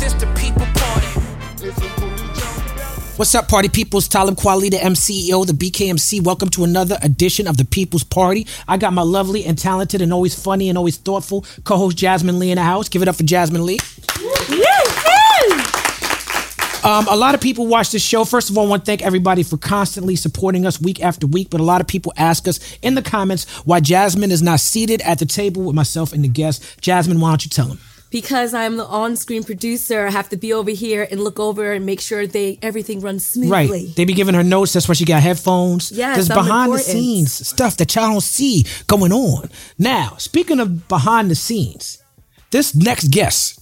This the People Party. What's up, party people? It's Talib Kweli, the MCEO, the BKMC. Welcome to another edition of the People's Party. I got my lovely and talented and always funny and always thoughtful co-host Jasmine Lee in the house. Give it up for Jasmine Lee. A lot of people watch this show. First of all, I want to thank everybody for constantly supporting us week after week. But a lot of people ask us in the comments why Jasmine is not seated at the table with myself and the guests. Jasmine, why don't you tell them? Because I'm the on-screen producer, I have to be over here and look over and make sure everything runs smoothly. Right. They be giving her notes. That's why she got headphones. Yeah, there's behind-the-scenes stuff that y'all don't see going on. Now, speaking of behind the scenes, this next guest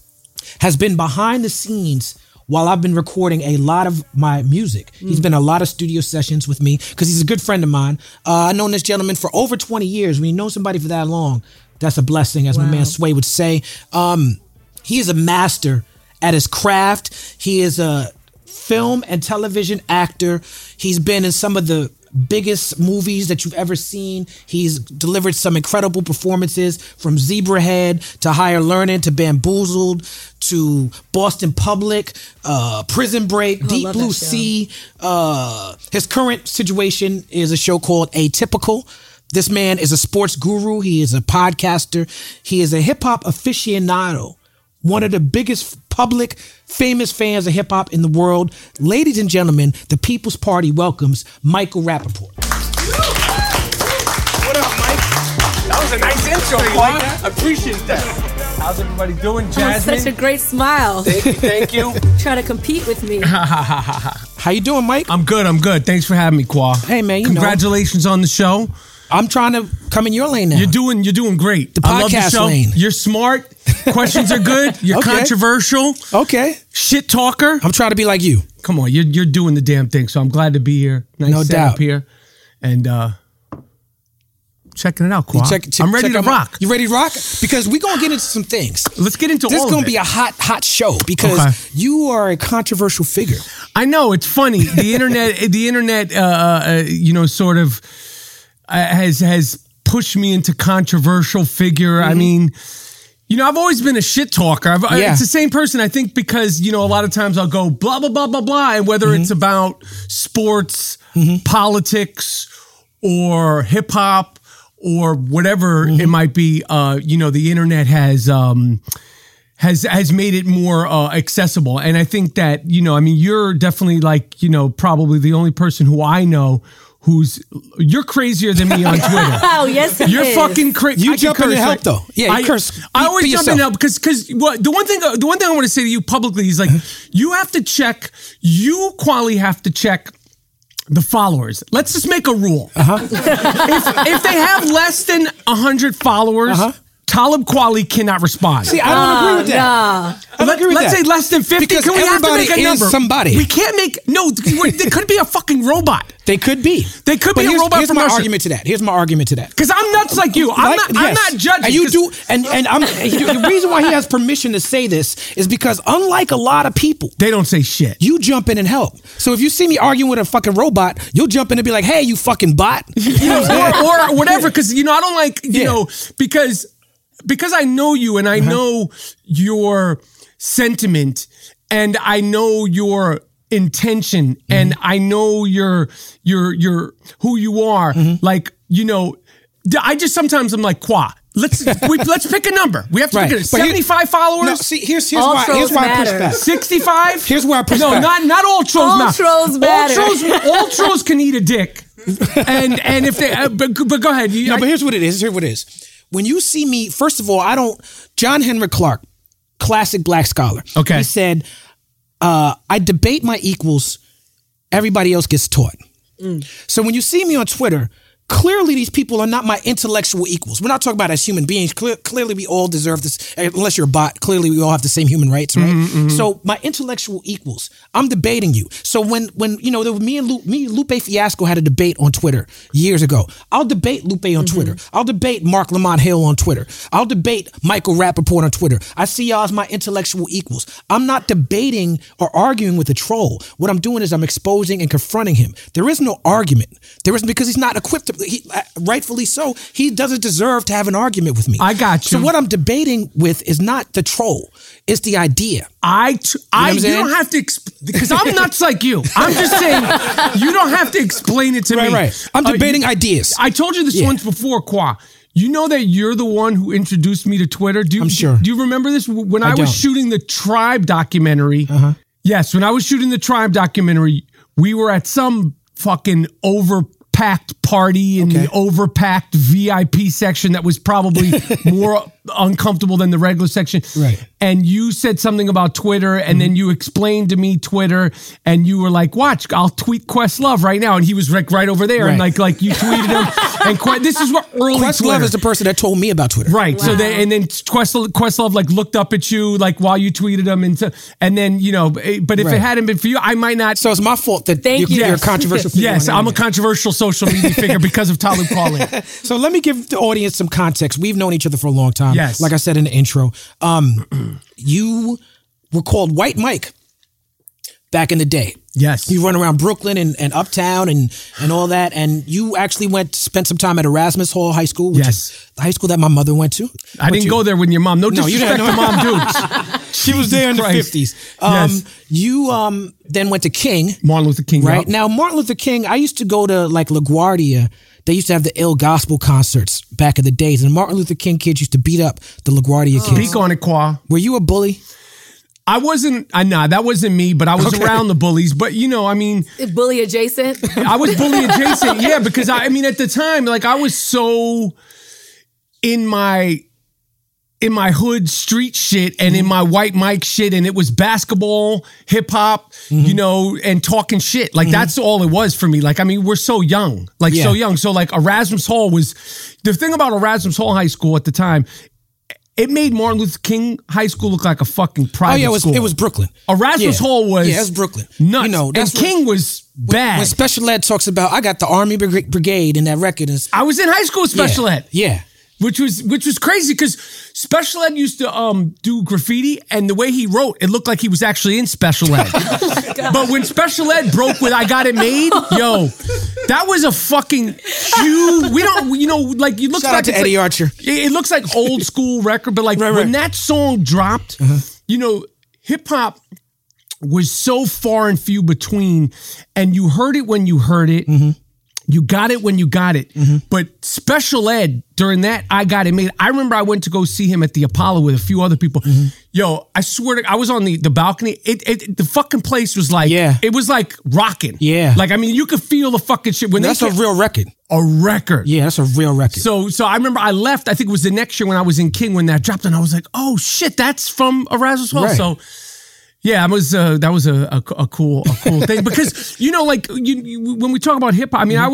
has been behind the scenes while I've been recording a lot of my music. He's been a lot of studio sessions with me because he's a good friend of mine. I've known this gentleman for over 20 years. When you know somebody for that long, that's a blessing, as my man Sway would say. He is a master at his craft. He is a film and television actor. He's been in some of the biggest movies that you've ever seen. He's delivered some incredible performances, from Zebrahead to Higher Learning to Bamboozled to Boston Public, Prison Break, Deep Blue Sea. His current situation is a show called Atypical. This man is a sports guru. He is a podcaster. He is a hip-hop aficionado, one of the biggest public famous fans of hip-hop in the world. Ladies and gentlemen, the People's Party welcomes Michael Rappaport. What up, Mike? That was a nice intro, Mike. I appreciate that. How's everybody doing, Jasmine? Oh, such a great smile. Thank you. Try to compete with me. How you doing, Mike? I'm good. Thanks for having me, Qua. Hey, man, Congratulations on the show. I'm trying to come in your lane now. You're doing great. The podcast I love the show. Lane. You're smart. Questions are good. You're controversial. Okay. Shit talker. I'm trying to be like you. Come on, you're doing the damn thing. So I'm glad to be here. Nice no doubt. Up here, and checking it out, Qua. I'm ready to rock. You ready to rock? Because we're gonna get into some things. Let's get into all of it. This is gonna be a hot show because you are a controversial figure. I know. It's funny. The internet. Sort of. Has pushed me into controversial figure. Mm-hmm. I mean, I've always been a shit talker. It's the same person, I think, because, a lot of times I'll go blah, blah, blah, blah, blah. And whether it's about sports, politics, or hip hop, or whatever it might be, the internet has made it more accessible. And I think that, you're definitely like, probably the only person who I know you're crazier than me on Twitter. Oh, yes, you're fucking crazy. You jump in to help, though. Yeah, you curse. I always jump in to help because the one thing I want to say to you publicly is like, you have to check. You, Kweli, have to check the followers. Let's just make a rule. If they have less than 100 followers. Talib Kweli cannot respond. See, I don't agree with that. Nah. Let's say less than 50. Because we have to make a number. Somebody. We can't make... No, they could be a fucking robot. They could be. They could be a robot from Russia. Here's my argument to that. Because I'm nuts like you. I'm not judging. And you do... The reason why he has permission to say this is because, unlike a lot of people... They don't say shit. You jump in and help. So if you see me arguing with a fucking robot, you'll jump in and be like, hey, you fucking bot. Or whatever. Because, I don't like... Because I know you and I know your sentiment and I know your intention and I know your who you are. Like, I just sometimes I'm like, Qua, let's pick a number. We have to pick a 75 followers. No, see, here's why I push back. 65? Here's where I push back. No, not all trolls. Trolls matter. All trolls can eat a dick. And if they but go ahead. But here's what it is. When you see me, first of all, John Henry Clark, classic black scholar. Okay. He said, I debate my equals, everybody else gets taught. So when you see me on Twitter, clearly these people are not my intellectual equals. We're not talking about as human beings. Clearly we all deserve this. Unless you're a bot, clearly we all have the same human rights, right? Mm-hmm. So my intellectual equals, I'm debating you. So when you know, there was me and Lupe Fiasco had a debate on Twitter years ago. I'll debate Lupe on Twitter. I'll debate Mark Lamont Hill on Twitter. I'll debate Michael Rappaport on Twitter. I see y'all as my intellectual equals. I'm not debating or arguing with a troll. What I'm doing is I'm exposing and confronting him. There is no argument. There isn't, because he's not equipped to, rightfully so, he doesn't deserve to have an argument with me. I got you. So what I'm debating with is not the troll. It's the idea. You don't have to, because I'm nuts like you. I'm just saying, you don't have to explain it to me. Right. I'm debating ideas. I told you this once before, Qua. You know that you're the one who introduced me to Twitter. Do you remember this? When I was shooting the Tribe documentary, yes, when I was shooting the Tribe documentary, we were at some fucking overpacked party in the overpacked VIP section that was probably more uncomfortable than the regular section. Right. And you said something about Twitter, and then you explained to me Twitter, and you were like, watch, I'll tweet Questlove right now. And he was like right over there, and like you tweeted him. And this is what early Questlove Twitter is the person that told me about Twitter. Right. Wow. So then, and then Questlove like looked up at you like while you tweeted him, and then, you know, but if it hadn't been for you, I might not. So it's my fault that you're a controversial figure. Yes, I'm a controversial social media figure because of Talib Kweli. So let me give the audience some context. We've known each other for a long time. Yes. Like I said in the intro, you were called White Mike back in the day. Yes. You run around Brooklyn and Uptown and all that. And you actually spent some time at Erasmus Hall High School, which is the high school that my mother went to. I didn't go there with your mom. No, you didn't know mom, dude. She was there in the 50s. Yes. You then went to King. Martin Luther King. Right. Yep. Now, Martin Luther King, I used to go to like LaGuardia. They used to have the ill gospel concerts back in the days. And Martin Luther King kids used to beat up the LaGuardia kids. Speak on it, Qua. Were you a bully? I wasn't, that wasn't me, but I was around the bullies. But, you know, I mean. Bully adjacent? I was bully adjacent, yeah, because I mean, at the time, like, I was so in my hood street shit and in my White Mike shit, and it was basketball, hip hop, you know, and talking shit. Like that's all it was for me. Like, I mean, we're so young, so young. So like Erasmus Hall was, the thing about Erasmus Hall High School at the time, it made Martin Luther King High School look like a fucking private school. It was Brooklyn. Erasmus Hall was it was Brooklyn. Nuts. You know, and King was bad. When Special Ed talks about, I got the Army Brigade in that record. I was in high school with Special Ed. Yeah. Which was crazy because Special Ed used to do graffiti, and the way he wrote, it looked like he was actually in Special Ed. But when Special Ed broke with "I Got It Made," that was a fucking huge. It looks like Eddie Archer. It looks like old school record, but like when that song dropped, you know, hip hop was so far and few between, and you heard it when you heard it. You got it when you got it. But Special Ed, during that, I Got It Made. I remember I went to go see him at the Apollo with a few other people. Yo, I swear to God, I was on the balcony. The fucking place was like, it was like rocking. Yeah. Like, I mean, you could feel the fucking shit. That's a real record. A record. Yeah, that's a real record. So I remember I left, I think it was the next year when I was in King when that dropped, and I was like, oh shit, that's from Erasmus Hall. Right. So, yeah, that was a cool thing because you know, like when we talk about hip hop, I mean, I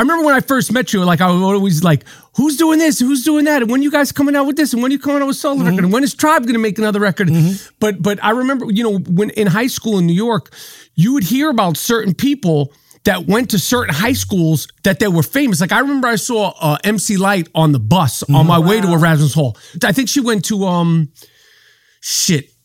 remember when I first met you, like I was always like, who's doing this, who's doing that, and when you guys coming out with this, and when are you coming out with solo record, and when is Tribe going to make another record? But I remember, you know, when in high school in New York, you would hear about certain people that went to certain high schools that they were famous. Like I remember I saw MC Lyte on the bus on my way to Erasmus Hall. I think she went to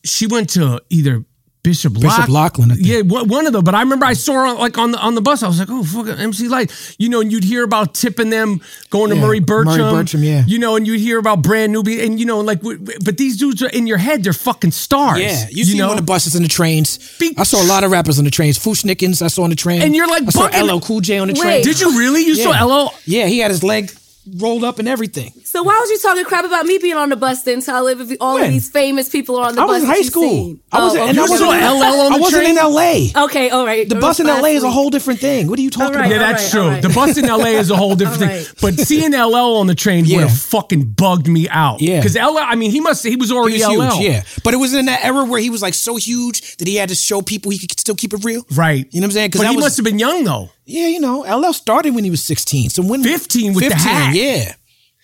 She went to either Bishop Lachlan. Yeah, one of them. But I remember I saw her like on the bus. I was like, oh, fuck, MC Lyte. You know, and you'd hear about tipping them, going to Murray Bergtraum. Yeah. You know, and you'd hear about Brand Newbie. And, you know, like, but these dudes are in your head. They're fucking stars. Yeah. You see them on the buses and the trains. I saw a lot of rappers on the trains. Fushnikins I saw on the train. And you're like, I saw LL Cool J on the train. Did you really? You saw LL? Yeah, he had his leg rolled up and everything. So why was you talking crap about me being on the bus then, Talib, if all of these famous people are on the bus? I was in high school. I wasn't in LA. Okay, all right. The bus in LA is a whole different thing. What are you talking about? Yeah, that's true. Right. The bus in LA is a whole different thing. But seeing LL on the train would have fucking bugged me out. Yeah. Because LL, I mean, he was already LL. Huge, yeah. But it was in that era where he was like so huge that he had to show people he could still keep it real. Right. You know what I'm saying? But he must have been young though. Yeah, you know, LL started when he was 16. So when 15 with 15, the hat. Yeah.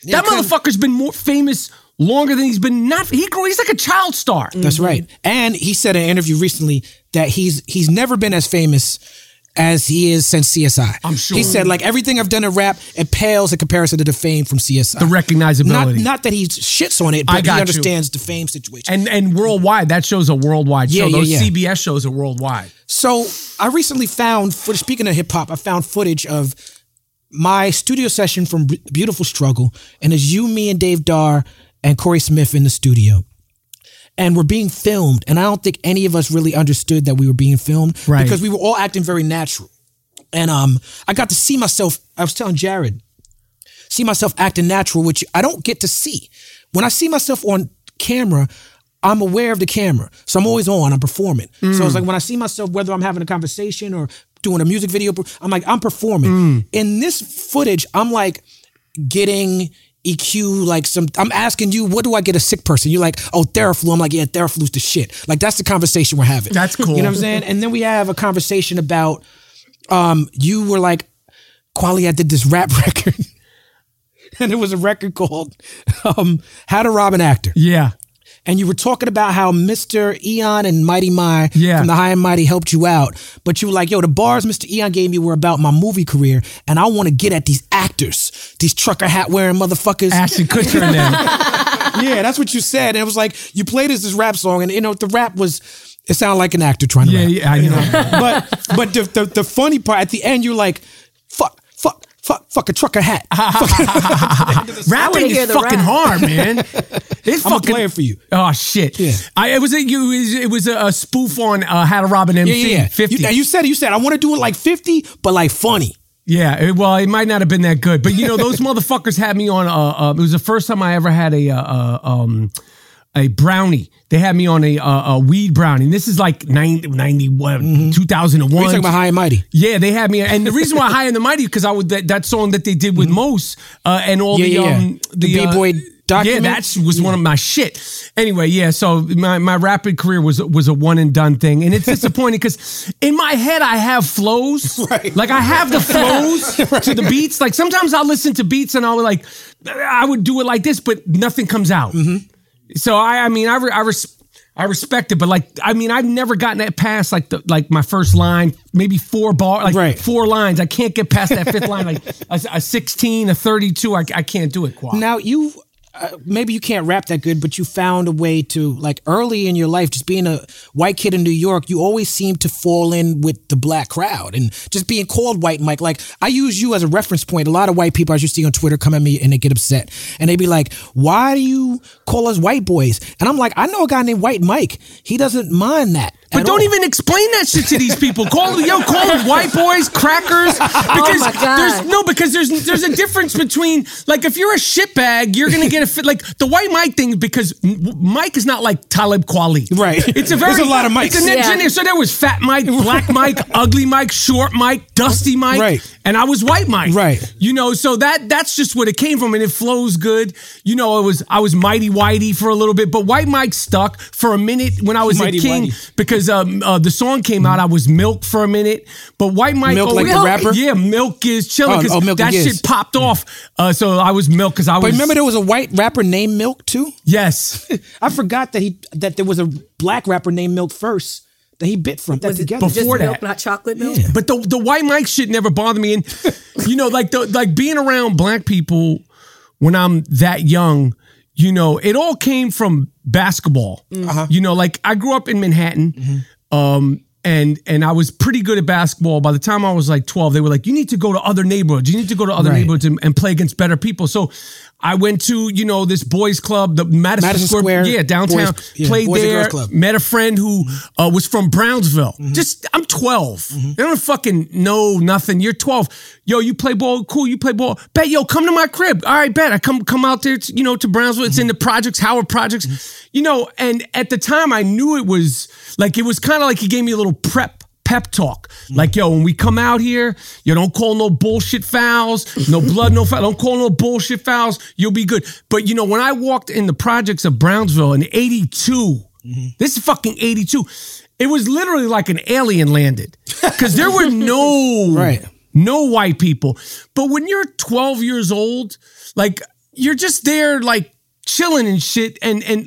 That motherfucker's been more famous longer than he's been not. He's like a child star. That's right. And he said in an interview recently that he's never been as famous as he is since CSI. I'm sure. He said, like, everything I've done in rap, it pales in comparison to the fame from CSI. The recognizability. Not that he shits on it, but he understands the fame situation. And worldwide, that show's a worldwide show. Those CBS shows are worldwide. So I recently found, speaking of hip-hop, I found footage of my studio session from Beautiful Struggle, and it's you, me, and Dave Darr, and Corey Smith in the studio. And we're being filmed. And I don't think any of us really understood that we were being filmed. Right. Because we were all acting very natural. And I got to see myself, I was telling Jared, see myself acting natural, which I don't get to see. When I see myself on camera, I'm aware of the camera. So I'm always on, I'm performing. So it's like when I see myself, whether I'm having a conversation or doing a music video, I'm like, I'm performing. In this footage, I'm like getting EQ, like some, I'm asking you, what do I get a sick person? You're like, oh, Theraflu. I'm like, yeah, Theraflu's the shit. Like, that's the conversation we're having. That's cool. You know what I'm saying? And then we have a conversation about, you were like, Kweli, I did this rap record. And it was a record called How to Rob an Actor. Yeah. And you were talking about how Mr. Eon and Mighty Mai from the High and Mighty helped you out. But you were like, yo, the bars Mr. Eon gave me were about my movie career, and I want to get at these actors, these trucker hat wearing motherfuckers. Ashton Kutcher and them. Yeah, that's what you said. And it was like, you played this rap song, and you know, the rap was, it sounded like an actor trying to rap. Yeah, I know. But the funny part, at the end, you're like, fuck a trucker hat. Rapping is fucking hard, man. It's I'm playing for you. Oh shit! Yeah. It was a spoof on How to Rob an MC. Yeah. 50. You said I want to do it like 50, but like funny. Yeah. Well, it might not have been that good, but you know those motherfuckers had me on. It was the first time I ever had a brownie. They had me on a weed brownie. And this is like 91, 2001. You're talking about High and Mighty. Yeah, they had me. And the reason why High and the Mighty, because I would that song that they did with Mos and all the B-Boy document. Yeah, that was one of my shit. Anyway, yeah, so my rapid career was a one and done thing. And it's disappointing because in my head I have flows. Right. Like I have the flows to the beats. Like sometimes I'll listen to beats and I would do it like this, but nothing comes out. Mm-hmm. So I respect it, but like I've never gotten that past like my first line, maybe four bar, like four lines. I can't get past that fifth line, like a 16, a 32. I can't do it. Quite. Now you maybe you can't rap that good, but you found a way to like early in your life, just being a white kid in New York, you always seem to fall in with the black crowd and just being called White Mike. Like I use you as a reference point. A lot of white people, as you see on Twitter, come at me and they get upset and they be like, why do you call us white boys? And I'm like, I know a guy named White Mike. He doesn't mind that. But don't even explain that shit to these people. Call them white boys, crackers. Because there's a difference between like if you're a shitbag, you're gonna get a fit like the White Mike thing because Mike is not like Talib Kweli. Right. There's a lot of Mikes. It's an engineer. Yeah. So there was Fat Mike, Black Mike, Ugly Mike, Short Mike, Dusty Mike, and I was White Mike. Right. You know, so that's just what it came from, and it flows good. You know, I was Mighty Whitey for a little bit, but White Mike stuck for a minute when I was Mighty a king Whitey. Because the song came out, I was Milk for a minute, but White Mike, Milk the rapper, yeah, Milk is chilling because that shit popped off. So I was Milk because I was. But remember, there was a white rapper named Milk too. Yes, I forgot that there was a black rapper named Milk first. That he bit from that together before that, milk, not chocolate milk. Yeah. But the White Mike shit never bothered me, and you know, like being around black people when I'm that young. You know, it all came from basketball. Uh-huh. You know, like I grew up in Manhattan, and I was pretty good at basketball. By the time I was like 12, they were like, you need to go to other neighborhoods. You need to go to other neighborhoods and play against better people. So I went to, you know, this boys club, the Madison Square downtown. Boys there, met a friend who was from Brownsville. Mm-hmm. I'm 12. Mm-hmm. They don't fucking know nothing. You're 12. Yo, you play ball? Cool, you play ball. Bet, yo, come to my crib. All right, bet. I come out there, to, you know, to Brownsville. It's in the projects, Howard Projects. Mm-hmm. You know, and at the time I knew it was kind of like he gave me a little pep talk. Mm-hmm. Like, yo, when we come out here, you don't call no bullshit fouls, no blood, no foul. Don't call no bullshit fouls. You'll be good. But, you know, when I walked in the projects of Brownsville in 82, this is fucking 82, it was literally like an alien landed because there were no no white people. But when you're 12 years old, like, you're just there, like, chilling and shit.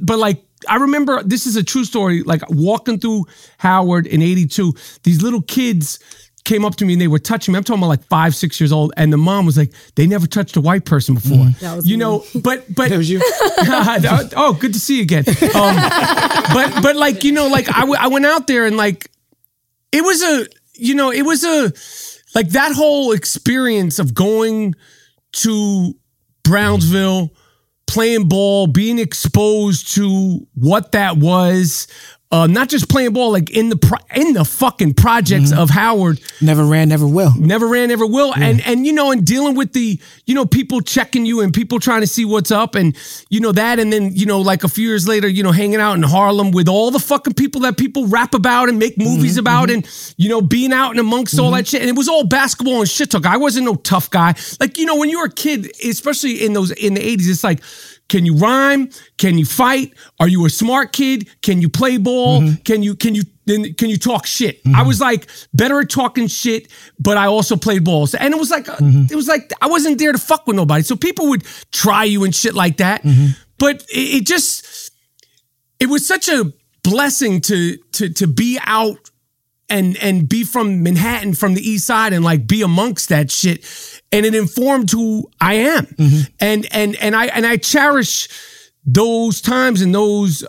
But like, I remember, this is a true story, like, walking through Howard in 82, these little kids came up to me and they were touching me. I'm talking about like 5, 6 years old. And the mom was like, they never touched a white person before. Mm. You know, but that was you. Oh, good to see you again. But like, you know, like I went out there and like, it was like that whole experience of going to Brownsville, playing ball, being exposed to what that was. Not just playing ball, like in the fucking projects of Howard. Never ran, never will. Yeah. And you know, and dealing with the, you know, people checking you and people trying to see what's up and, you know, that. And then, you know, like a few years later, you know, hanging out in Harlem with all the fucking people that people rap about and make movies about and, you know, being out and amongst all that shit. And it was all basketball and shit talk. I wasn't no tough guy. Like, you know, when you're a kid, especially in the 80s, it's like, can you rhyme? Can you fight? Are you a smart kid? Can you play ball? Can you talk shit? I was like better at talking shit, but I also played balls. And it was like I wasn't there to fuck with nobody. So people would try you and shit like that. But it was such a blessing to be out and be from Manhattan, from the East Side, and like be amongst that shit. And it informed who I am. And I cherish those times and those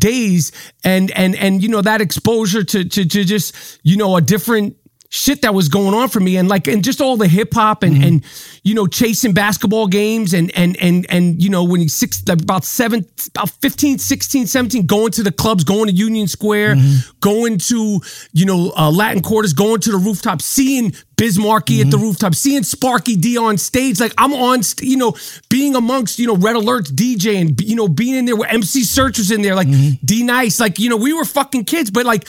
days and you know, that exposure to just, you know, a different shit that was going on for me, and like, and just all the hip hop and you know, chasing basketball games and you know, when he's about 15, 16, 17, going to the clubs, going to Union Square, going to, you know, Latin Quarters, going to the rooftop, seeing Bismarcky at the rooftop, seeing Sparky D on stage. Like, I'm on, you know, being amongst, you know, Red Alert's DJ and, you know, being in there where MC Search was in there, like D Nice, like, you know, we were fucking kids, but like,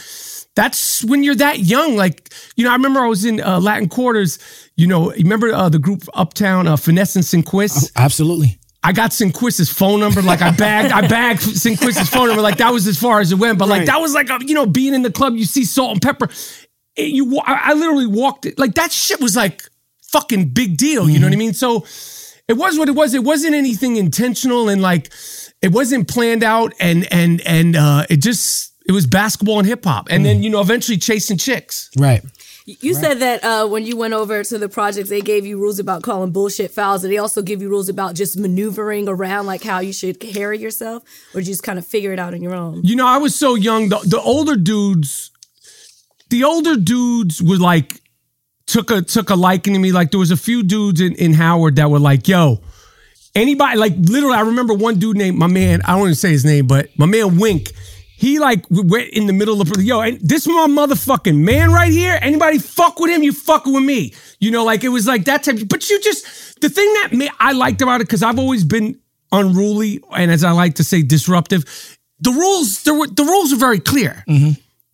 that's when you're that young. Like, you know, I remember I was in Latin Quarters, you know, remember the group Uptown, Finesse and Sinquist? Oh, absolutely. I got Sinquist's phone number. Like, I bagged Sinquist's phone number. Like, that was as far as it went. But, like, that was like, you know, being in the club, you see Salt and Pepper. I literally walked it. Like, that shit was like fucking big deal. You know what I mean? So it was what it was. It wasn't anything intentional, and like, it wasn't planned out. And it just... it was basketball and hip hop. And then, you know, eventually chasing chicks. Right. You said that when you went over to the projects, they gave you rules about calling bullshit fouls. And they also give you rules about just maneuvering around, like how you should carry yourself, or just kind of figure it out on your own. You know, I was so young. The older dudes were like, took a liking to me. Like, there was a few dudes in Howard that were like, yo, anybody, like, literally, I remember one dude named my man, I don't want to say his name, but my man Wink. He like went in the middle of, yo, and this my motherfucking man right here. Anybody fuck with him, you fucking with me. You know, like, it was like that type. But you just, the thing that I liked about it, because I've always been unruly and, as I like to say, disruptive. The rules were very clear.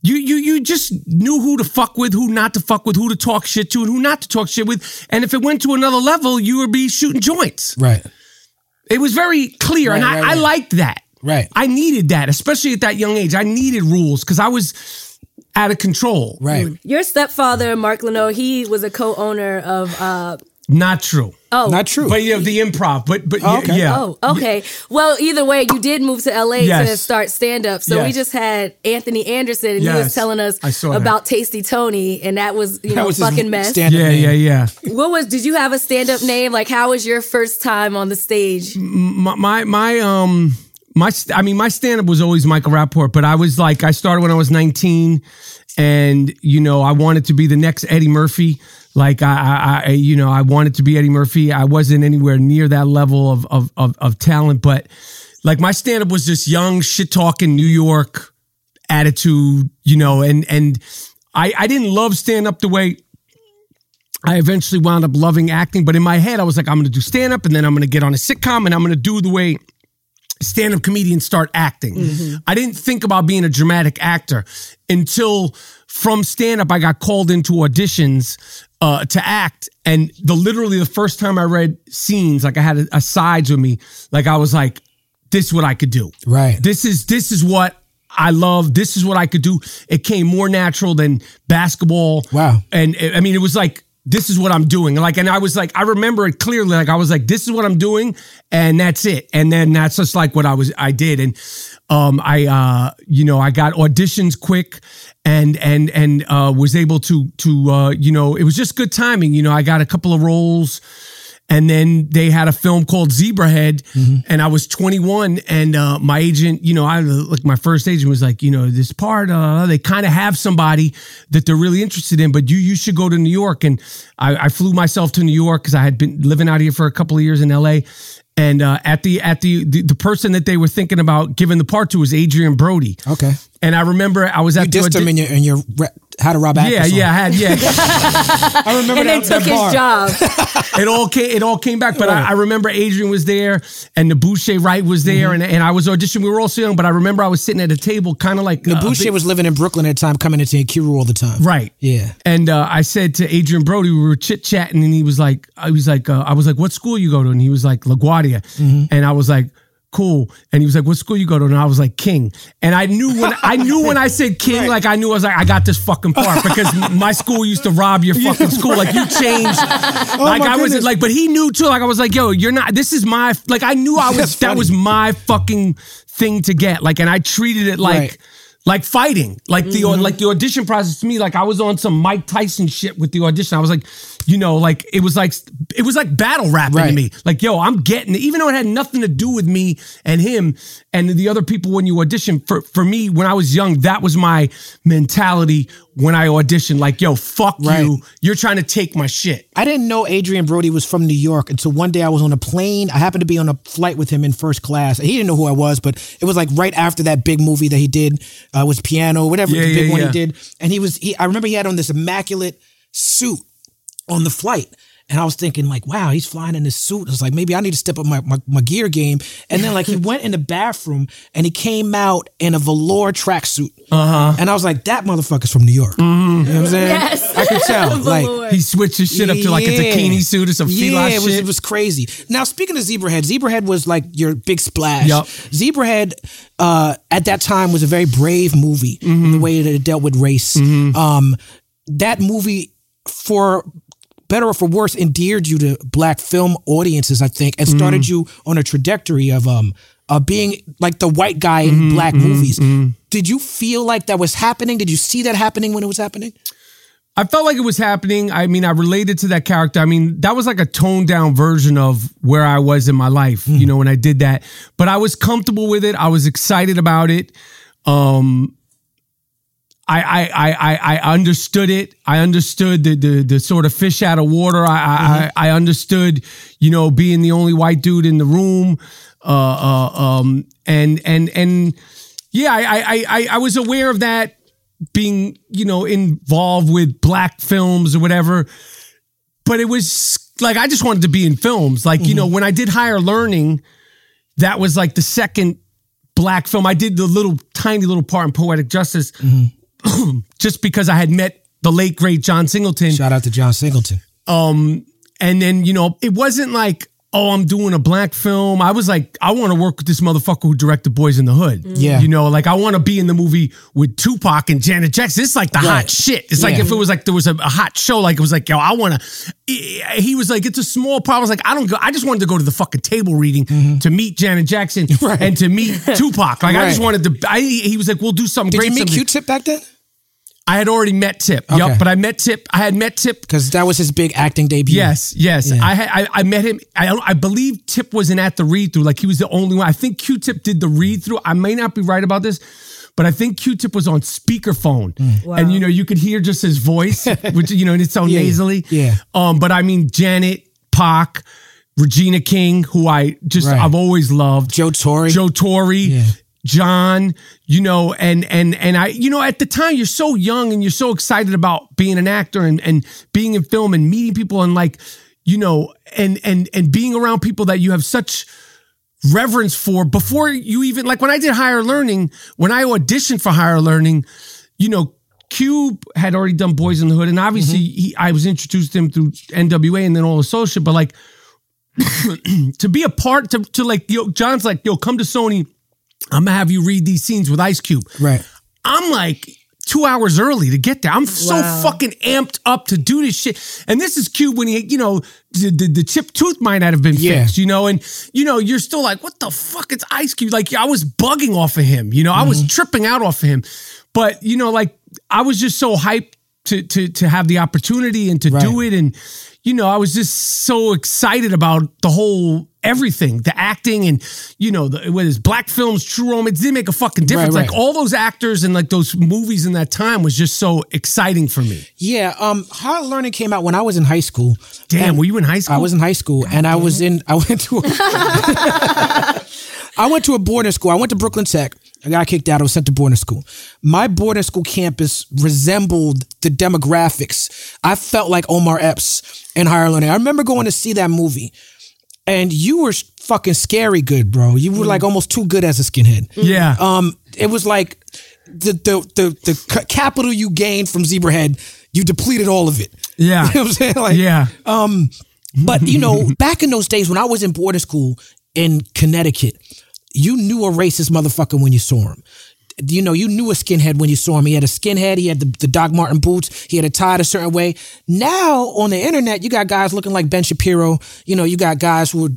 You just knew who to fuck with, who not to fuck with, who to talk shit to, and who not to talk shit with. And if it went to another level, you would be shooting joints. Right. It was very clear, I liked that. Right. I needed that, especially at that young age. I needed rules because I was out of control. Right. Your stepfather, Mark Leno, he was a co-owner of... Not true. Oh. Not true. But yeah, the improv. But oh, okay. Yeah. Oh, okay. Well, either way, you did move to LA to start stand-up. So we just had Anthony Anderson, and he was telling us about Tasty Tony, and that was, you know, fucking mess. Yeah. Did you have a stand-up name? Like, how was your first time on the stage? My stand-up was always Michael Rappaport, but I was like, I started when I was 19, and, you know, I wanted to be the next Eddie Murphy. Like, I wanted to be Eddie Murphy. I wasn't anywhere near that level of talent, but like, my stand-up was just young, shit-talking, New York attitude, you know, and I didn't love stand-up the way I eventually wound up loving acting, but in my head, I was like, I'm going to do stand-up, and then I'm going to get on a sitcom, and I'm going to do the way stand-up comedians start acting. I didn't think about being a dramatic actor until from stand-up I got called into auditions to act, and literally the first time I read scenes, like, I had a sides with me, like, I was like, this is what I could do. Right. This is what I love. This is what I could do. It came more natural than basketball. Wow. And I mean, it was like, this is what I'm doing. Like, and I was like, I remember it clearly. Like, I was like, this is what I'm doing, and that's it. And then that's just like what I did. And I got auditions quick, and was able to it was just good timing. You know, I got a couple of roles, and then they had a film called Zebrahead, and I was 21, and my agent, my first agent was like, this part, they kind of have somebody that they're really interested in, but you should go to New York. And I flew myself to New York because I had been living out here for a couple of years in LA. And the person that they were thinking about giving the part to was Adrian Brody. Okay. And I remember I was at him in your How to Rob Actors. Yeah, I had. I remember and that. And they took his job. It all came back. But I remember Adrian was there, and Nabouche Wright was there, and I was auditioning. We were all so young, but I remember I was sitting at a table, kind of like Nabouche was living in Brooklyn at the time, coming into Kiru all the time. Right. Yeah. And I said to Adrian Brody, we were chit chatting, and I was like, what school you go to? And he was like, LaGuardia. And I was like, cool. And he was like, what school you go to? And I was like, King. And I knew when I said King, right. Like I got this fucking part, because my school used to rob your fucking school. Like, you changed. Wasn't like, but he knew too. Like, I was like, yo, you're not, this is my, like, I knew I was, that's that funny. Was my fucking thing to get. Like, and I treated it like, right. Like fighting, like the audition process to me, like I was on some Mike Tyson shit with the audition. I was like, like it was like battle rapping to me. Like, yo, I'm getting it, even though it had nothing to do with me and him and the other people. When you audition, for me, when I was young, that was my mentality. When I auditioned, like, yo, fuck you. You're trying to take my shit. I didn't know Adrian Brody was from New York until one day I was on a plane. I happened to be on a flight with him in first class. He didn't know who I was, but it was like right after that big movie that he did, was Piano, whatever the big one he did. And I remember he had on this immaculate suit on the flight. And I was thinking, like, wow, he's flying in this suit. I was like, maybe I need to step up my gear game. And then, like, he went in the bathroom and he came out in a velour tracksuit. And I was like, that motherfucker's from New York. You know what I'm saying? Yes. I could tell. Like, he switched his shit up to like a bikini suit or some feline shit. It was crazy. Now, speaking of Zebrahead was like your big splash. Yep. Zebrahead at that time was a very brave movie in the way that it dealt with race. That movie, for better or for worse, endeared you to black film audiences, I think, and started you on a trajectory of being like the white guy in black movies. Did you feel like that was happening? Did you see that happening when it was happening? I felt like it was happening. I mean, I related to that character. I mean, that was like a toned down version of where I was in my life, when I did that. But I was comfortable with it. I was excited about it. I understood it. I understood the sort of fish out of water. I understood, being the only white dude in the room. I was aware of that, being, involved with black films or whatever. But it was like, I just wanted to be in films. Like, when I did Higher Learning, that was like the second black film. I did the tiny little part in Poetic Justice. Just because I had met the late, great John Singleton. Shout out to John Singleton. And then, it wasn't like, oh, I'm doing a black film. I was like, I want to work with this motherfucker who directed Boys in the Hood. Yeah. Like, I want to be in the movie with Tupac and Janet Jackson. It's like the hot shit. It's like if it was like there was a hot show, like it was like, yo, I want to. He was like, it's a small problem. I was like, I don't go. I just wanted to go to the fucking table reading to meet Janet Jackson and to meet Tupac. Like, I just wanted to. He was like, we'll do something great. Did you meet Q-Tip back then? I had already met Tip. Okay. Yup, but I had met Tip. Because that was his big acting debut. Yes. Yeah. I met him. I believe Tip wasn't at the read-through. Like, he was the only one. I think Q-Tip did the read-through. I may not be right about this, but I think Q-Tip was on speakerphone. Wow. And, you could hear just his voice, which, and it's so nasally. Yeah. But, I mean, Janet, Pac, Regina King, who I've always loved. Joe Torre. Yeah. John, and I, at the time you're so young and you're so excited about being an actor and being in film and meeting people and like, and being around people that you have such reverence for before you even, like when I did Higher Learning, when I auditioned for Higher Learning, Cube had already done Boys in the Hood, and obviously I was introduced to him through NWA and then All Associate, but like to be a part to like, John's like, yo, come to Sony. I'm going to have you read these scenes with Ice Cube. Right. I'm like, 2 hours early to get there. I'm so fucking amped up to do this shit. And this is cute when he, you know, the chipped tooth might not have been fixed, you know, and, you know, you're still like, what the fuck? It's Ice Cube. Like, I was bugging off of him, you know, I was tripping out off of him. But, you know, like, I was just so hyped to have the opportunity and to do it. And, you know, I was just so excited about the whole everything, the acting and, you know, whether it's black films, True Romance, didn't make a fucking difference. Like all those actors and like those movies in that time was just so exciting for me. Yeah. Higher Learning came out when I was in high school. Damn, were you in high school? I was in high school and I went to a boarding school. I went to Brooklyn Tech. I got kicked out. I was sent to boarding school. My boarding school campus resembled the demographics. I felt like Omar Epps in Higher Learning. I remember going to see that movie, and you were fucking scary good, bro. You were like almost too good as a skinhead. Yeah. It was like the capital you gained from Zebrahead, you depleted all of it. Yeah. You know what I'm saying? Like, yeah. But you know, back in those days when I was in boarding school in Connecticut, you knew a racist motherfucker when you saw him. You know, you knew a skinhead when you saw him. He had a skinhead. He had the Doc Marten boots. He had a tie a certain way. Now on the internet, you got guys looking like Ben Shapiro. You know, you got guys who are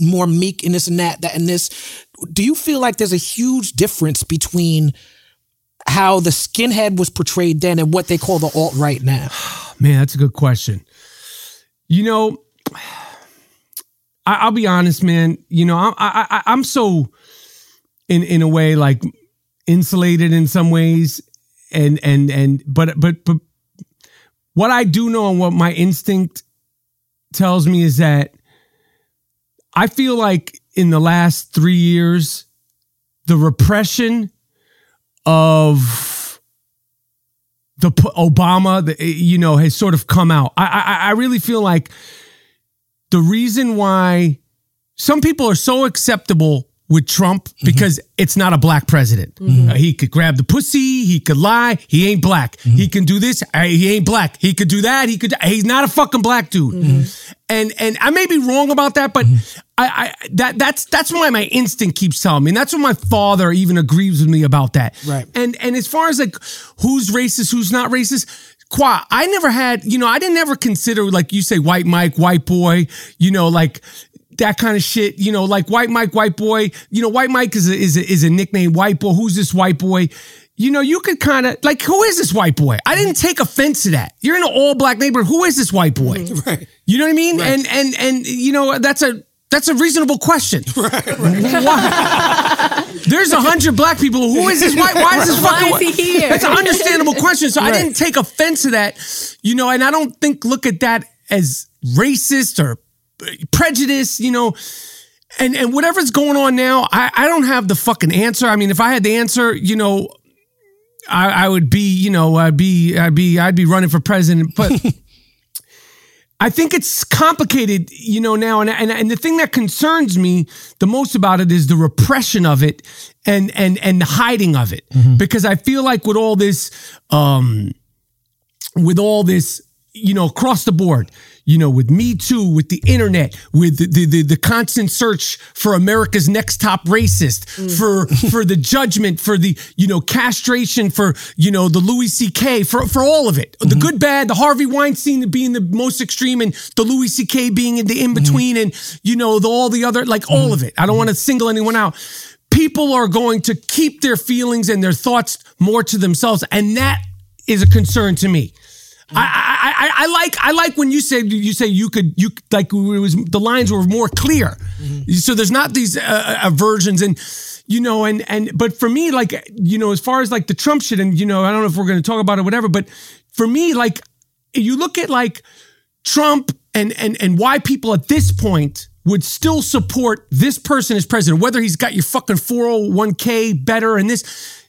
more meek and this and that and this. Do you feel like there's a huge difference between how the skinhead was portrayed then and what they call the alt-right now? Man, that's a good question. You know, I'll be honest, man. You know, I'm so in a way like insulated in some ways, but what I do know and what my instinct tells me is that I feel like in the last 3 years, the repression of the Obama, you know, has sort of come out. I really feel like. The reason why some people are so acceptable with Trump because it's not a black president. Mm-hmm. He could grab the pussy. He could lie. He ain't black. Mm-hmm. He can do this. He ain't black. He could do that. He's not a fucking black dude. Mm-hmm. And I may be wrong about that, but that's why my instinct keeps telling me. And that's what my father even agrees with me about that. Right. And as far as like who's racist, who's not racist, I never had, you know, I didn't ever consider, like you say, white Mike, white boy, you know, like that kind of shit, you know, like white Mike, white boy, you know, white Mike is a nickname, white boy, who's this white boy? You know, you could kind of, like, who is this white boy? I didn't take offense to that. You're in an all black neighborhood. Who is this white boy? Right. You know what I mean? Right. And you know, that's a reasonable question. Right. There's 100 black people. Who is this? Why is this fucking? Why is he here? That's an understandable question. So I didn't take offense to that, you know. And I don't look at that as racist or prejudice, you know. And whatever's going on now, I don't have the fucking answer. I mean, if I had the answer, you know, I would be, you know, I'd be running for president, but. I think it's complicated, you know, now. And the thing that concerns me the most about it is the repression of it and the hiding of it. Mm-hmm. Because I feel like with all this, you know, across the board, you know, with Me Too, with the internet, with the constant search for America's next top racist, for the judgment, for the, you know, castration, for, you know, the Louis C.K., for all of it. Mm-hmm. The good, bad, the Harvey Weinstein being the most extreme and the Louis C.K. being in the in-between and, you know, all the other, like all of it. I don't want to single anyone out. People are going to keep their feelings and their thoughts more to themselves. And that is a concern to me. I like when you say you like it was, the lines were more clear, so there's not these aversions and you know and but for me, like, you know, as far as like the Trump shit and, you know, I don't know if we're going to talk about it or whatever, but for me, like, you look at like Trump and why people at this point would still support this person as president, whether he's got your fucking 401k better and this,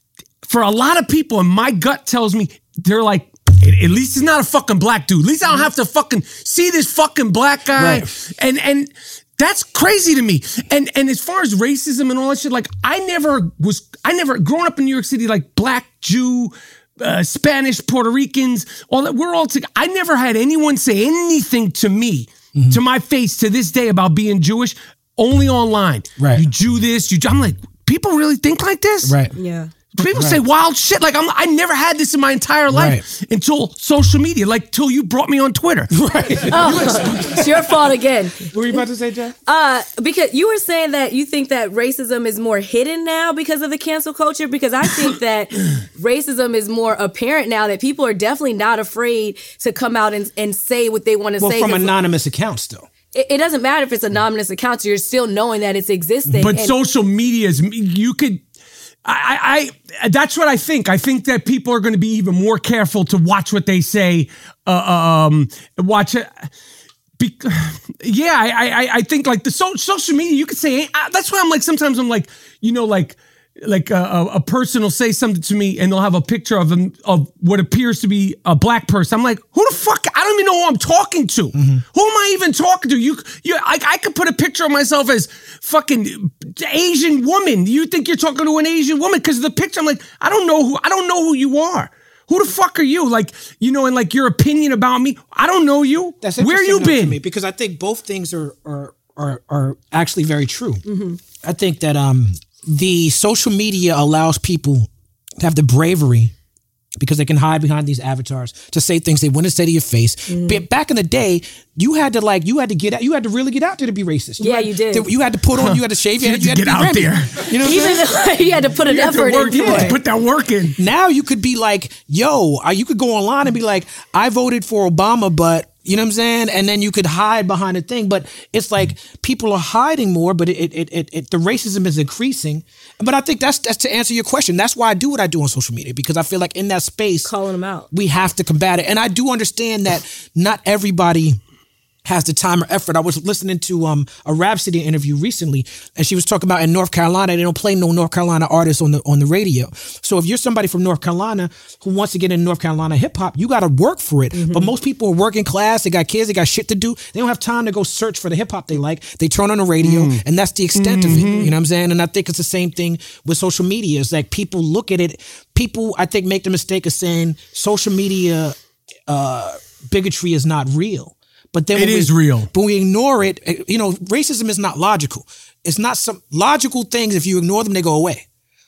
for a lot of people, and my gut tells me they're like, at least he's not a fucking black dude. At least I don't have to fucking see this fucking black guy. Right. And that's crazy to me. And as far as racism and all that shit, like I never growing up in New York City, like black, Jew, Spanish, Puerto Ricans, all that. We're all together. I never had anyone say anything to me, to my face to this day about being Jewish, only online. Right. You Jew this, I'm like, people really think like this? Right. Yeah. People say wild shit. Like, I never had this in my entire life until social media, like till you brought me on Twitter. Right. Oh, it's your fault again. What were you about to say, Jeff? Because you were saying that you think that racism is more hidden now because of the cancel culture, because I think that racism is more apparent now, that people are definitely not afraid to come out and say what they want to say. Well, from anonymous accounts, though. It doesn't matter if it's anonymous accounts. You're still knowing that it's existing. But social media is, you could... I that's what I think. I think that people are going to be even more careful to watch what they say. Watch it. I think like the social media, you could say, that's why I'm like, sometimes I'm like, you know, like a person will say something to me and they'll have a picture of them, of what appears to be a black person. I'm like, who the fuck? I don't even know who I'm talking to. Mm-hmm. Who am I even talking to? I could put a picture of myself as fucking Asian woman. You think you're talking to an Asian woman? Because the picture, I'm like, I don't know who you are. Who the fuck are you? Like, you know, and like your opinion about me, I don't know you. That's where you been? To me, because I think both things are actually very true. Mm-hmm. I think that, the social media allows people to have the bravery, because they can hide behind these avatars, to say things they wouldn't say to your face. Mm. Back in the day, you had to get out. You had to really get out there to be racist. You did. You had to put on. You had to shave your head. You had to get out there. You know what I'm saying? You had to put an effort in. You had to put that work in. Now you could be like, you could go online and be like, I voted for Obama, but. You know what I'm saying? And then you could hide behind a thing, but it's like people are hiding more, but the racism is increasing. But I think that's to answer your question. That's why I do what I do on social media, because I feel like in that space, calling them out, we have to combat it. And I do understand that not everybody has the time or effort. I was listening to a Rhapsody interview recently, and she was talking about in North Carolina, they don't play no North Carolina artists on the radio. So if you're somebody from North Carolina who wants to get in North Carolina hip hop, you got to work for it. Mm-hmm. But most people are working class. They got kids. They got shit to do. They don't have time to go search for the hip hop they like. They turn on the radio, and that's the extent of it. You know what I'm saying? And I think it's the same thing with social media. It's like people look at it. People, I think, make the mistake of saying social media bigotry is not real. But then it is real. But we ignore it. You know, racism is not logical. It's not some logical things. If you ignore them, they go away.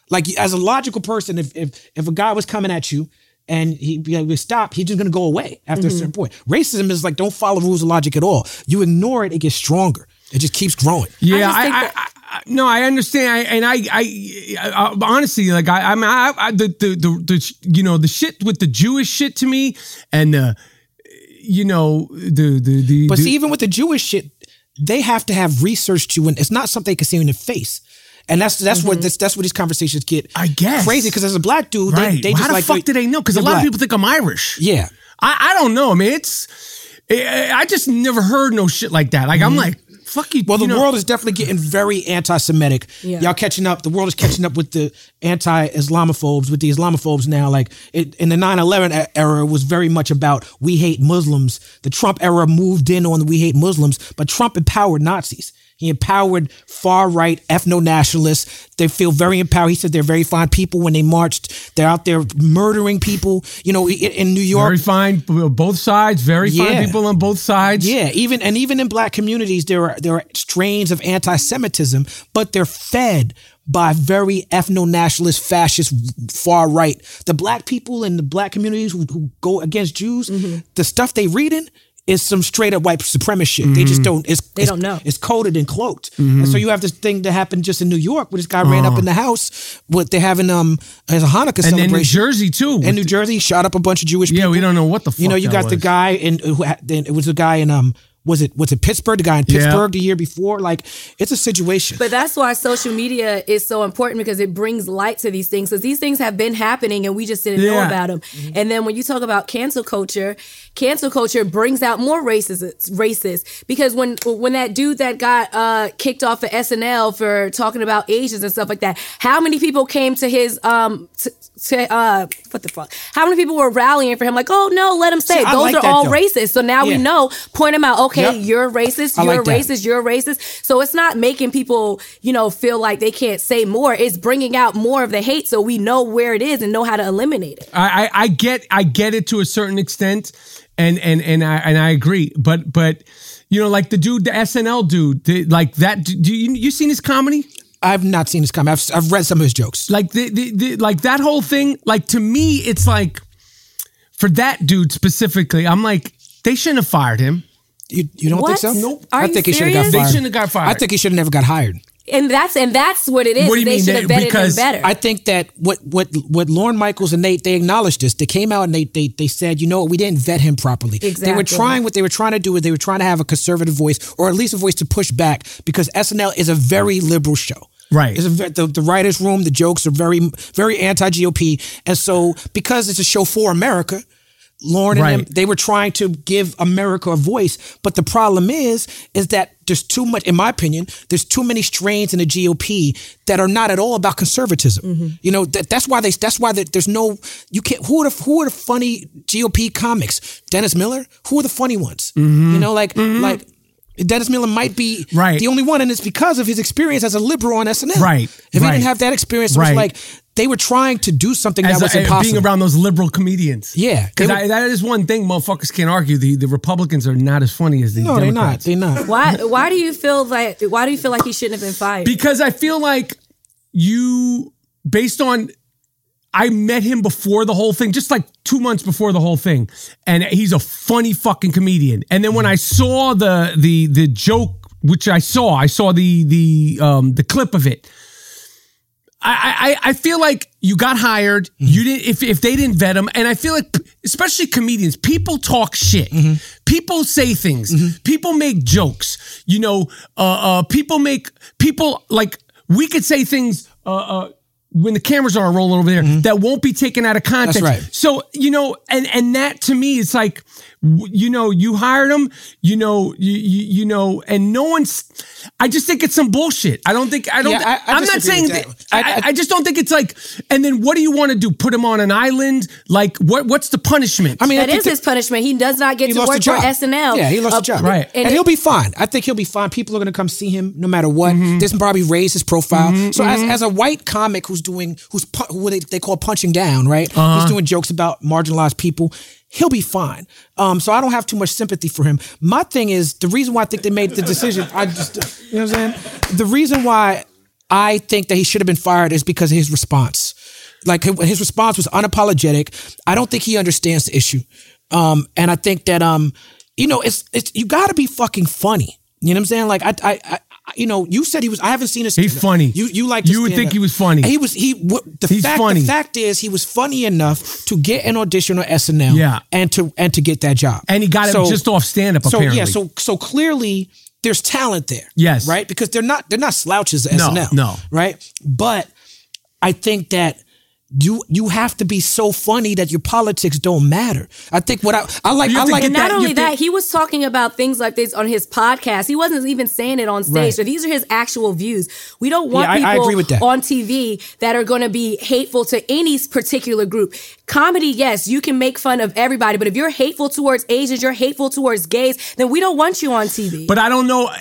Like as a logical person, if a guy was coming at you and he would stop, he's just going to go away after a certain point. Racism is like, don't follow rules of logic at all. You ignore it, it gets stronger. It just keeps growing. Yeah, I understand. I honestly, like the shit with the Jewish shit to me and the. You know, even with the Jewish shit, they have to have research to win. It's not something they can see in the face. And that's where that's where these conversations get, I guess, crazy. Because as a black dude, they just like, how the fuck do they know? Because a lot of people think I'm Irish. Yeah, I don't know. I mean, I just never heard no shit like that. Like I'm like. Fuck you. Well, the world is definitely getting very anti-Semitic. Yeah. Y'all catching up. The world is catching up with the anti-Islamophobes, with the Islamophobes now. Like in the 9/11 era, it was very much about we hate Muslims. The Trump era moved in on the we hate Muslims, but Trump empowered Nazis. He empowered far-right ethno-nationalists. They feel very empowered. He said they're very fine people when they marched. They're out there murdering people, you know, in New York. Very fine, both sides. Very fine people on both sides. Yeah, even in black communities, there are strains of anti-Semitism, but they're fed by very ethno-nationalist, fascist, far-right. The black people in the black communities who go against Jews, the stuff they reading is some straight up white supremacist shit. They just don't. They don't know. It's coded and cloaked. And so you have this thing that happened just in New York, where this guy ran up in the house. What they're having as a Hanukkah celebration. And in New Jersey too. In New Jersey, shot up a bunch of Jewish people. Yeah, we don't know what the fuck. You know, you got the guy in. It was a guy in. Was it Pittsburgh? The guy in Pittsburgh the year before? Like, it's a situation. But that's why social media is so important, because it brings light to these things. Because these things have been happening and we just didn't know about them. Mm-hmm. And then when you talk about cancel culture brings out more racists. Because when that dude that got kicked off of SNL for talking about Asians and stuff like that, how many people came to his... what the fuck? How many people were rallying for him? Like, oh no, let him say it. Those are all racist. So now we know, point them out. Okay, you're racist. You're racist. You're racist. So it's not making people, you know, feel like they can't say more. It's bringing out more of the hate, so we know where it is and know how to eliminate it. I get it to a certain extent, and I agree. But you know, like the dude, the SNL dude, like that. Do you seen his comedy? I've not seen this coming. I've read some of his jokes. Like the like that whole thing. Like to me, it's like for that dude specifically, I'm like they shouldn't have fired him. You don't think so? Nope. I think he should have got fired. They shouldn't have got fired. I think he should have never got hired. And that's what it is. What do you mean? They should have vetted him better. I think that what Lorne Michaels and they acknowledged this. They came out and they said, you know what, we didn't vet him properly. Exactly. They were trying to have a conservative voice, or at least a voice to push back, because SNL is a very liberal show. Right. It's the writer's room, the jokes are very, very anti-GOP. And so because it's a show for America, Lorne and them, they were trying to give America a voice. But the problem is that there's too much, in my opinion, there's too many strains in the GOP that are not at all about conservatism. Mm-hmm. You know, that's why there's no, you can't, who are the funny GOP comics? Dennis Miller? Who are the funny ones? Mm-hmm. You know, like Dennis Miller might be the only one, and it's because of his experience as a liberal on SNL. Right. If he didn't have that experience, it was like, they were trying to do something that was impossible. Being around those liberal comedians. Yeah. Because that is one thing motherfuckers can't argue. The Republicans are not as funny as the Democrats. No, they're not. Why do you feel like he shouldn't have been fired? Because I feel like I met him before the whole thing, just like 2 months before the whole thing. And he's a funny fucking comedian. And then when I saw the joke, which I saw the clip of it. I feel like you got hired. Mm-hmm. You didn't if they didn't vet him, and I feel like especially comedians, people talk shit. Mm-hmm. People say things. Mm-hmm. People make jokes. You know, we could say things when the cameras are rolling over there that won't be taken out of context. That's right. So you know, and that to me is like, you know, you hired him. You know, you know, and no one's. I just think it's some bullshit. I'm not saying that. I just don't think it's like. And then what do you want to do? Put him on an island? Like what? What's the punishment? I mean, that is his punishment. He does not get to work for SNL. Yeah, he lost the job. Right, and he'll be fine. I think he'll be fine. People are going to come see him no matter what. Mm-hmm. This will probably raise his profile. Mm-hmm, so as a white comic who they call punching down, right? Uh-huh. He's doing jokes about marginalized people. He'll be fine. So I don't have too much sympathy for him. My thing is, the reason why I think they made the decision, you know what I'm saying? The reason why I think that he should have been fired is because of his response. Like his response was unapologetic. I don't think he understands the issue. And I think that, you know, it's you gotta be fucking funny. You know what I'm saying? Like you know, you said he was. I haven't seen his. He's funny. You like. You would think he was funny. And he was. The fact is, he was funny enough to get an audition on SNL. Yeah. And to get that job. And he got it just off stand up. Apparently. Yeah. So clearly there's talent there. Yes. Right. Because they're not slouches at SNL. No. Right. But I think that you have to be so funny that your politics don't matter. I think what I like. I like. And not only that, he was talking about things like this on his podcast. He wasn't even saying it on stage. Right. So these are his actual views. We don't want people on TV that are going to be hateful to any particular group. Comedy, yes, you can make fun of everybody, but if you're hateful towards Asians, you're hateful towards gays, then we don't want you on TV. But I don't know.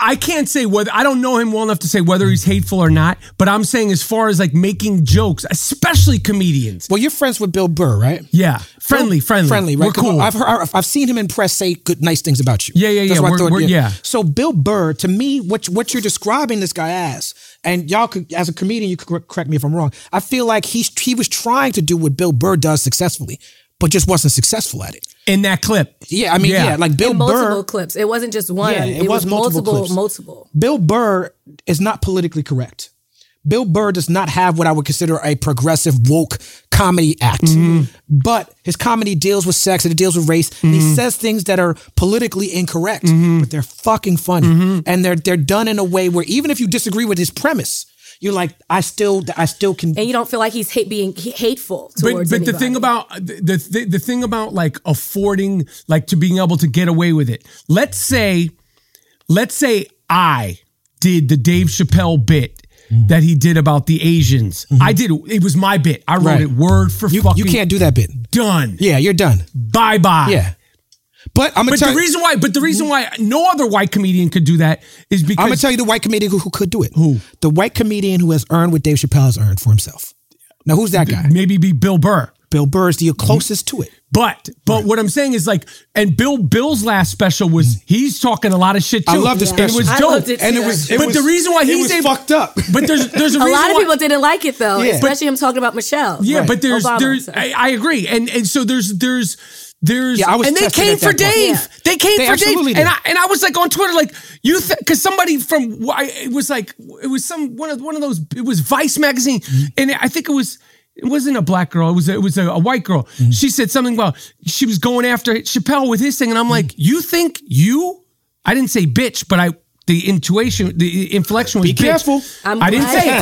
I can't say whether, I don't know him well enough to say whether he's hateful or not, but I'm saying as far as like making jokes, especially comedians. Well, you're friends with Bill Burr, right? Yeah. Friendly, right? We're cool. I've seen him in press say nice things about you. Yeah. That's what I thought, yeah. So Bill Burr, to me, what you're describing this guy as, and y'all could, as a comedian, you could correct me if I'm wrong. I feel like he was trying to do what Bill Burr does successfully, but just wasn't successful at it. In that clip. Yeah, I mean, yeah like Bill multiple Burr. Multiple clips. It wasn't just one. Yeah, it was multiple clips. Bill Burr is not politically correct. Bill Burr does not have what I would consider a progressive woke comedy act. Mm-hmm. But his comedy deals with sex and it deals with race. Mm-hmm. And he says things that are politically incorrect, but they're fucking funny. Mm-hmm. And they're done in a way where even if you disagree with his premise, you're like, I still can, and you don't feel like he's hateful towards. But the thing about the thing about like affording, like to being able to get away with it. Let's say I did the Dave Chappelle bit that he did about the Asians. Mm-hmm. It was my bit. I wrote it word for fucking. You can't do that bit. Done. Yeah, you're done. Bye bye. Yeah. But I'm gonna tell you the reason why no other white comedian could do that is because I'm gonna tell you the white comedian who could do it. Who? The white comedian who has earned what Dave Chappelle has earned for himself. Now who's that guy? Maybe be Bill Burr. Bill Burr is the closest to it. But right. What I'm saying is like, and Bill's last special was, he's talking a lot of shit too. I love the special. It was dope. And it was, but the reason why he was fucked up. But there's a reason lot of people didn't like it though, especially him talking about Michelle. Yeah, right. But there's I agree. And so there's yeah, and they came for Dave. Yeah. They came for Dave. Did. And I was like on Twitter like you cuz somebody from it was some one of those, it was Vice magazine, and I think it wasn't a black girl. It was a white girl. Mm-hmm. She said something about she was going after Chappelle with his thing, and I'm like, you think you? I didn't say bitch, but the inflection was. Be bitch. Careful! I didn't say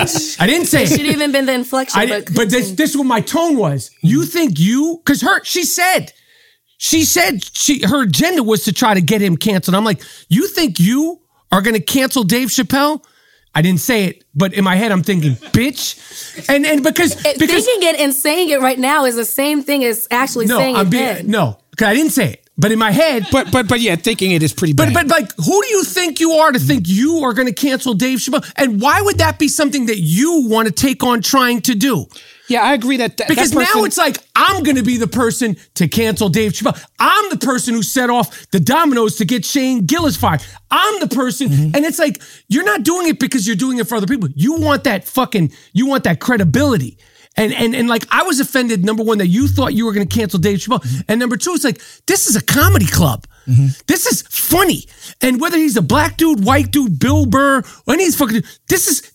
it. It should even been the inflection. But this is what my tone was. You think you? Because her agenda was to try to get him canceled. I'm like, you think you are going to cancel Dave Chappelle? I didn't say it, but in my head I'm thinking, bitch, and because thinking it and saying it right now is the same thing as actually saying it then. No, because I didn't say it, but in my head, but yeah, thinking it is pretty bad. But like, who do you think you are to think you are going to cancel Dave Chappelle? And why would that be something that you want to take on trying to do? Yeah, I agree that because that person, now it's like, I'm going to be the person to cancel Dave Chappelle. I'm the person who set off the dominoes to get Shane Gillis fired. I'm the person. Mm-hmm. And it's like, you're not doing it because you're doing it for other people. You want that credibility. And like, I was offended, number one, that you thought you were going to cancel Dave Chappelle. Mm-hmm. And number two, it's like, this is a comedy club. Mm-hmm. This is funny. And whether he's a black dude, white dude, Bill Burr, or any of these fucking dudes,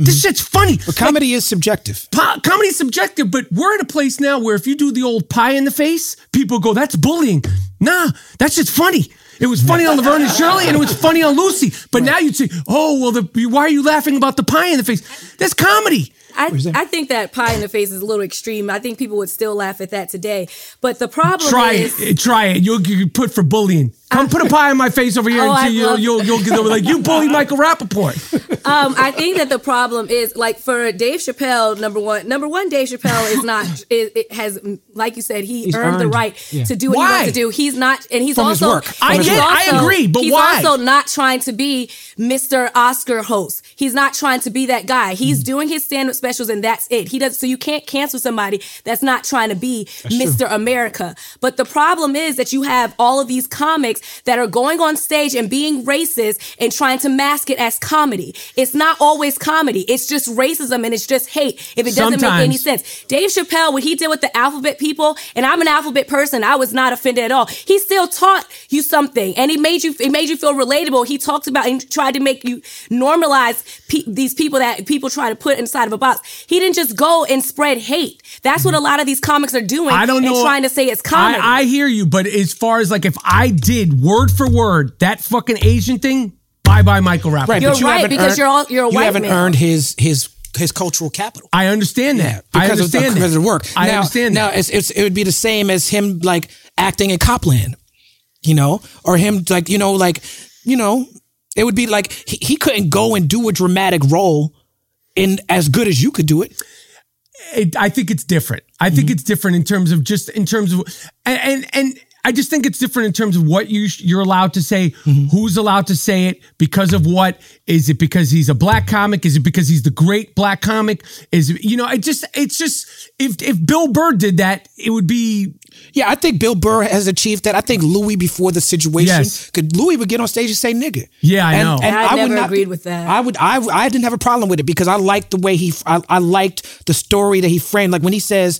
this shit's funny. But comedy is subjective. Comedy is subjective, but we're in a place now where if you do the old pie in the face, people go, that's bullying. Nah, that's just funny. It was funny on Laverne and Shirley, and it was funny on Lucy. But now you'd say, oh, well, why are you laughing about the pie in the face? That's comedy. I think that pie in the face is a little extreme. I think people would still laugh at that today. But the problem is... Try it. You'll put for bullying. Come put a pie in my face over here and you'll get over like, you bullied Michael Rappaport. I think that the problem is, like, for Dave Chappelle, number one, Dave Chappelle is not... it has, like you said, he's earned the right to do what he wants to do. He's not... And he's also... I agree, but why? He's also not trying to be Mr. Oscar host. He's not trying to be that guy. He's doing his stand-up specials and that's it. He does, so you can't cancel somebody that's not trying to be Mr. America. But the problem is that you have all of these comics that are going on stage and being racist and trying to mask it as comedy. It's not always comedy. It's just racism and it's just hate. If it doesn't make any sense. Dave Chappelle, when he did with the alphabet people, and I'm an alphabet person, I was not offended at all. He still taught you something and it made you feel relatable. He talked about and tried to make you normalize these people that people try to put inside of a box. He didn't just go and spread hate. That's what a lot of these comics are doing. I don't know. And trying to say it's comedy. I hear you, but as far as like if I did word for word that fucking Asian thing, bye-bye Michael Rappaport. Right, but you haven't earned his cultural capital. I understand that. Because of the work. I understand that. Now, it would be the same as him like acting in Copland, you know? Or him like, it would be like he couldn't go and do a dramatic role in as good as you could do it. I think it's different. I think it's different in terms of, and I just think it's different in terms of what you're allowed to say, who's allowed to say it, because of what. Is it because he's a black comic? Is it because he's the great black comic? If Bill Burr did that, it would be... Yeah, I think Bill Burr has achieved that. I think Louis before the situation, Louis would get on stage and say nigga. Yeah, I know. And I never agreed with that. I didn't have a problem with it because I liked the way I liked the story that he framed. Like when he says,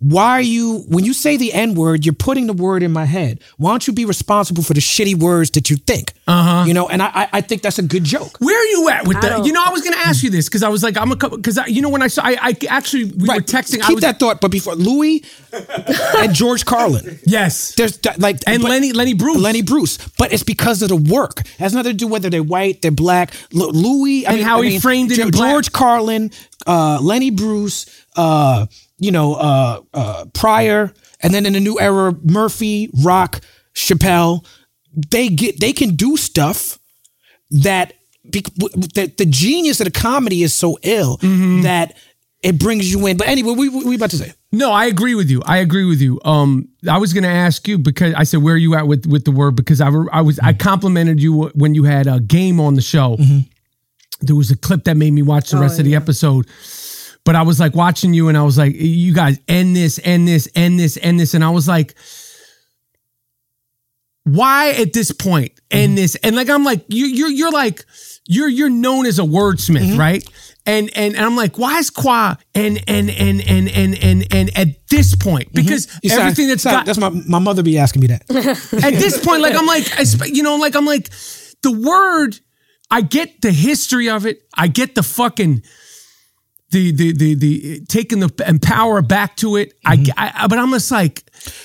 why are you, when you say the N-word, you're putting the word in my head. Why don't you be responsible for the shitty words that you think? Uh-huh. You know, and I think that's a good joke. Where are you at with that? You know, I was going to ask you this because I was like, I'm a couple, because you know, when I saw, we were texting. Keep that thought, but before, Louis and George Carlin. Yes. There's like, Lenny Bruce. But it's because of the work. It has nothing to do whether they're white, they're black. Louis, I mean, how he framed it. George Carlin, Lenny Bruce, Pryor, and then in the new era, Murphy, Rock, Chappelle, they can do stuff that the genius of the comedy is so ill that it brings you in. But anyway, what were you about to say? No, I agree with you. I was going to ask you because I said, where are you at with the word? Because I complimented you when you had a game on the show. There was a clip that made me watch the rest of the episode. But I was like watching you and I was like, you guys end this. And I was like, why at this point end this? And like, I'm like, you're known as a wordsmith, right? And I'm like, why is Qua and at this point? Because everything that's got, that's my mother be asking me that. At this point, like, I'm like, you know, like, I'm like, the word, I get the history of it. I get the fucking, the taking the and power back to it. But I'm just like,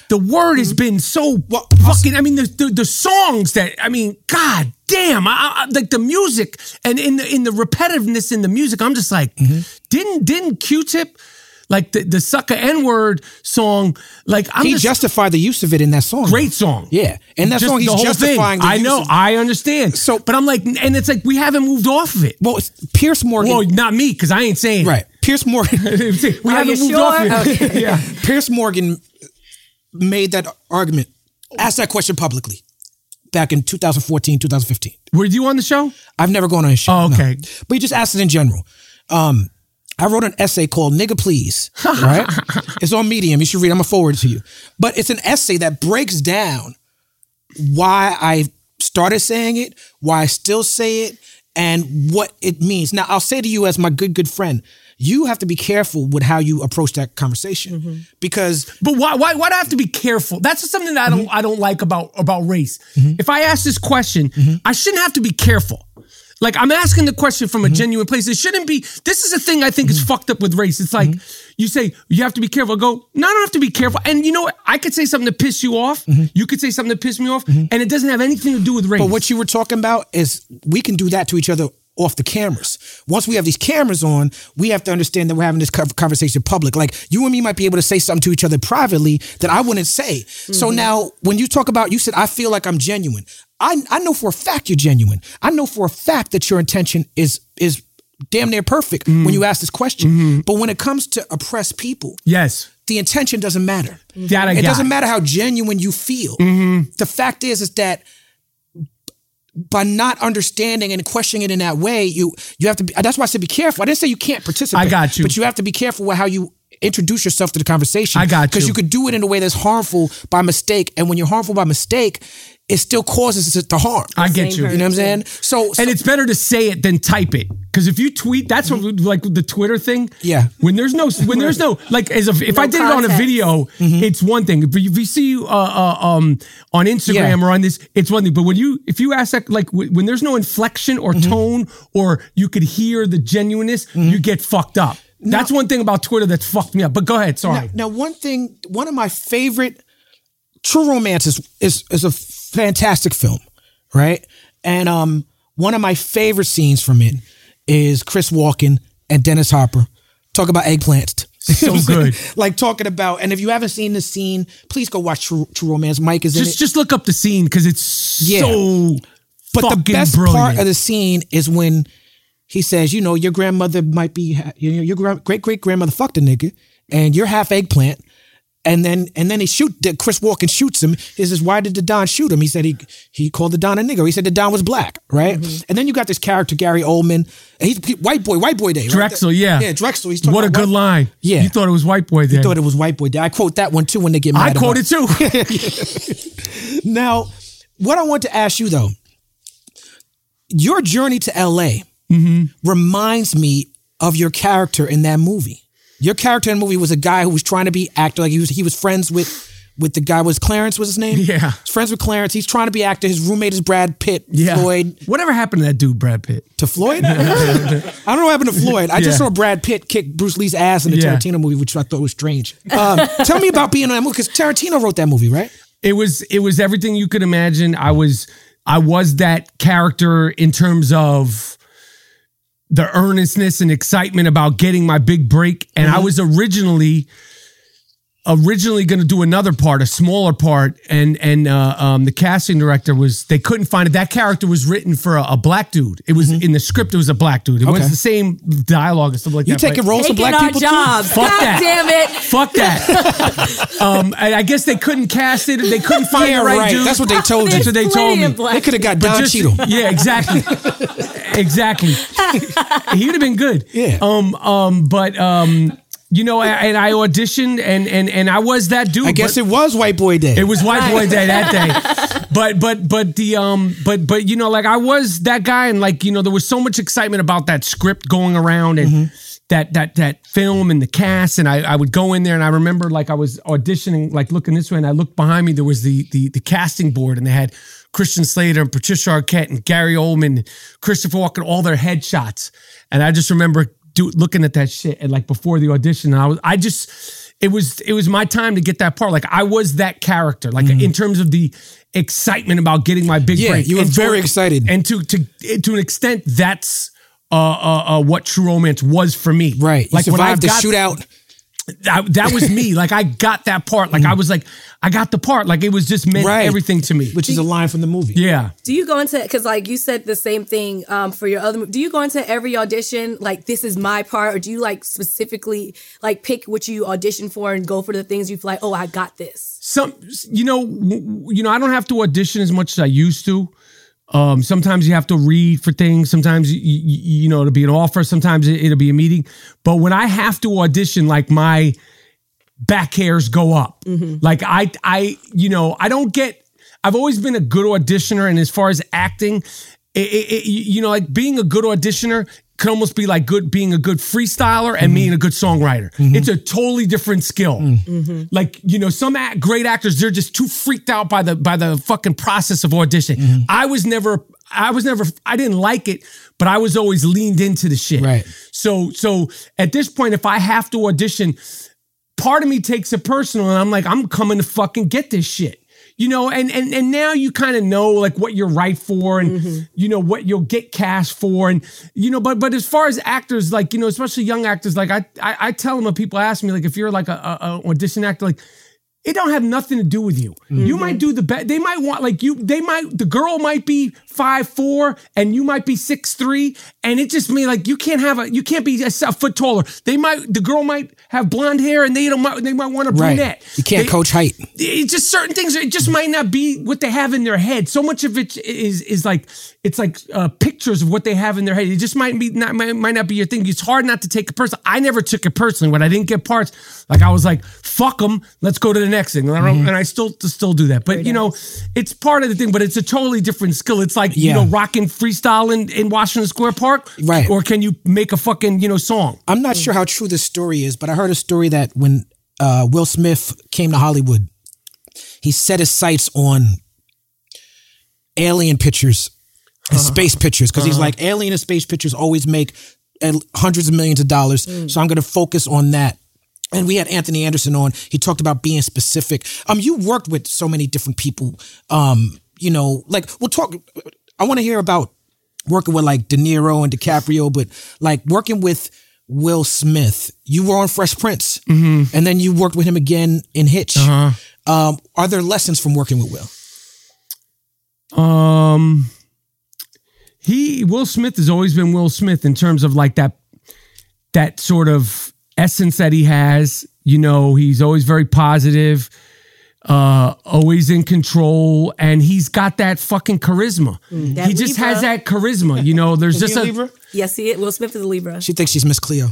the word has been so fucking. I mean, the songs that, I mean, god damn, I like the music and in the repetitiveness in the music. I'm just like, didn't Q-Tip, like the sucker N-word song, like he justified the use of it in that song. Great song, yeah. And that song, he's justifying the whole thing. I know, I understand. So, but I'm like, and it's like we haven't moved off of it. Well, Pierce Morgan. Well, not me, because I ain't saying right. Pierce Morgan. We haven't moved off of it. Okay. Yeah. Pierce Morgan made that argument, asked that question publicly back in 2014, 2015. Were you on the show? I've never gone on a show. Oh, okay. No. But you just asked it in general. I wrote an essay called Nigga Please, right? It's on Medium. You should read it. I'm going to forward it to you. But it's an essay that breaks down why I started saying it, why I still say it, and what it means. Now, I'll say to you as my good friend, you have to be careful with how you approach that conversation because... But why do I have to be careful? That's something that I don't like about race. If I ask this question, I shouldn't have to be careful. Like, I'm asking the question from a genuine place. It shouldn't be... This is a thing I think is fucked up with race. It's like, you say, you have to be careful. I go, no, I don't have to be careful. And you know what? I could say something to piss you off. You could say something to piss me off. And it doesn't have anything to do with race. But what you were talking about is we can do that to each other off the cameras. Once we have these cameras on, we have to understand that we're having this conversation public. Like, you and me might be able to say something to each other privately that I wouldn't say. So now, when you talk about... You said, I feel like I'm genuine. I know for a fact you're genuine. I know for a fact that your intention is damn near perfect when you ask this question. But when it comes to oppressed people, yes, the intention doesn't matter. It doesn't matter how genuine you feel. The fact is that by not understanding and questioning it in that way, you have to be, that's why I said be careful. I didn't say you can't participate. I got you. But you have to be careful with how you introduce yourself to the conversation. I got you. Because you could do it in a way that's harmful by mistake. And when you're harmful by mistake, it still causes it to harm. I get you. You know what I'm saying? So and it's better to say it than type it. Because if you tweet, that's what, like the Twitter thing. Yeah. When there's no like, as if I did it on a video, it's one thing. But if we see you on Instagram or on this, it's one thing. But if you ask that, like when there's no inflection or tone, or you could hear the genuineness, you get fucked up. Now, that's one thing about Twitter that's fucked me up. But go ahead. Sorry. Now one of my favorite, True Romance is a fantastic film, right? And one of my favorite scenes from it is Chris Walken and Dennis Hopper talk about eggplants. So good. Like talking about, and if you haven't seen the scene, please go watch True Romance. Mike is in it. Just look up the scene because it's so But the best brilliant part of the scene is when he says, you know, your grandmother might be, you know, your great-great-grandmother fucked a nigga and you're half eggplant. And then Chris Walken shoots him. He says, why did the Don shoot him? He said he called the Don a nigger. He said the Don was black, right? And then you got this character, Gary Oldman. He's white boy day. Right? Drexel, yeah. Yeah, Drexel. He's talking about a good line. Yeah. You thought it was white boy day. You thought it was white boy day. I quote that one too when they get mad. I quote it too. Now, what I want to ask you though, your journey to LA reminds me of your character in that movie. Your character in the movie was a guy who was trying to be actor. Like he was friends with the guy. Was Clarence was his name? Yeah. He was friends with Clarence. He's trying to be actor. His roommate is Brad Pitt. Yeah. Floyd. Whatever happened to that dude, Brad Pitt? To Floyd? I don't know what happened to Floyd. I just saw Brad Pitt kick Bruce Lee's ass in the Tarantino movie, which I thought was strange. Tell me about being in that movie, because Tarantino wrote that movie, right? It was everything you could imagine. I was that character in terms of the earnestness and excitement about getting my big break. And I was originally going to do another part, a smaller part. And the casting director they couldn't find it. That character was written for a black dude. It was in the script. It was a black dude. It was the same dialogue and stuff like that. You taking roles for black people jobs. Too? Fuck God that. Damn it. Fuck that. And I guess they couldn't cast it. They couldn't find the right dude. That's what they told you. That's what they told me. They could have got Don Cheadle. Yeah, exactly. Exactly. He would have been good. Yeah. You know, and I auditioned, and I was that dude. I guess it was White Boy Day. It was White Boy Day that day. But you know, like I was that guy, and like, you know, there was so much excitement about that script going around and that film and the cast, and I would go in there, and I remember like I was auditioning, like looking this way, and I looked behind me. There was the casting board, and they had Christian Slater and Patricia Arquette and Gary Oldman, and Christopher Walken, all their headshots, and I just remember. Dude, looking at that shit and like before the audition, and it was my time to get that part. Like I was that character, like in terms of the excitement about getting my big break. You were very excited, and to an extent, that's what True Romance was for me. Right, like you survived the shootout. That was me. Like I got that part. Like I was like, I got the part. Like it was just meant everything to me. Which is a line from the movie. Yeah. Do you go into, because like you said the same thing for your other movie. Do you go into every audition like this is my part, or do you like specifically like pick what you audition for and go for the things you feel like, oh, I got this? You know, I don't have to audition as much as I used to. Sometimes you have to read for things. Sometimes, you know, it'll be an offer. Sometimes it'll be a meeting. But when I have to audition, like my back hairs go up. Like I, you know, I don't get, I've always been a good auditioner. And as far as acting, you know, like being a good auditioner could almost be like being a good freestyler and being a good songwriter. It's a totally different skill. Like, you know, some great actors, they're just too freaked out by the fucking process of auditioning. I didn't like it, but I was always leaned into the shit. Right. So at this point, if I have to audition, part of me takes it personal, and I'm like, I'm coming to fucking get this shit. You know, and now you kind of know like what you're right for, and you know what you'll get cast for, and you know, but as far as actors, like, you know, especially young actors, like I tell them when people ask me, like, if you're like a audition actor, like it don't have nothing to do with you. You might do the best. They might want like you. They might, the girl might be 5'4" and you might be 6'3", and it just mean like you can't be a foot taller. The girl might have blonde hair and they might want a brunette. You can't coach height. It's just certain things. It just might not be what they have in their head. So much of it is like it's like pictures of what they have in their head. It just might not be your thing. It's hard not to take it personally. I never took it personally when I didn't get parts. Like I was like, fuck them. Let's go to the next thing, and I still do that, but you know, it's part of the thing. But it's a totally different skill. It's like you know, rocking freestyle in Washington Square Park, right? Or can you make a fucking, you know, song? I'm not sure how true this story is, but I heard a story that when Will Smith came to Hollywood, he set his sights on alien pictures and space pictures, because he's like, alien and space pictures always make hundreds of millions of dollars, so I'm going to focus on that. And we had Anthony Anderson on. He talked about being specific. You worked with so many different people. You know, like we'll talk. I want to hear about working with like De Niro and DiCaprio, but like working with Will Smith. You were on Fresh Prince, and then you worked with him again in Hitch. Are there lessons from working with Will? Will Smith has always been Will Smith in terms of like that sort of essence that he has. You know, he's always very positive, always in control, and he's got that fucking charisma. That he just has that charisma. You know, there's just a Libra? Yes, he is. Will Smith is a Libra. She thinks she's Miss Cleo.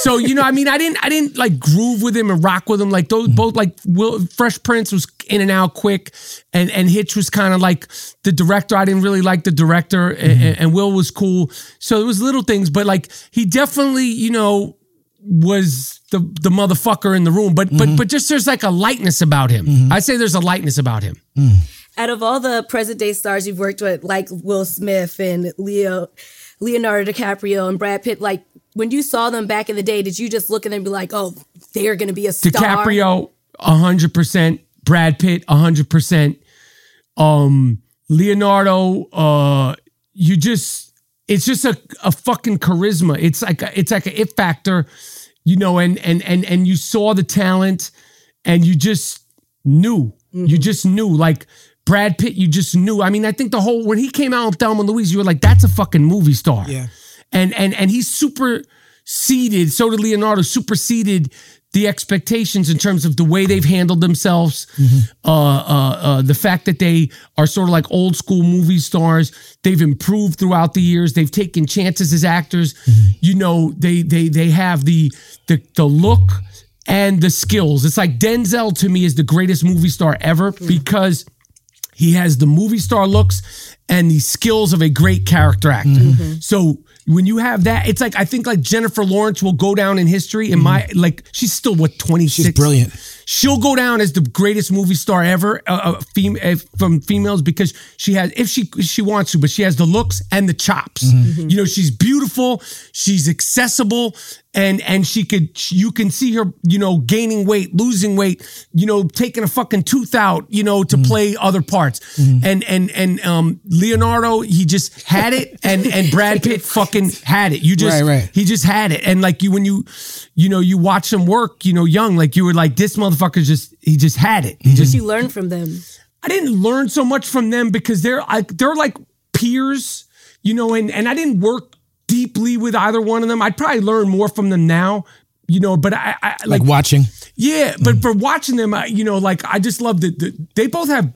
So, you know, I mean, I didn't like groove with him and rock with him. Like those both, like Fresh Prince was in and out quick, and Hitch was kind of like the director. I didn't really like the director, and Will was cool. So it was little things, but like he definitely, you know, was the motherfucker in the room. But but just there's like a lightness about him. I say there's a lightness about him. Out of all the present day stars you've worked with, like Will Smith and Leonardo DiCaprio and Brad Pitt, like when you saw them back in the day, did you just look at them and be like, oh, they're going to be a star? DiCaprio, 100%. Brad Pitt, 100%. Leonardo, it's just a fucking charisma. It's like an it factor, you know, and you saw the talent and you just knew. You just knew, like, Brad Pitt, you just knew. I mean, I think when he came out with Thelma and Louise, you were like, that's a fucking movie star. Yeah. And he superseded, so did Leonardo, superseded the expectations in terms of the way they've handled themselves, the fact that they are sort of like old school movie stars. They've improved throughout the years. They've taken chances as actors. You know, they have the look and the skills. It's like Denzel to me is the greatest movie star ever because he has the movie star looks and the skills of a great character actor. So when you have that, it's like, I think like Jennifer Lawrence will go down in history in my, like, she's still what, 26? She's brilliant. She'll go down as the greatest movie star ever from females because she has, if she wants to, but she has the looks and the chops. You know, she's beautiful, she's accessible, and she could, you can see her, you know, gaining weight, losing weight, you know, taking a fucking tooth out, you know, to play other parts. And Leonardo, he just had it, and Brad Pitt fucking had it. You just, he just had it. And like you, when you, you know, you watch him work, you know, young, like you were like, this motherfucker just, he just had it. He just, you learn from them. I didn't learn so much from them because they're like peers, you know, and I didn't work deeply with either one of them. I'd probably learn more from them now, you know, but I like watching. Yeah. But for watching them, you know, like I just love that they both have,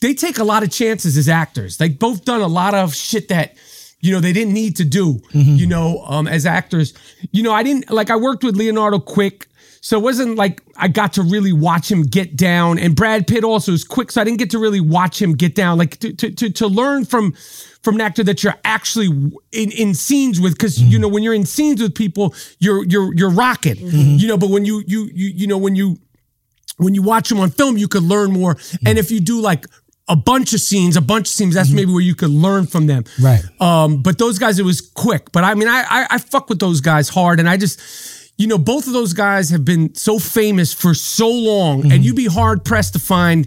they take a lot of chances as actors. They both done a lot of shit that, you know, they didn't need to do, you know, as actors, you know, I didn't like, I worked with Leonardo quick. So it wasn't like I got to really watch him get down, and Brad Pitt also is quick, so I didn't get to really watch him get down. Like to learn from an actor that you're actually in scenes with, because you know when you're in scenes with people, you're rocking, you know. But when you know when you watch them on film, you could learn more. And if you do like a bunch of scenes, that's maybe where you could learn from them. Right. But those guys, it was quick. But I mean, I fuck with those guys hard, and I just. You know, both of those guys have been so famous for so long, and you'd be hard-pressed to find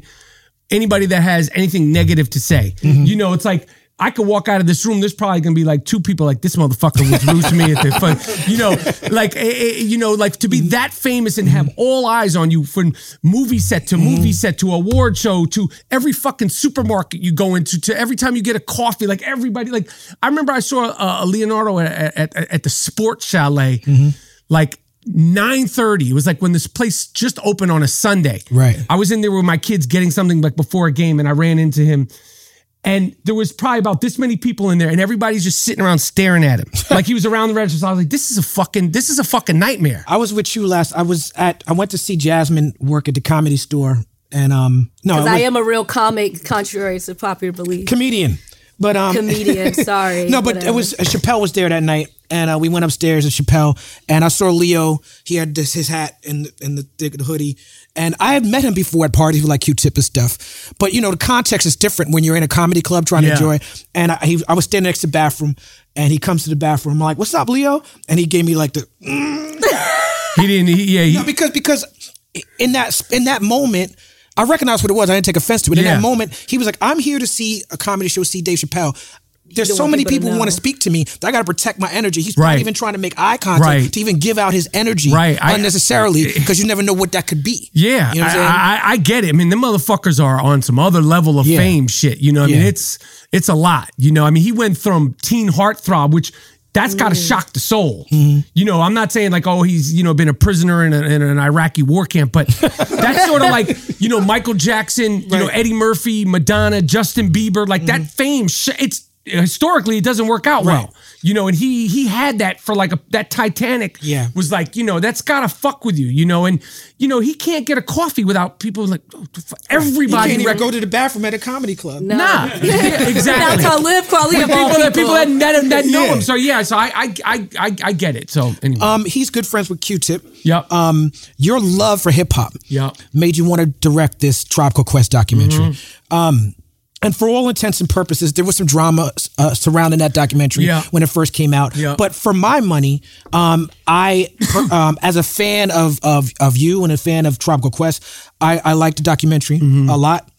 anybody that has anything negative to say. You know, it's like, I could walk out of this room, there's probably going to be like two people like, this motherfucker was rude to me at the fun. You know, like to be that famous and have all eyes on you from movie set to award show to every fucking supermarket you go into, to every time you get a coffee, like everybody, like, I remember I saw Leonardo at the Sports Chalet, like 9:30. It was like when this place just opened on a Sunday. Right. I was in there with my kids getting something like before a game, and I ran into him. And there was probably about this many people in there, and everybody's just sitting around staring at him. Like he was around the register. So I was like, this is a fucking nightmare. I was with you last. I went to see Jasmine work at the Comedy Store, and because I am a real comic, contrary to popular belief. Comedian. Sorry. No, but whatever. It was Chappelle was there that night. And we went upstairs at Chappelle, and I saw Leo. He had his hat and the hoodie. And I had met him before at parties with like Q-Tip and stuff. But you know, the context is different when you're in a comedy club trying to enjoy. And I was standing next to the bathroom, and he comes to the bathroom. I'm like, "What's up, Leo?" And he gave me like the. He didn't. Because in that moment. I recognized what it was. I didn't take offense to it. In that moment, he was like, I'm here to see a comedy show, see Dave Chappelle. There's so many people who want to speak to me that I got to protect my energy. He's not even trying to make eye contact to even give out his energy unnecessarily, because you never know what that could be. Yeah, you know what I get it. I mean, them motherfuckers are on some other level of fame shit. You know what I mean? It's a lot. You know, I mean, he went from teen heartthrob, which... That's got to shock the soul. You know, I'm not saying like, oh, he's, you know, been a prisoner in an Iraqi war camp, but that's sort of like, you know, Michael Jackson, you know, Eddie Murphy, Madonna, Justin Bieber, like that fame, it's historically, it doesn't work out well. You know, and he had that for like that Titanic was like, you know, that's got to fuck with you, you know. And, you know, he can't get a coffee without people like, everybody. You can't even go to the bathroom at a comedy club. No. Nah. Yeah, exactly. That's Talib Kweli of all people that know him. So, yeah, so I get it. So, anyway. He's good friends with Q-Tip. Yep. Your love for hip-hop made you want to direct this Tribe Called Quest documentary. And for all intents and purposes, there was some drama surrounding that documentary when it first came out. But for my money, I as a fan of you and a fan of Tribe Called Quest, I liked the documentary a lot.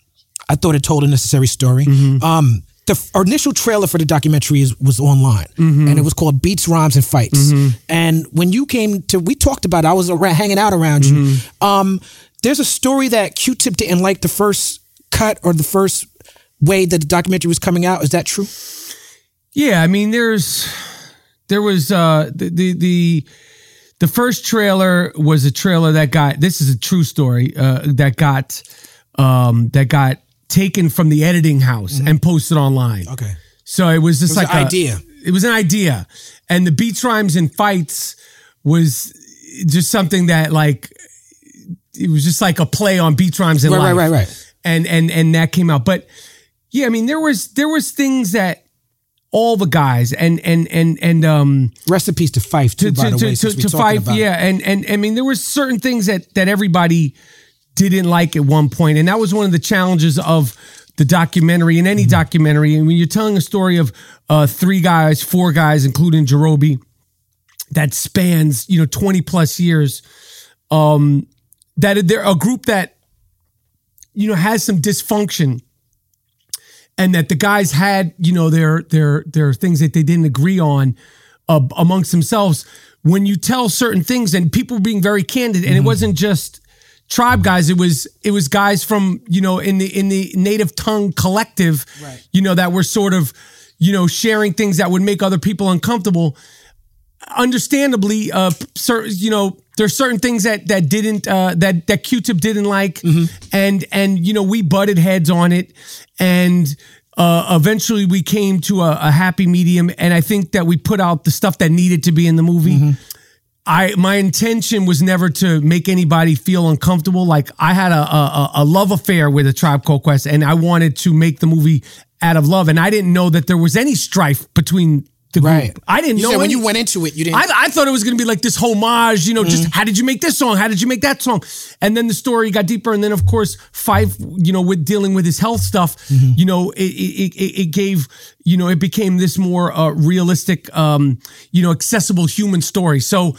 I thought it told a necessary story. The initial trailer for the documentary was online, and it was called Beats, Rhymes, and Fights. And when you came to, we talked about it. I was hanging out around you. There's a story that Q-Tip didn't like the first cut or the first way that the documentary was coming out. Is that true? Yeah, I mean, there was The first trailer was a trailer that got, this is a true story, that got taken from the editing house and posted online. Okay. So it was just it was like an idea. It was an idea. And the beats, rhymes, and fights was just something that, like, it was just like a play on beats, rhymes, and life. Right. And that came out. But yeah, I mean, there was things that all the guys and rest in peace to Fife too, by the way, since we're talking about it. Yeah, and I mean, there were certain things that everybody didn't like at one point, and that was one of the challenges of the documentary and any documentary. And when you're telling a story of four guys, including Jerobi, that spans 20 plus years, that they're a group that has some dysfunction. And that the guys had, their things that they didn't agree on amongst themselves. When you tell certain things, and people being very candid, and it wasn't just tribe guys, it was guys from in the native tongue collective, right. That were sort of sharing things that would make other people uncomfortable. Understandably, there's certain things that didn't that Q-Tip didn't like, and we butted heads on it, and eventually we came to a happy medium, and I think that we put out the stuff that needed to be in the movie. My intention was never to make anybody feel uncomfortable. Like, I had a love affair with A Tribe Called Quest, and I wanted to make the movie out of love, and I didn't know that there was any strife between. Right. I didn't know when you went into it, you didn't. I thought it was going to be like this homage, just how did you make this song? How did you make that song? And then the story got deeper. And then, of course, Fife, with dealing with his health stuff, it gave, it became this more realistic, accessible human story. So,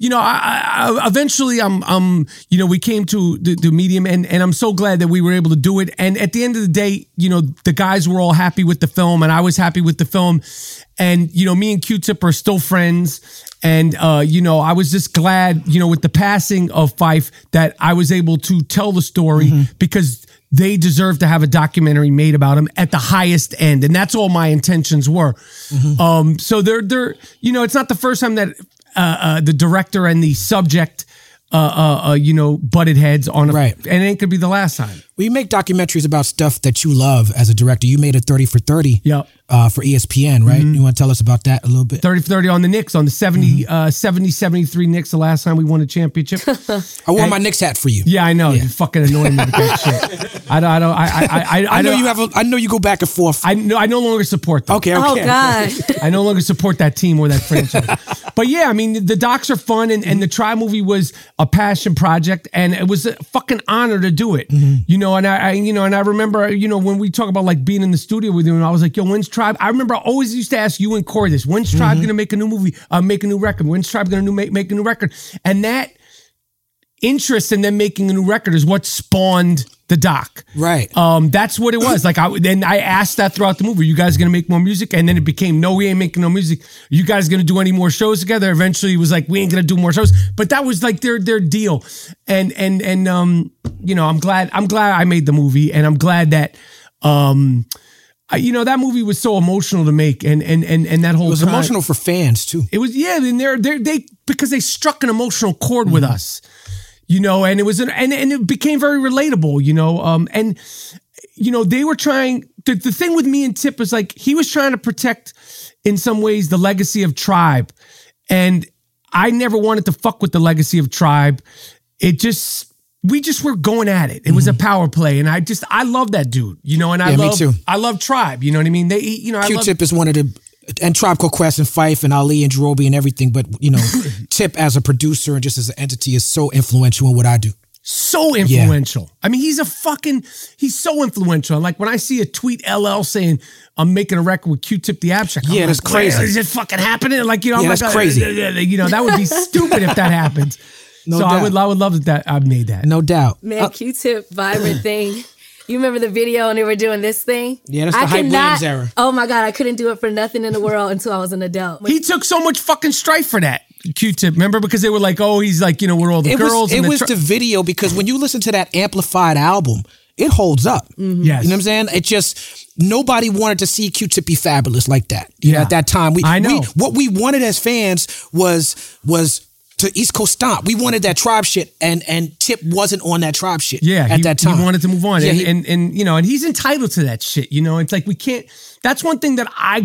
I eventually we came to the medium, and I'm so glad that we were able to do it. And at the end of the day, the guys were all happy with the film, and I was happy with the film. And, me and Q-Tip are still friends. And, I was just glad, with the passing of Fife, that I was able to tell the story because they deserve to have a documentary made about him at the highest end. And that's all my intentions were. So they're, it's not the first time that the director and the subject, butted heads on. Right. And it ain't going to be the last time. Well, you make documentaries about stuff that you love as a director. You made a 30 for 30 for ESPN, right? You want to tell us about that a little bit? 30 for 30 on the Knicks, on the 70-73 Knicks, the last time we won a championship. I wore my Knicks hat for you. Yeah, I know. Yeah. You fucking annoying me with that shit. I know you go back and forth. I no longer support them. Okay. Oh, God. I no longer support that team or that franchise. But yeah, I mean, the docs are fun, and the Tri movie was a passion project, and it was a fucking honor to do it. And I remember, when we talk about like being in the studio with you, and I was like, yo, when's Tribe? I remember I always used to ask you and Corey this: when's Tribe going to make a new movie, make a new record? When's Tribe going to make a new record? And that interest in them making a new record is what spawned the doc. Right. That's what it was. Like, I asked that throughout the movie. Are you guys going to make more music? And then it became, no, we ain't making no music. Are you guys going to do any more shows together? Eventually it was like, we ain't going to do more shows. But that was like their deal. And I'm glad I made the movie, and I'm glad that, that movie was so emotional to make, and that whole It was emotional for fans too. It was, yeah. And they because they struck an emotional chord with us. And it was and it became very relatable, they were trying. The thing with me and Tip is, like, he was trying to protect in some ways the legacy of Tribe, and I never wanted to fuck with the legacy of Tribe. We just were going at it. It was a power play, and I love that dude, and I love Tribe, you know what I mean? They, Q-Tip is one of the. And Tribe Called Quest and Fife and Ali and Jerobi and everything, but Tip as a producer and just as an entity is so influential in what I do. So influential. Yeah. I mean, he's so influential. Like, when I see a tweet LL saying I'm making a record with Q-Tip the Abstract, I'm that's crazy. Is it fucking happening? Like, that's crazy. That would be stupid if that happens. No doubt. I would love that I made that. No doubt. Man, Q-Tip vibrant thing. You remember the video, and they were doing this thing? Yeah, that's the Hype Williams era. Oh my God, I couldn't do it for nothing in the world until I was an adult. He took so much fucking strife for that, Q-Tip. Remember? Because they were like, oh, he's like, we're all the girls. It was the video, because when you listen to that amplified album, it holds up. Yes. You know what I'm saying? It just, nobody wanted to see Q-Tip be fabulous like that. At that time. I know. What we wanted as fans was to East Coast Stomp. We wanted that tribe shit, and Tip wasn't on that tribe shit at that time. He wanted to move on. Yeah, and you know, and he's entitled to that shit, you know. It's like we can't, that's one thing that I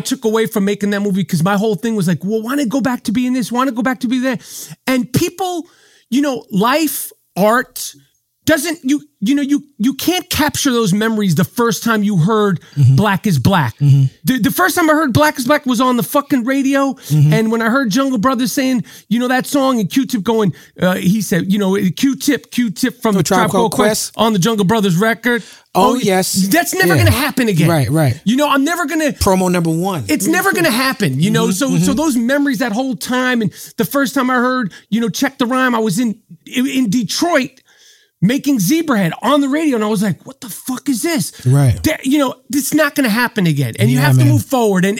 took away from making that movie, because my whole thing was like, well, want to go back to being this, want to go back to be there. And people, you know, life, art, doesn't, you can't capture those memories the first time you heard Black is Black. Mm-hmm. The first time I heard Black is Black was on the fucking radio. Mm-hmm. And when I heard Jungle Brothers saying, you know, that song, and Q-Tip going, he said, you know, Q-Tip from the Tribe Called Quest on the Jungle Brothers record. Oh yes. That's never going to happen again. Right, right. You know, I'm never going to... Promo number one. It's never going to happen, you know? So those memories that whole time, and the first time I heard, you know, Check the Rhyme, I was in Detroit making Zebrahead on the radio, and I was like, what the fuck is this? Right. You know, it's not going to happen again. And you have to move forward, and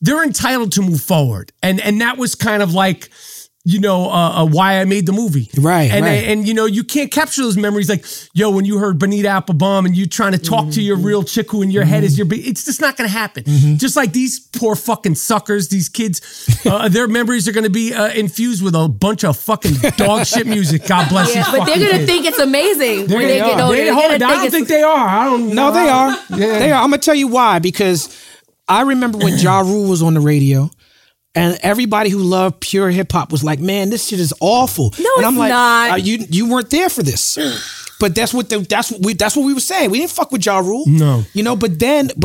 they're entitled to move forward. And that was kind of like, you know, why I made the movie. Right, and right. And, you know, you can't capture those memories like, yo, when you heard Bonita Applebum and you trying to talk to your real chick who in your head is your big, it's just not going to happen. Mm-hmm. Just like these poor fucking suckers, these kids, their memories are going to be infused with a bunch of fucking dog shit music. God bless these fucking kids. But they're going to think it's amazing when they get older. I don't think they are. I don't know. No, they are. Yeah. They are. I'm going to tell you why, because I remember when Ja Rule was on the radio, and everybody who loved pure hip hop was like, man, this shit is awful. No, and I'm it's like, not. You weren't there for this. But that's what we were saying. We didn't fuck with Ja Rule. No. You know, but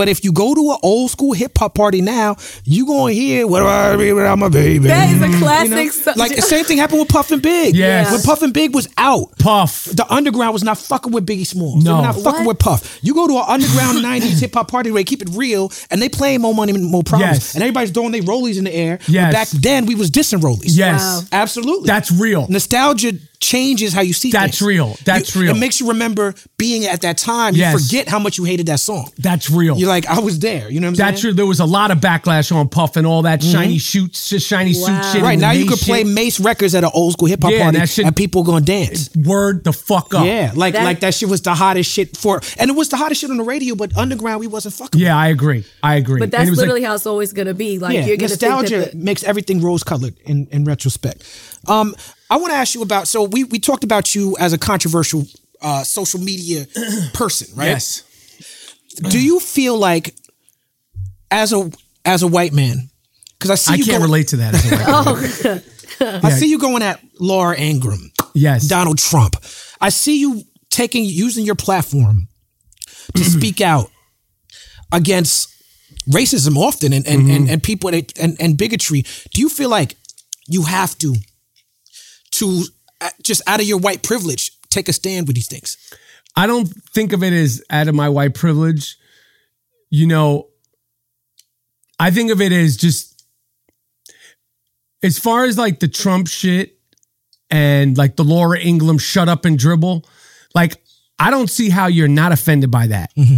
if you go to an old school hip hop party now, you gonna hear what I be without my baby. That is a classic. You know? Like the same thing happened with Puff and Big. Yes. When Puff and Big was out, Puff, the underground was not fucking with Biggie Smalls. No. They were not fucking with Puff. You go to an underground 90s hip hop party where they keep it real and they play More Money More Problems. Yes. And everybody's throwing their rollies in the air. Yes. Back then we was dissing rollies. Yes. Wow. Absolutely. That's real. Nostalgia changes how you see things. That's real. That's real. It makes you remember being at that time. Yes. You forget how much you hated that song. That's real. You're like, I was there. You know what I'm saying? That's real. There was a lot of backlash on Puff and all that shiny suit shit. Right. Now you could play Mace records at an old school hip hop party and people gonna dance. Word the fuck up. Yeah. Like that shit was the hottest shit and it was the hottest shit on the radio, but underground we wasn't fucking with. I agree. But that's literally how it's always gonna be. Like you're gonna nostalgia makes everything rose colored in retrospect. I want to ask you about, so we talked about you as a controversial social media person, right? Yes. Do you feel like as a white man, because I can't relate to that as a white man. I see you going at Laura Ingraham. Yes. Donald Trump. I see you using your platform to speak out against racism often and people and bigotry. Do you feel like you have to just out of your white privilege, take a stand with these things? I don't think of it as out of my white privilege. You know, I think of it as just, as far as like the Trump shit and like the Laura Ingraham shut up and dribble, like I don't see how you're not offended by that. Mm-hmm.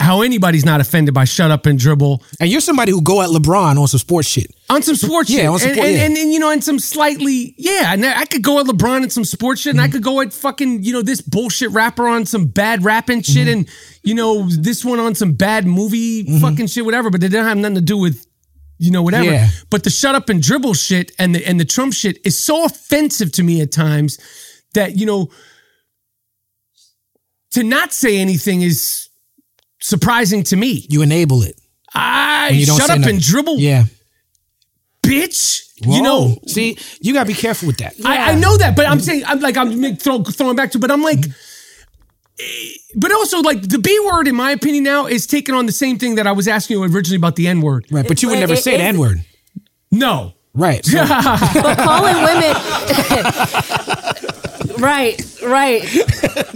How anybody's not offended by shut up and dribble. And you're somebody who go at LeBron on some sports shit. On some sports shit. Yeah, on some sports shit. And, you know, and some slightly, yeah. And I could go at LeBron and some sports shit, and I could go at fucking, you know, this bullshit rapper on some bad rapping shit, and, you know, this one on some bad movie fucking shit, whatever, but they don't have nothing to do with, you know, whatever. Yeah. But the shut up and dribble shit and the Trump shit is so offensive to me at times that, you know, to not say anything is surprising to me. You enable it. I shut up and dribble. Yeah. Bitch. Whoa. You know. See, you gotta be careful with that. Yeah. I know that, but I'm saying, I'm like, I'm throwing back to, but I'm like, but also like the B word, in my opinion now, is taking on the same thing that I was asking you originally about the N word. Right, but you would never say the N word. No. Right. So. But calling women. Right.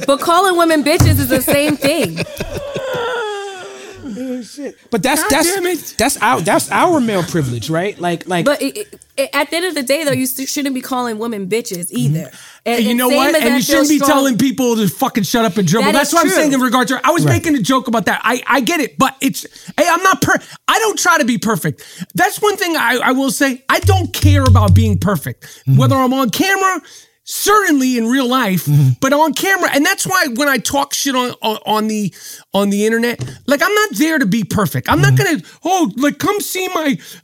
But calling women bitches is the same thing. Shit. But that's our male privilege, right? Like. But at the end of the day, though, you shouldn't be calling women bitches either. And you know what? And you shouldn't be telling people to fucking shut up and dribble. That's what I'm saying in regard to. I was making a joke about that. I get it, but it's. Hey, I'm not. I don't try to be perfect. That's one thing I will say. I don't care about being perfect, whether I'm on camera. certainly in real life, but on camera. And that's why when I talk shit on the internet, like, I'm not there to be perfect. I'm not gonna, come see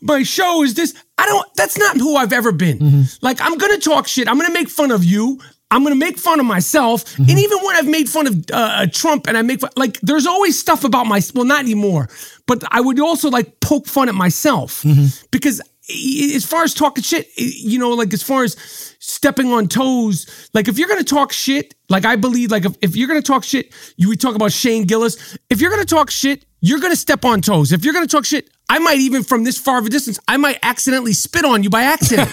my show is this. That's not who I've ever been. Like, I'm gonna talk shit. I'm gonna make fun of you. I'm going to make fun of myself. And even when I've made fun of Trump and I make fun, like, there's always stuff about well, not anymore, but I would also like poke fun at myself because as far as talking shit, you know, like as far as stepping on toes, like if you're going to talk shit, like I believe, like if you're going to talk shit, we talk about Shane Gillis. If you're going to talk shit, you're going to step on toes. If you're going to talk shit, I might even from this far of a distance, I might accidentally spit on you by accident.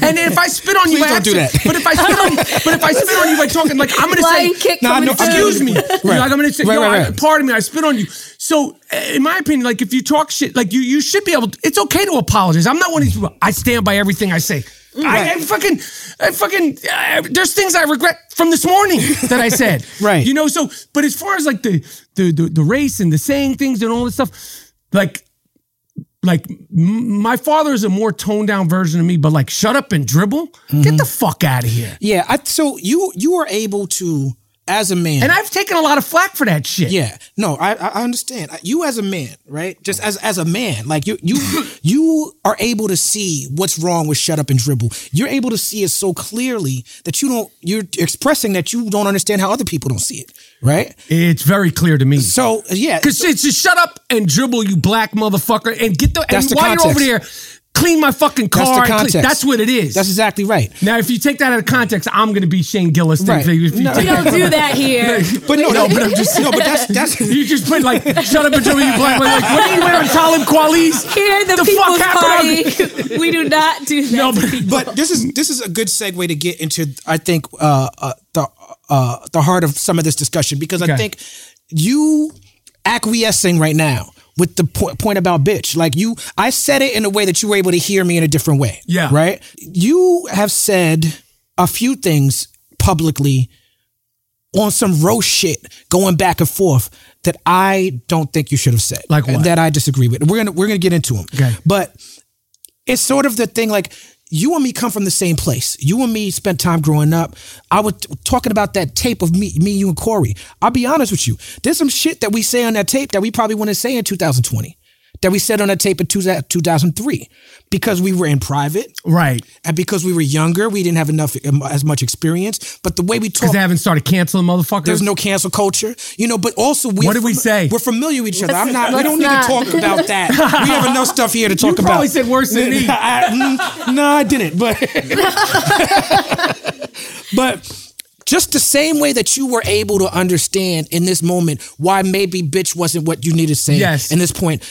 And if I spit on you by accident, but if I spit on you by talking, like I'm gonna say, excuse me, right. Like I'm gonna say, pardon me, I spit on you. So in my opinion, like if you talk shit, like you should be able to, it's okay to apologize. I'm not one of these people. I stand by everything I say. Right. I there's things I regret from this morning that I said, right? You know, so but as far as like the race and the saying things and all this stuff, like my father is a more toned down version of me, but like shut up and dribble, get the fuck out of here. Yeah, so you are able to as a man, and I've taken a lot of flack for that shit. Yeah, no, I understand you as a man, right? Just as a man, like you are able to see what's wrong with shut up and dribble. You're able to see it so clearly that you're expressing that you don't understand how other people don't see it. Right? It's very clear to me. So, yeah. Because it's just shut up and dribble, you black motherfucker, and get the. That's and the while context. You're over there, clean my fucking car. That's the context. That's what it is. That's exactly right. Now, if you take that out of context, I'm going to be Shane Gillis. Right. We don't do that here. But no, but I'm just, no, but that's. You just put like, shut up and dribble, you black motherfucker. Like, what are you wearing, Talib Kweli's? Here at the People's Party, we do not do that. No, but this is a good segue to get into, I think, the heart of some of this discussion, because I think you acquiescing right now with the point about bitch, like I said it in a way that you were able to hear me in a different way. Yeah. Right. You have said a few things publicly on some roast shit going back and forth that I don't think you should have said. Like what? That I disagree with. We're going to get into them. Okay. But it's sort of the thing, like, you and me come from the same place. You and me spent time growing up. I was talking about that tape of me, you, and Corey. I'll be honest with you. There's some shit that we say on that tape that we probably wouldn't say in 2020, that we said on that tape in 2003, because we were in private. Right. And because we were younger, we didn't have as much experience. But the way we talk. Because they haven't started canceling motherfuckers. There's no cancel culture. You know, but also what did we say? We're familiar with each other. We don't need to talk about that. We have enough stuff here to talk about. You probably said worse than me. No, I didn't. But just the same way that you were able to understand in this moment why maybe bitch wasn't what you needed to say in this point.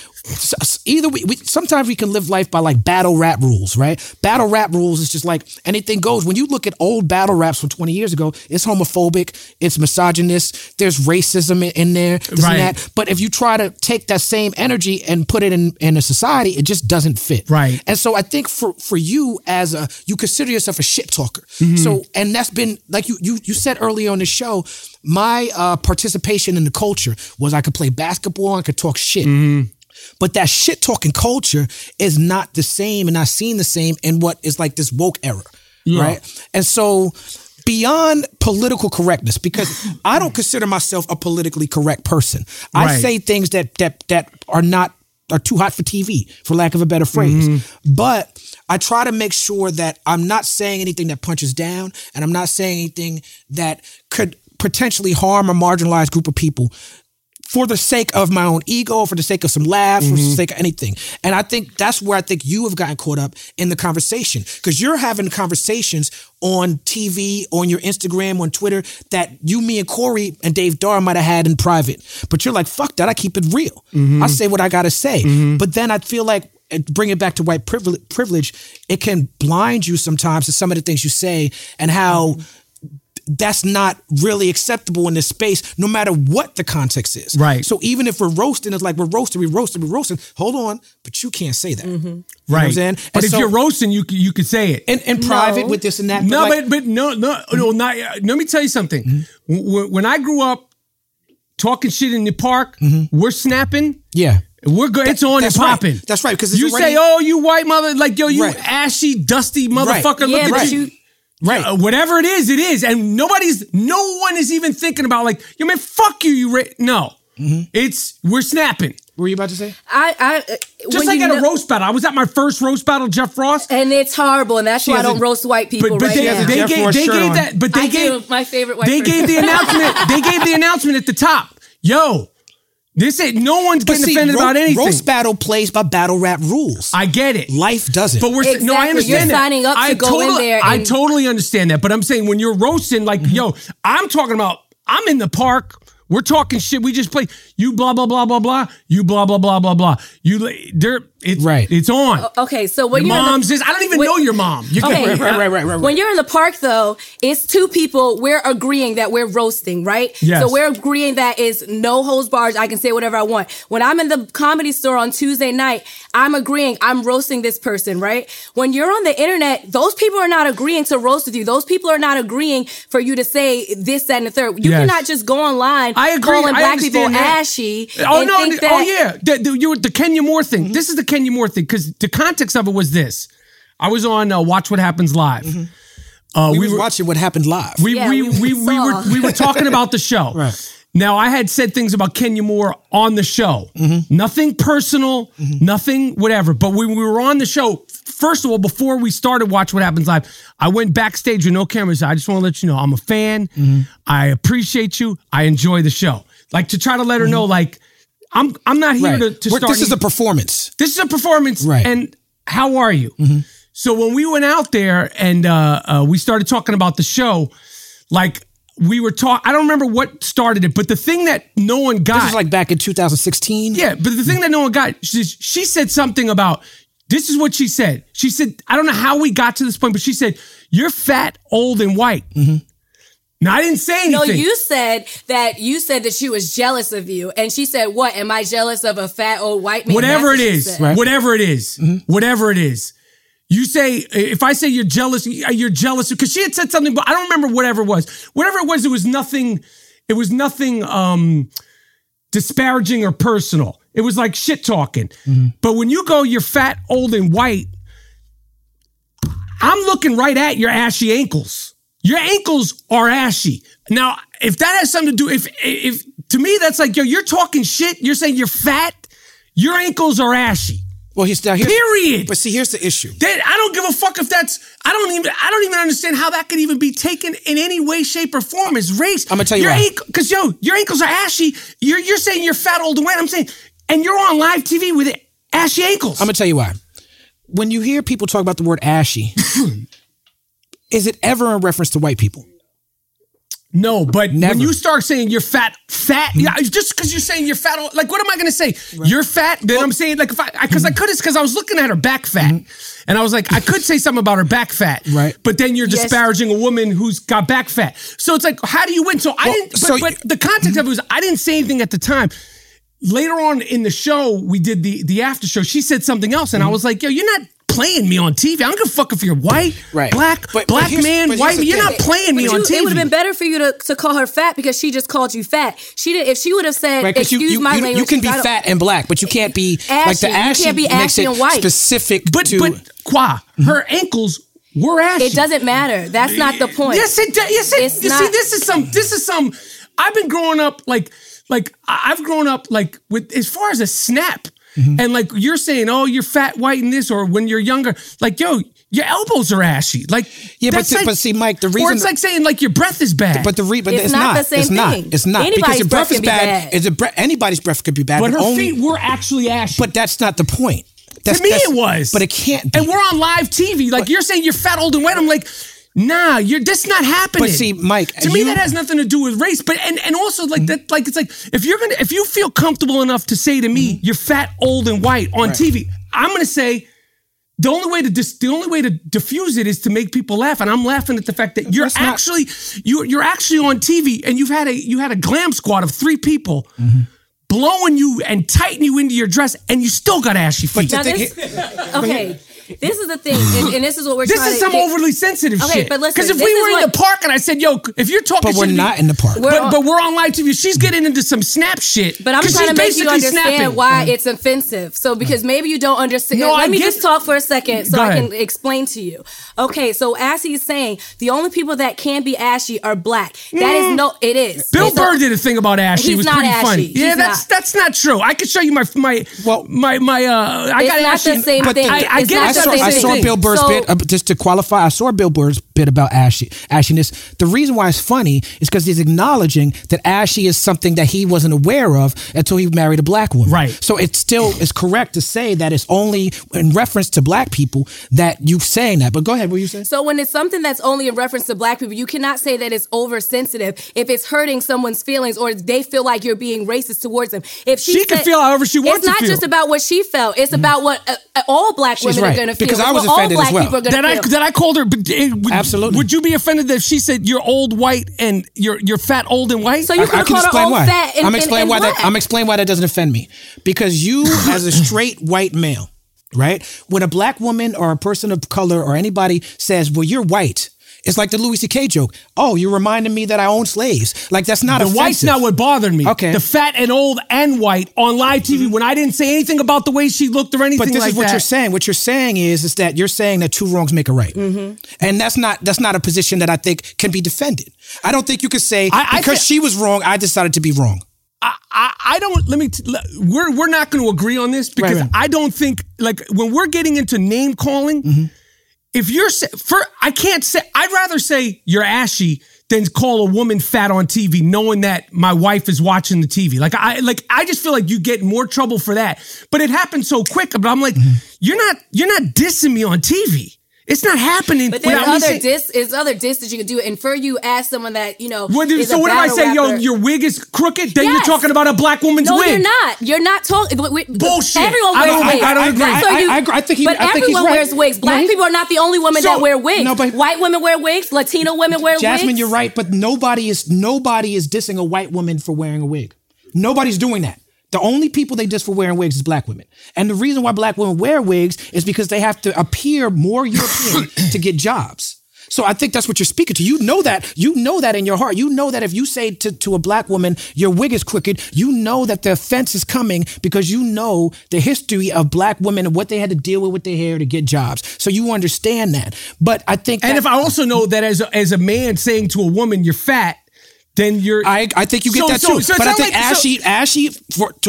Either we sometimes we can live life by like battle rap rules, right? Battle rap rules is just like anything goes. When you look at old battle raps from 20 years ago, it's homophobic, it's misogynist, there's racism in there, this and that. But if you try to take that same energy and put it in a society, it just doesn't fit. Right. And so I think for you as you consider yourself a shit talker. Mm-hmm. So, and that's been like you said earlier on the show, my participation in the culture was I could play basketball, I could talk shit. Mm-hmm. But that shit talking culture is not the same and not seen the same in what is like this woke era, right? And so beyond political correctness, because I don't consider myself a politically correct person. I say things that are too hot for TV, for lack of a better phrase. Mm-hmm. But I try to make sure that I'm not saying anything that punches down, and I'm not saying anything that could potentially harm a marginalized group of people, for the sake of my own ego, for the sake of some laughs, for the sake of anything. And I think that's where I think you have gotten caught up in the conversation, because you're having conversations on TV, on your Instagram, on Twitter that you, me, and Corey and Dave Darr might have had in private. But you're like, fuck that, I keep it real. Mm-hmm. I say what I gotta say. Mm-hmm. But then I feel like, bring it back to white privilege, it can blind you sometimes to some of the things you say and how that's not really acceptable in this space, no matter what the context is. Right. So even if we're roasting, it's like we're roasting. Hold on, but you can't say that. Mm-hmm. Right. You know what I'm saying? But if you're roasting, you could say it in private with this and that. No, but let me tell you something. Mm-hmm. When I grew up talking shit in the park, we're snapping. Yeah. We're good. It's on and popping. Right. That's right. Because you say, "Oh, you white mother," like yo, you ashy, dusty motherfucker. Look at you. Right. Whatever it is. And no one is even thinking about like, yo, man, fuck you, you rich. No. Mm-hmm. We're snapping. What were you about to say? Just like at a roast battle. I was at my first roast battle, Jeff Ross. And it's horrible, and that's why I don't roast white people but right they, now. They gave the announcement at the top. Yo, this ain't, no one's getting offended about anything. Roast battle plays by battle rap rules. I get it. Life doesn't. But no, I understand that. You're signing up to go in there. I totally understand that. But I'm saying when you're roasting, like, mm-hmm. yo, I'm talking about, I'm in the park. We're talking shit. We just play. You blah, blah, blah, blah, blah. You blah, blah, blah, blah, blah. It's on. Okay, so when your mom says, I don't even know your mom. Right. When you're in the park, though, it's two people. We're agreeing that we're roasting, right? Yes. So we're agreeing that it's no holds barred. I can say whatever I want. When I'm in the Comedy Store on Tuesday night, I'm agreeing. I'm roasting this person, right? When you're on the internet, those people are not agreeing to roast with you. Those people are not agreeing for you to say this, that, and the third. You cannot just go online. I agree. Calling black people ashy. The Kenya Moore thing. Mm-hmm. This is the Kenya Moore thing because the context of it was this: I was on Watch What Happens Live. Mm-hmm. We were watching What Happened Live. We were talking about the show. Right. Now I had said things about Kenya Moore on the show. Mm-hmm. Nothing personal. Mm-hmm. Nothing whatever. But when we were on the show, first of all, before we started Watch What Happens Live, I went backstage with no cameras. I just want to let you know I'm a fan. Mm-hmm. I appreciate you. I enjoy the show. Like to try to let her mm-hmm. know, like, I'm not here to start. This is a performance. This is a performance. Right. And how are you? Mm-hmm. So when we went out there and we started talking about the show, like we were talking, I don't remember what started it, but the thing that no one got. This was like back in 2016. Yeah, but the thing that no one got, she said something about, this is what she said. She said, I don't know how we got to this point, but she said, you're fat, old, and white. Mm-hmm. Now, I didn't say anything. No, you said that she was jealous of you. And she said, what? Am I jealous of a fat old white man? Whatever it is. Right. Whatever it is. Mm-hmm. Whatever it is. You say, if I say you're jealous. Because she had said something, but I don't remember whatever it was. Whatever it was nothing. It was nothing disparaging or personal. It was like shit talking. Mm-hmm. But when you go, you're fat, old, and white. I'm looking right at your ashy ankles. Your ankles are ashy. Now, if that has something to do, if to me, that's like, yo, you're talking shit. You're saying you're fat. Your ankles are ashy. Well, he's down here. Period. But see, here's the issue. I don't give a fuck if that's. I don't even understand how that could even be taken in any way, shape, or form as race. I'm gonna tell you why. Because your ankles are ashy. You're saying you're fat, old, and white. I'm saying, and you're on live TV with ashy ankles. I'm gonna tell you why. When you hear people talk about the word ashy. Is it ever in reference to white people? No, but never. When you start saying you're fat, mm-hmm. yeah, just because you're saying you're fat, like, what am I going to say? Right. You're fat? Then I'm saying, like, because I was looking at her back fat, mm-hmm. and I was like, I could say something about her back fat, right? But then you're disparaging a woman who's got back fat. So it's like, how do you win? But the context of it was, I didn't say anything at the time. Later on in the show, we did the after show. She said something else, and mm-hmm. I was like, yo, you're not playing me on TV. I don't give a fuck if you're white, right. black man, white man. You're not playing me on TV. It would have been better for you to call her fat because she just called you fat. She did. If she would have said, right, excuse my language. You can be fat and black, but you can't be ashy. Like the ashy. You can't be ashy and white. Specific to. But her ankles were ashy. It doesn't matter. That's not the point. Yes, it does. This is some. I've been growing up with as far as a snap. Mm-hmm. And like you're saying, oh, you're fat, white, and this, or when you're younger, like, yo, your elbows are ashy. Like, yeah, but see, Mike, the reason, or it's like saying like your breath is bad. But it's not the same thing. It's not anybody's because your breath is bad. Anybody's breath could be bad. But her feet were actually ashy. But that's not the point. To me, it was. But it can't be. And we're on live TV. Like you're saying, you're fat, old, and white. I'm like, nah, that's not happening. But see, Mike, to me, that has nothing to do with race. But and also like mm-hmm. that, like it's like if you feel comfortable enough to say to me mm-hmm. you're fat, old, and white on right. TV, I'm gonna say the only way to diffuse it is to make people laugh, and I'm laughing at the fact that you're actually on TV and you had a glam squad of three people. Mm-hmm. blowing you and tightening you into your dress, and you still got ashy feet. Okay. This is the thing, and this is what we're trying to... This is some overly sensitive shit. Okay, but listen... Because if we were in the park and I said, yo, if you're talking... But we're not in the park. But we're on live TV. She's getting into some snap shit. But I'm trying to make you understand why it's offensive. So, because maybe you don't understand... No, let me just talk for a second so I can explain to you. Okay, so as he's saying, the only people that can be ashy are black. That is no... It is. Bill Burr did a thing about ashy. He's not ashy. Yeah, that's not true. I can show you my... I got ashy. It's not the same thing. I get it. I saw Bill Burr's bit, just to qualify, I saw Bill Burr's bit about ashiness. The reason why it's funny is because he's acknowledging that ashy is something that he wasn't aware of until he married a black woman. Right. So it still is correct to say that it's only in reference to black people that you're saying that. But go ahead, what you saying? So when it's something that's only in reference to black people, you cannot say that it's oversensitive if it's hurting someone's feelings or they feel like you're being racist towards them. If she can feel however she wants to feel. It's not just about what she felt. It's about what all black women are going to feel. Because I was offended as well. That I called her... Absolutely. Would you be offended if she said you're old white and you're fat, old and white? So you could have called her old fat and black. I'm explaining why that doesn't offend me. Because you, as a straight white male, right? When a black woman or a person of color or anybody says, well, you're white, it's like the Louis C.K. joke. Oh, you're reminding me that I own slaves. Like, that's not offensive. The white's not what bothered me. Okay. The fat and old and white on live TV when I didn't say anything about the way she looked or anything like that. But this is what you're saying. What you're saying is that you're saying that two wrongs make a right. Mm-hmm. And that's not a position that I think can be defended. I don't think you could say, because she was wrong, I decided to be wrong. We're not going to agree on this because I don't think, like, when we're getting into name calling, if you're, I'd rather say you're ashy than call a woman fat on TV, knowing that my wife is watching the TV. I just feel like you get more trouble for that. But it happened so quick. But I'm like, you're not dissing me on TV. It's not happening. But there's other diss that you can do. And for you, ask someone that, you know, what if I say, yo, your wig is crooked? Then you're talking about a black woman's wig. No, you're not. You're not talking. Bullshit. Everyone wears wigs. I don't agree. I think everyone wears wigs. Black people are not the only women that wear wigs. No, but white women wear wigs. Latino women wear wigs. Jasmine, you're right. But nobody is dissing a white woman for wearing a wig. Nobody's doing that. The only people they diss for wearing wigs is black women. And the reason why black women wear wigs is because they have to appear more European to get jobs. So I think that's what you're speaking to. You know that in your heart. You know that if you say to a black woman, your wig is crooked, you know that the offense is coming because you know the history of black women and what they had to deal with their hair to get jobs. So you understand that. But I think... And if I also know that as a man saying to a woman, you're fat, then you're... I think you get that too. But I think ashy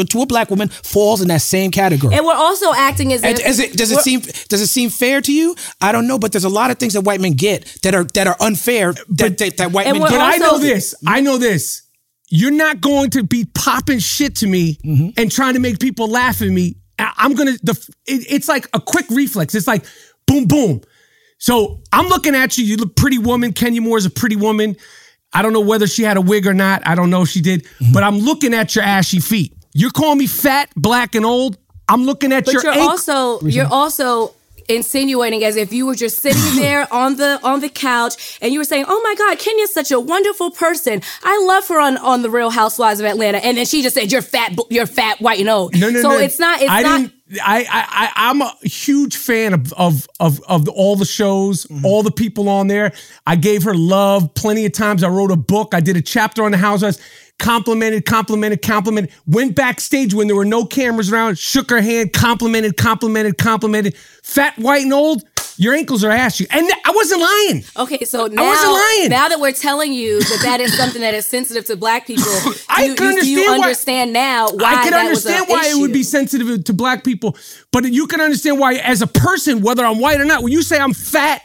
to a black woman falls in that same category. And we're also acting as if... Does it seem fair to you? I don't know, but there's a lot of things that white men get that are unfair that white men get. But I know this. You're not going to be popping shit to me and trying to make people laugh at me. It's like a quick reflex. It's like, boom, boom. So I'm looking at you. You look pretty woman. Kenya Moore's a pretty woman. I don't know whether she had a wig or not. I don't know if she did. Mm-hmm. But I'm looking at your ashy feet. You're calling me fat, black, and old. I'm looking at your ankle. You're also insinuating as if you were just sitting there on the couch and you were saying, oh my God, Kenya's such a wonderful person. I love her on The Real Housewives of Atlanta. And then she just said, you're fat, white, and old. No. I'm a huge fan of all the shows, all the people on there. I gave her love plenty of times. I wrote a book. I did a chapter on the Housewives. Complimented. Went backstage when there were no cameras around. Shook her hand. Complimented. Fat, white, and old. Your ankles are ashy. And I wasn't lying. Okay, so now... I wasn't lying. Now that we're telling you that is something that is sensitive to black people, I can understand why it would be sensitive to black people, but you can understand why as a person, whether I'm white or not, when you say I'm fat,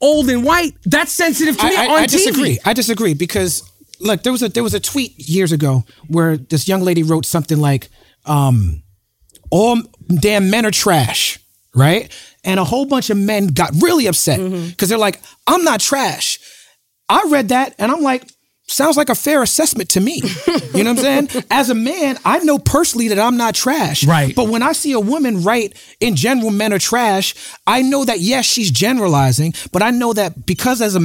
old, and white, that's sensitive to me on TV. I disagree because, look, there was a tweet years ago where this young lady wrote something like, all damn men are trash, right? And a whole bunch of men got really upset because they're like, I'm not trash. I read that and I'm like, sounds like a fair assessment to me. You know what I'm saying? As a man, I know personally that I'm not trash. Right. But when I see a woman write, in general, men are trash, I know that, yes, she's generalizing, but I know that because as a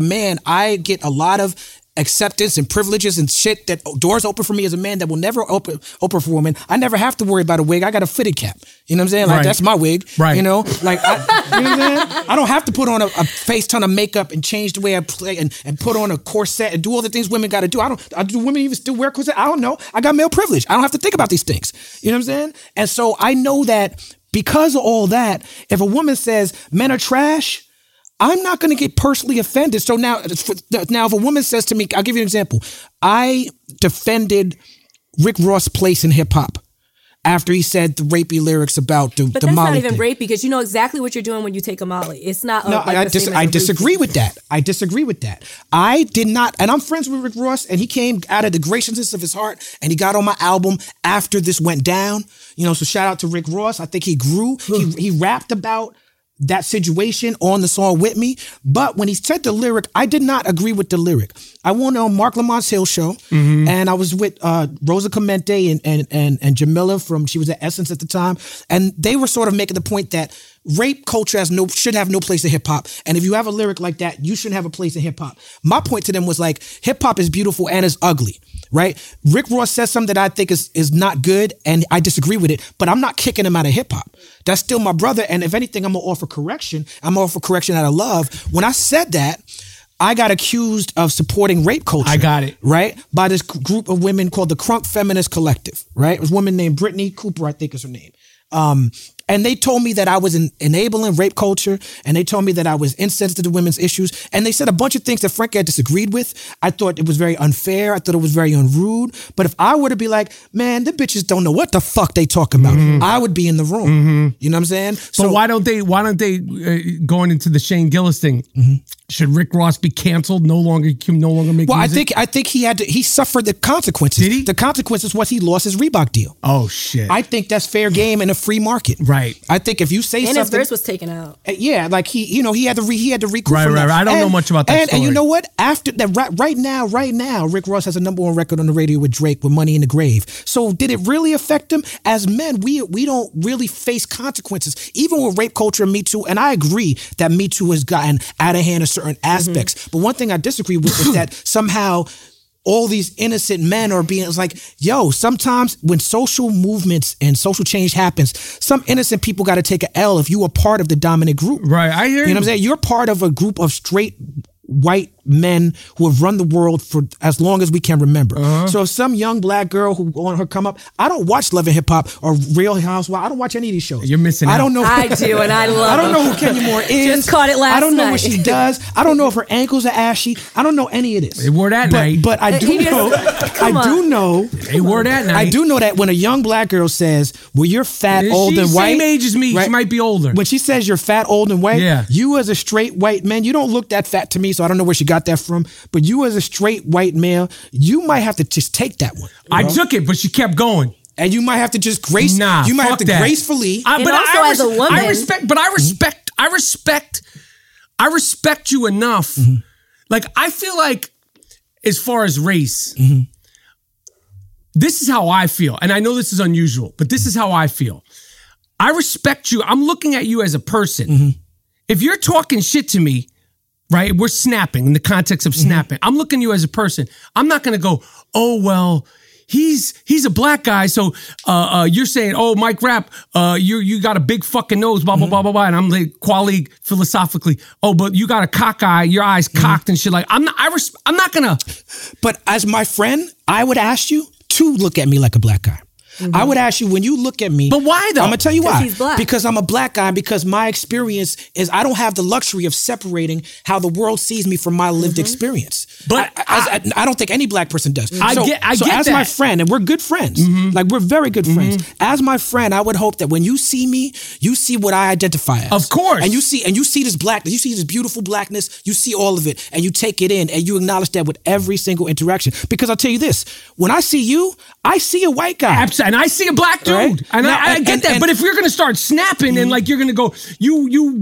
man, I get a lot of acceptance and privileges and shit that doors open for me as a man that will never open for women. I never have to worry about a wig. I got a fitted cap. You know what I'm saying? Like, that's my wig. Right. You know? Like, you know what I'm saying? I don't have to put on a face ton of makeup and change the way I play and put on a corset and do all the things women got to do. Do women even still wear corset? I don't know. I got male privilege. I don't have to think about these things. You know what I'm saying? And so I know that because of all that, if a woman says men are trash, I'm not going to get personally offended. So now if a woman says to me, I'll give you an example. I defended Rick Ross' place in hip hop after he said the rapey lyrics about the Molly. But that's not even rapey, because you know exactly what you're doing when you take a Molly. It's not. No, I disagree with that. I disagree with that. I did not. And I'm friends with Rick Ross, and he came out of the graciousness of his heart and he got on my album after this went down. You know, so shout out to Rick Ross. I think he grew. He rapped about that situation on the song with me. But when he said the lyric, I did not agree with the lyric. I went on Mark Lamont's Hill Show, and I was with Rosa Clemente and Jamila from, she was at Essence at the time. And they were sort of making the point that rape culture should have no place in hip hop. And if you have a lyric like that, you shouldn't have a place in hip hop. My point to them was like, hip hop is beautiful and it's ugly, right? Rick Ross says something that I think is not good and I disagree with it, but I'm not kicking him out of hip hop. That's still my brother. And if anything, I'm going to offer correction. I'm going to offer correction out of love. When I said that, I got accused of supporting rape culture. I got it. Right? By this group of women called the Crunk Feminist Collective, right? It was a woman named Brittany Cooper, I think is her name. And they told me that I was enabling rape culture, and they told me that I was insensitive to women's issues, and they said a bunch of things that frankly I disagreed with. I thought it was very unfair. I thought it was very unrude. But if I were to be like, man, the bitches don't know what the fuck they talking about, I would be in the room. You know what I'm saying? So but why don't they going into the Shane Gillis thing? Should Rick Ross be canceled? No longer make music? I think he suffered the consequences. Did he? The consequences was he lost his Reebok deal. Oh shit! I think that's fair game in a free market. Right. I think if you say something, his verse was taken out. Yeah, like he had to recoup. Right. I don't know much about that. And you know what? After that, right now, Rick Ross has a number one record on the radio with Drake with Money in the Grave. So did it really affect him? As men, we don't really face consequences, even with rape culture and Me Too. And I agree that Me Too has gotten out of hand. Certain aspects. But one thing I disagree with is that somehow all these innocent men are being, it's like, yo, sometimes when social movements and social change happens, some innocent people got to take an L if you are part of the dominant group. Right, I hear you. You know what I'm saying? You're part of a group of straight white men who have run the world for as long as we can remember. So if some young black girl who on her come up, I don't watch Love and Hip Hop or Real Housewives. I don't watch any of these shows. You're missing out. I don't know. I do, and I love. I don't know who Kenya Moore is. Just caught it last night. I don't know what she does. I don't know if her ankles are ashy. I don't know any of this. They wore that night. But I do know. They wore that night. I do know that when a young black girl says, "Well, you're fat, old, and white." She's the same age as me. Right? She might be older. When she says you're fat, old, and white, you as a straight white man, you don't look that fat to me. So I don't know where she got that from, but you as a straight white male, you might have to just take that one. You know? I took it, but she kept going. And you might have to just gracefully. I respect you enough. Like, I feel like as far as race, this is how I feel. And I know this is unusual, but this is how I feel. I respect you. I'm looking at you as a person. If you're talking shit to me, right? We're snapping in the context of snapping. I'm looking at you as a person. I'm not going to go, oh, well, he's a black guy. So you're saying, oh, Mike Rapp, you got a big fucking nose, blah, blah, blah, blah, blah. And I'm like, quali philosophically, oh, but you got a cock eye, your eyes cocked and shit. Like, I'm not going to. But as my friend, I would ask you to look at me like a black guy. I would ask you when you look at me. But why though? I'm going to tell you why. He's black. Because I'm a black guy, because my experience is I don't have the luxury of separating how the world sees me from my lived experience. But I don't think any black person does. I get as that. My friend, and we're good friends. Like, we're very good friends. As my friend, I would hope that when you see me, you see what I identify as. Of course. And you see this blackness, you see this beautiful blackness, you see all of it, and you take it in, and you acknowledge that with every single interaction. Because I'll tell you this, when I see you, I see a white guy. Absolutely. And I see a black dude, right? and I get that. But if you're gonna start snapping and like you're gonna go, you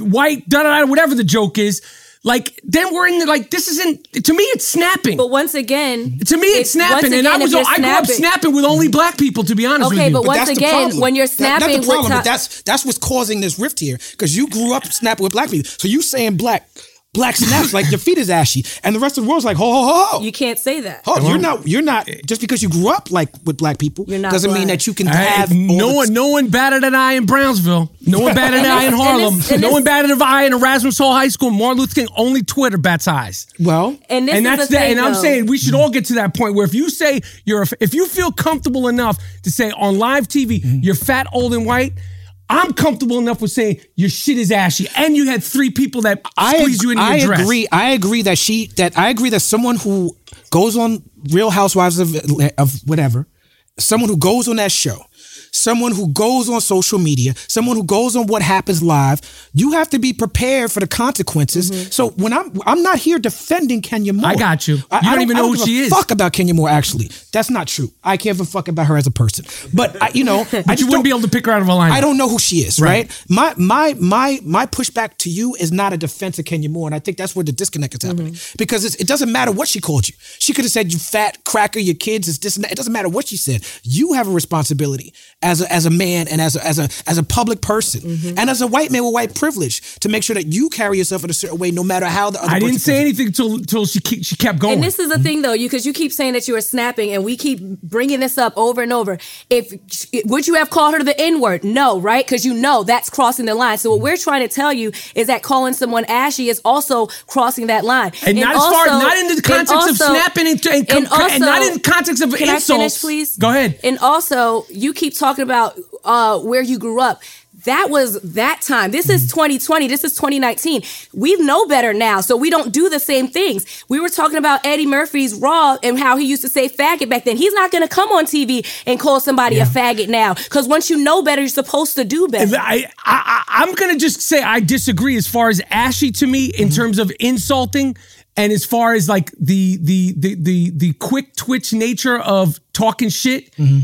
white, da da da, whatever the joke is, like then we're in the, like this isn't to me. It's snapping. But once again, to me, it's snapping. Again, and I grew up snapping with only black people, to be honest with you. Okay, but once again, when you're snapping, that's the problem. But that's what's causing this rift here, because you grew up snapping with black people, so you saying black. black snaps like your feet is ashy, and the rest of the world's like ho ho ho. You can't say that. Oh, you're not just because you grew up like with black people doesn't mean that you can have. No one better than I in Brownsville. No one better than I in Harlem. No one better than I in Erasmus Hall High School. Martin Luther King, only Twitter bats eyes. Well, and that's that. And I'm saying we should all get to that point where if you say if you feel comfortable enough to say on live TV you're fat, old, and white. I'm comfortable enough with saying your shit is ashy, and you had three people that squeezed you into your dress. I agree that someone who goes on Real Housewives of whatever, someone who goes on that show, someone who goes on social media, someone who goes on What Happens Live, you have to be prepared for the consequences. Mm-hmm. So when I'm not here defending Kenya Moore. I got you. I don't even know who she is. Fuck about Kenya Moore. Actually, that's not true. I can't give a fuck about her as a person. But you wouldn't be able to pick her out of a lineup. I don't know who she is. Right? My pushback to you is not a defense of Kenya Moore, and I think that's where the disconnect is happening because it doesn't matter what she called you. She could have said you fat cracker, your kids is this and that. It doesn't matter what she said. You have a responsibility as a man and as a public person and as a white man with white privilege to make sure that you carry yourself in a certain way no matter how the other person. I didn't say anything until she kept going. And this is the thing though, because you keep saying that you are snapping and we keep bringing this up over and over. Would you have called her the N-word? No, right? Because you know that's crossing the line. So what we're trying to tell you is that calling someone ashy is also crossing that line. And not in the context of snapping and not in the context of insults. Can I finish, please? Go ahead. And also, you keep talking about where you grew up. That was that time. This is 2020. This is 2019. We know better now, so we don't do the same things. We were talking about Eddie Murphy's Raw and how he used to say faggot back then. He's not going to come on TV and call somebody a faggot now because once you know better, you're supposed to do better. I'm going to just say I disagree as far as ashy to me in terms of insulting and as far as like the quick twitch nature of talking shit. Mm-hmm.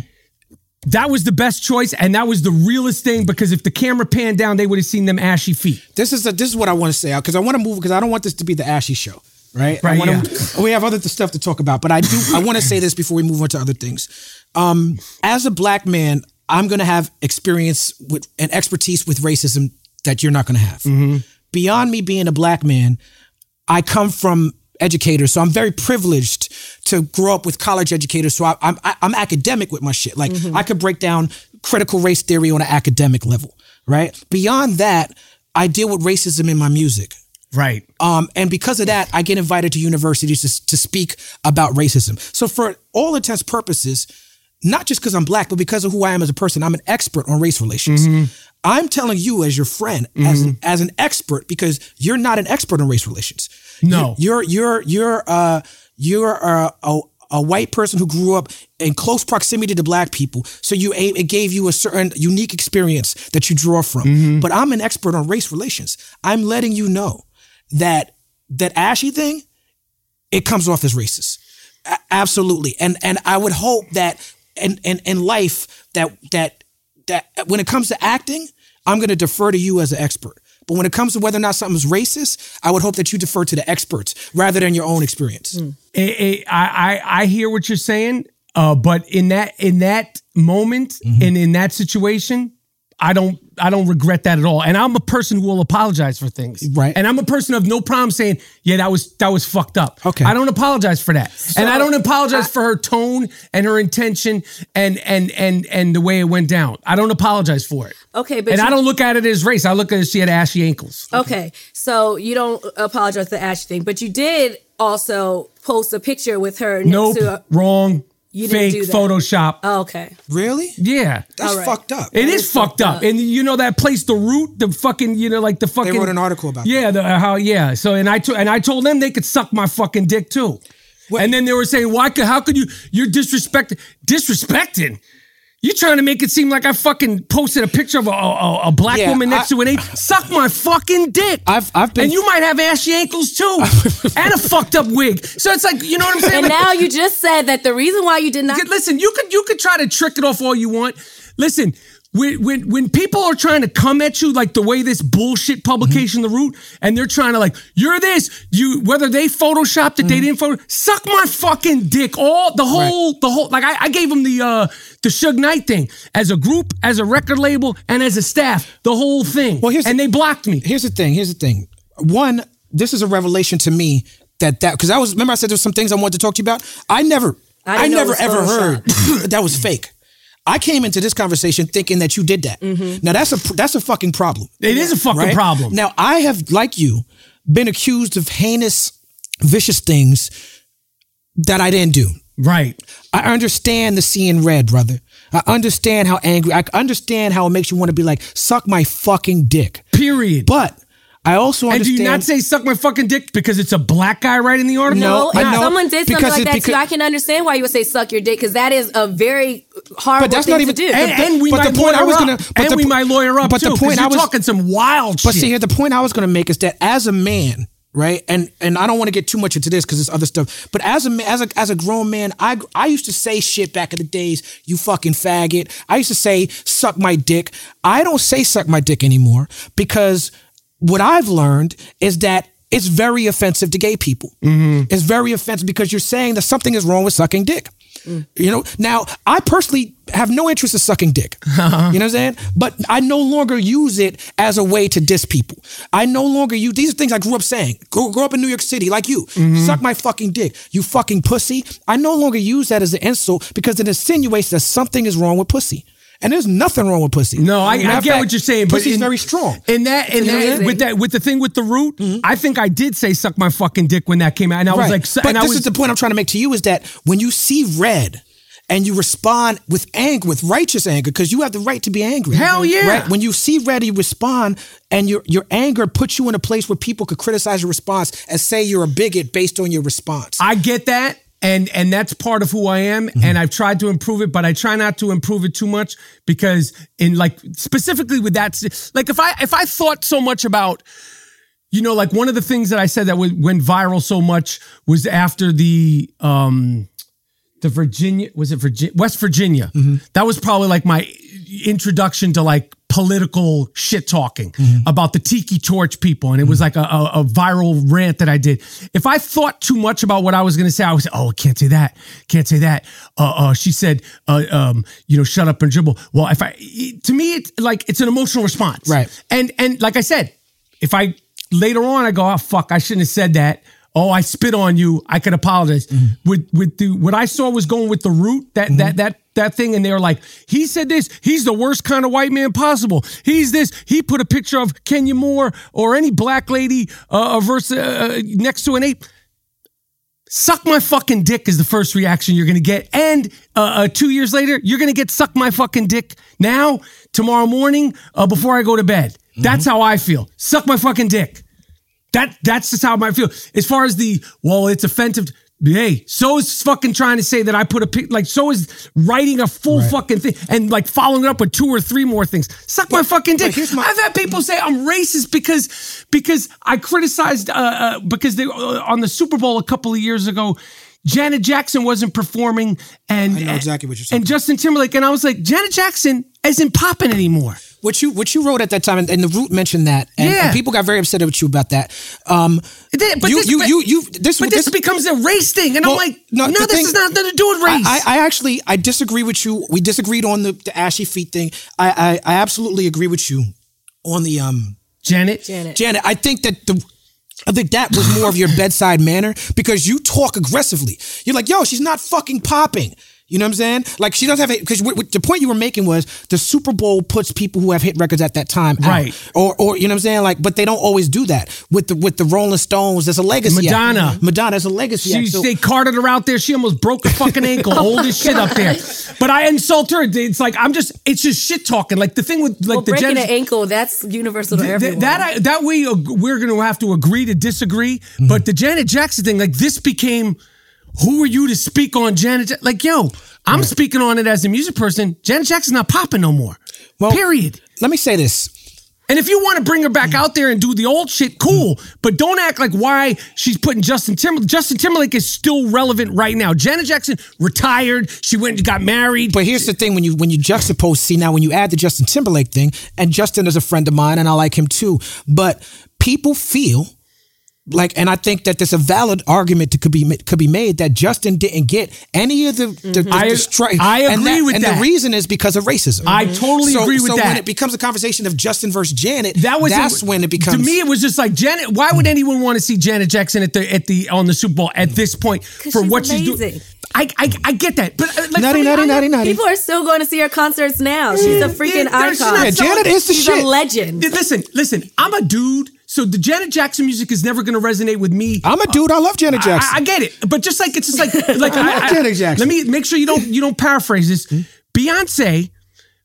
That was the best choice, and that was the realest thing because if the camera panned down, they would have seen them ashy feet. This is what I want to say because I want to move because I don't want this to be the ashy show, right? Right. We have other stuff to talk about, but I want to say this before we move on to other things. As a black man, I'm going to have experience and expertise with racism that you're not going to have. Mm-hmm. Beyond me being a black man, I come from educators, so I'm very privileged to grow up with college educators, so I'm academic with my shit. Like I could break down critical race theory on an academic level, right? Beyond that, I deal with racism in my music. Right. And because of that, I get invited to universities to speak about racism. So for all intents and purposes, not just because I'm black, but because of who I am as a person, I'm an expert on race relations. Mm-hmm. I'm telling you as your friend, as an expert, because you're not an expert on race relations. No, you're a white person who grew up in close proximity to black people, so it gave you a certain unique experience that you draw from. Mm-hmm. But I'm an expert on race relations. I'm letting you know that ashy thing, it comes off as racist, absolutely. And I would hope that in life that when it comes to acting, I'm going to defer to you as an expert. But when it comes to whether or not something's racist, I would hope that you defer to the experts rather than your own experience. Mm. I hear what you're saying, but in that moment and in that situation, I don't regret that at all. And I'm a person who will apologize for things. Right. And I'm a person of no problem saying, yeah, that was fucked up. Okay. I don't apologize for that. So, and I don't apologize for her tone and her intention and the way it went down. I don't apologize for it. Okay, but I don't look at it as race. I look at it as she had ashy ankles. Okay. So you don't apologize for the ashy thing, but you did also post a picture with her next to a... wrong. You fake didn't do that. Photoshop. Oh, okay. Really? Yeah. That's fucked up. It is fucked up. And you know that place, The Root, the fucking. They wrote an article about. Yeah. Yeah. So and I told them they could suck my fucking dick too. What? And then they were saying, how could you? You're disrespecting. You're trying to make it seem like I fucking posted a picture of a black woman next to an ape. Suck my fucking dick. And you might have ashy ankles too. And a fucked up wig. So it's like, you know what I'm saying? And now you just said that the reason why you did not... Listen, you could try to trick it off all you want. Listen, when people are trying to come at you like the way this bullshit publication, The Root, and they're trying to like, you're this, whether they photoshopped it, they didn't photoshop, suck my fucking dick. The whole, I gave them the Suge Knight thing as a group, as a record label, and as a staff, the whole thing. Well, and they blocked me. Here's the thing. One, this is a revelation to me that because I was, remember I said there's some things I wanted to talk to you about. I never ever heard that was fake. I came into this conversation thinking that you did that. Mm-hmm. Now that's a fucking problem. It is a fucking problem. Now I have, like you, been accused of heinous, vicious things that I didn't do. Right. I understand the seeing red, brother. I understand how angry. I understand how it makes you want to be like, suck my fucking dick. Period. But I also understand. And do you not say suck my fucking dick because it's a black guy writing the article? No, if someone did something like that too, I can understand why you would say suck your dick, because that is a very horrible thing to do. And we might lawyer up. And we might lawyer up too, because you're talking some wild shit. But see here, the point I was going to make is that as a man, right? And I don't want to get too much into this because it's other stuff. But as a grown man, I used to say shit back in the days, you fucking faggot. I used to say suck my dick. I don't say suck my dick anymore because what I've learned is that it's very offensive to gay people. Mm-hmm. It's very offensive because you're saying that something is wrong with sucking dick. Mm. You know, now I personally have no interest in sucking dick. Uh-huh. You know what I'm saying? But I no longer use it as a way to diss people. I no longer use these are things I grew up saying. Grew up in New York City, like you. Mm-hmm. Suck my fucking dick, you fucking pussy. I no longer use that as an insult because it insinuates that something is wrong with pussy. And there's nothing wrong with pussy. No, I get what you're saying. But pussy's very strong. With the thing with the root, mm-hmm. I think I did say suck my fucking dick when that came out. And I was like, but this is the point I'm trying to make to you is that when you see red and you respond with anger, with righteous anger, because you have the right to be angry. Hell yeah. Right? When you see red, you respond, and your anger puts you in a place where people could criticize your response and say you're a bigot based on your response. I get that. And that's part of who I am, mm-hmm. and I've tried to improve it, but I try not to improve it too much because specifically with that, like if I thought so much about, you know, like one of the things that I said that went viral so much was after the West Virginia. Mm-hmm. That was probably like my introduction to like political shit talking, mm-hmm. about the tiki torch people. And it was like a viral rant that I did. If I thought too much about what I was going to say, I would say, oh, can't say that. Can't say that. She said, you know, shut up and dribble. Well, to me, it's an emotional response. Right. And like I said, if I later on, I go, oh, fuck, I shouldn't have said that. Oh, I spit on you. I could apologize. Mm-hmm. With what I saw was going with the root, that, mm-hmm. that thing, and they were like, he said this, he's the worst kind of white man possible. He's this, he put a picture of Kenya Moore or any black lady next to an ape. Suck my fucking dick is the first reaction you're going to get. And 2 years later, you're going to get suck my fucking dick now, tomorrow morning, before I go to bed. Mm-hmm. That's how I feel. Suck my fucking dick. That's just how I feel. As far as it's offensive. Hey, so is fucking trying to say that I put a pic, like so is writing a full fucking thing and like following it up with 2 or 3 more things. Suck my fucking dick. I've had people say I'm racist because I criticized because they on the Super Bowl a couple of years ago, Janet Jackson wasn't performing and I know exactly what you're saying. And Justin Timberlake, and I was like, Janet Jackson isn't popping anymore. What you wrote at that time, and the root mentioned that, and people got very upset with you about that. This becomes a race thing, and I'm like, this is not nothing to do with race. I disagree with you. We disagreed on the ashy feet thing. I absolutely agree with you on the Janet. I think that that was more of your bedside manner because you talk aggressively. You're like, yo, she's not fucking popping. You know what I'm saying? Like she doesn't have, because the point you were making was the Super Bowl puts people who have hit records at that time, right? Out. Or you know what I'm saying? Like, but they don't always do that with the Rolling Stones. There's a legacy. Madonna is a legacy. They carted her out there. She almost broke her fucking ankle. Up there. But I insult her. It's like it's just shit talking. Like the thing with breaking an ankle. That's universal to everyone. We're gonna have to agree to disagree. Mm-hmm. But the Janet Jackson thing, like this became. Who are you to speak on Janet? Like, yo, I'm speaking on it as a music person. Janet Jackson's not popping no more. Well, period. Let me say this. And if you want to bring her back out there and do the old shit, cool. Mm-hmm. But don't act like why she's putting Justin Timberlake. Justin Timberlake is still relevant right now. Janet Jackson retired. She went and got married. But here's the thing. When you juxtapose, when you add the Justin Timberlake thing, and Justin is a friend of mine and I like him too. But people feel Like, and I think that there's a valid argument that could be made that Justin didn't get any of the strife. I agree with and that. And the reason is because of racism. I totally agree with that. So when it becomes a conversation of Justin versus Janet, that's when it becomes. To me, it was just like Janet. Why would anyone want to see Janet Jackson on the Super Bowl at this point for what she's doing? I get that, but like, naughty. People are still going to see her concerts now. She's a freaking icon. Janet is the shit. She's a legend. Listen. I'm a dude. So the Janet Jackson music is never going to resonate with me. I'm a dude. I love Janet Jackson. I get it, but it's just like I love Janet Jackson. Let me make sure you don't paraphrase this. Beyonce,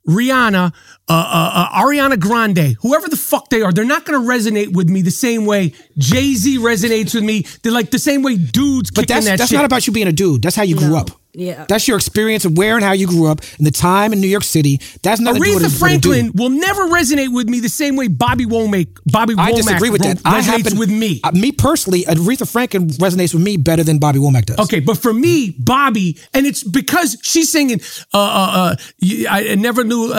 Rihanna, Ariana Grande, whoever the fuck they are, they're not going to resonate with me the same way Jay-Z resonates with me. They're like the same way dudes. But that's not about you being a dude. That's how you grew up. Yeah, that's your experience of where and how you grew up and the time in New York City. That's not. Aretha Franklin will never resonate with me the same way Bobby Womack. I disagree with that. Me personally, Aretha Franklin resonates with me better than Bobby Womack does. Okay, but for me, Bobby, and it's because she's singing. I never knew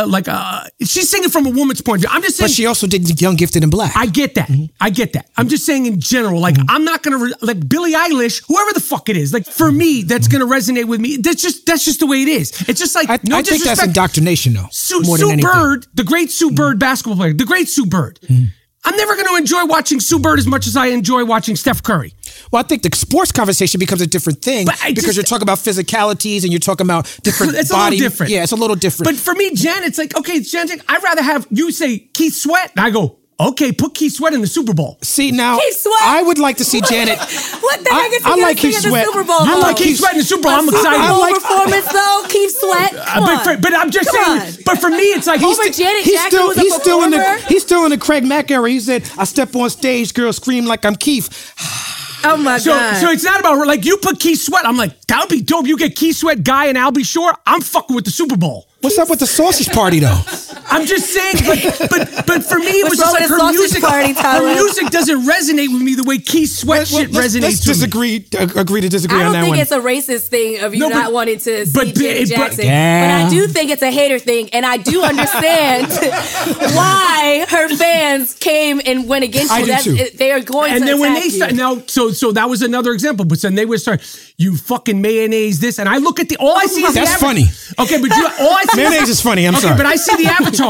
she's singing from a woman's point of view. I'm just saying, but she also did Young, Gifted, and Black. I get that. Mm-hmm. I'm just saying in general. Like I'm not gonna like Billie Eilish, whoever the fuck it is. Like for me, that's gonna resonate with me. That's just the way it is. It's just like I think that's indoctrination, though. Sue Bird, the great Sue Bird basketball player, the great Sue Bird. Mm. I'm never going to enjoy watching Sue Bird as much as I enjoy watching Steph Curry. Well, I think the sports conversation becomes a different thing because you're talking about physicalities and you're talking about different it's body. It's a little different. Yeah, it's a little different. But for me, Jen, it's like, okay, Jen, I'd rather have you say Keith Sweat, and I go, okay, put Keith Sweat in the Super Bowl. See, now, I would like to see Janet. What the heck is he going to see in the Super Bowl? I like Keith Sweat in the Super Bowl. I'm excited. I like performance, though. Keith Sweat. But I'm just saying, but for me, it's like he's still in the Craig Mack era. He said, I step on stage, girls scream like I'm Keith. Oh, my God. So it's not about her. Like, you put Keith Sweat. I'm like, that would be dope. You get Keith Sweat, Guy, and Albie Shore. I'm fucking with the Super Bowl. What's up with the sausage party, though? I'm just saying, but for me, it was just like her music. Her music doesn't resonate with me the way Keith Sweat shit resonates. Agree to disagree on that one. I don't think it's a racist thing of not wanting to see Janet Jackson, but I do think it's a hater thing, and I do understand why her fans came and went against you. They are going to attack you. And then when they start now, so that was another example. But then they would start, you fucking mayonnaise this, and I look at all I see is that's funny. Okay, but all I see. Mayonnaise is funny. I'm sorry, but I see the avatar.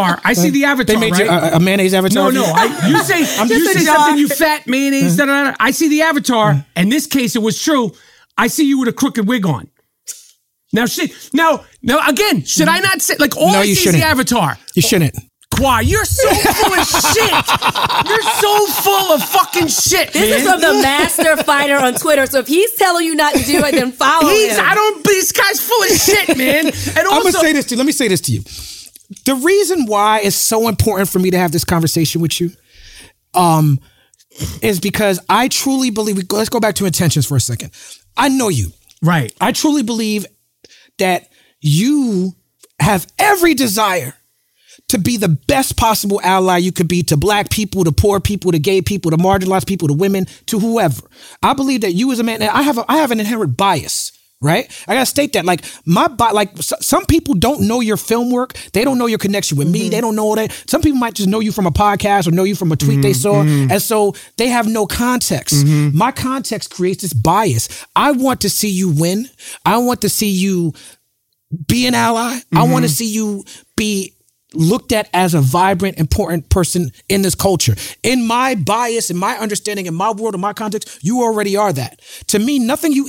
They made you a mayonnaise avatar. No. You say something. You fat mayonnaise. Da. I see the avatar. In this case, it was true. I see you with a crooked wig on. Now, again, should I not say like all? No, I see is the avatar. You shouldn't. Why? You're so full of shit. You're so full of fucking shit. This is from the master fighter on Twitter. So if he's telling you not to do it, then follow him. This guy's full of shit, man. And also, let me say this to you. The reason why it's so important for me to have this conversation with you is because I truly believe, let's go back to intentions for a second. I know you. Right. I truly believe that you have every desire to be the best possible ally you could be to black people, to poor people, to gay people, to marginalized people, to women, to whoever. I believe that you as a man, and I have an inherent bias, right? I gotta state that. Like some people don't know your film work. They don't know your connection with me. They don't know all that. Some people might just know you from a podcast or know you from a tweet they saw. And so they have no context. My context creates this bias. I want to see you win. I want to see you be an ally. I want to see you be looked at as a vibrant, important person in this culture. In my bias, in my understanding, in my world, in my context, you already are that. To me, nothing you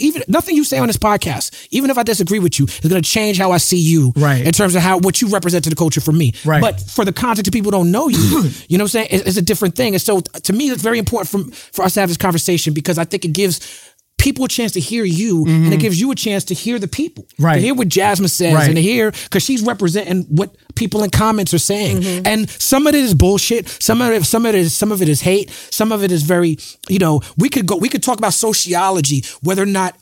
say on this podcast, even if I disagree with you, is going to change how I see you in terms of what you represent to the culture for me. Right. But for the context of people who don't know you, you know what I'm saying? It's a different thing. And so to me, it's very important for us to have this conversation because I think it gives people a chance to hear you, and it gives you a chance to hear the people, to hear what Jasmine says, and to hear because she's representing what people in comments are saying. And some of it is bullshit, some of it is hate, some of it is very, we could talk about sociology, whether or not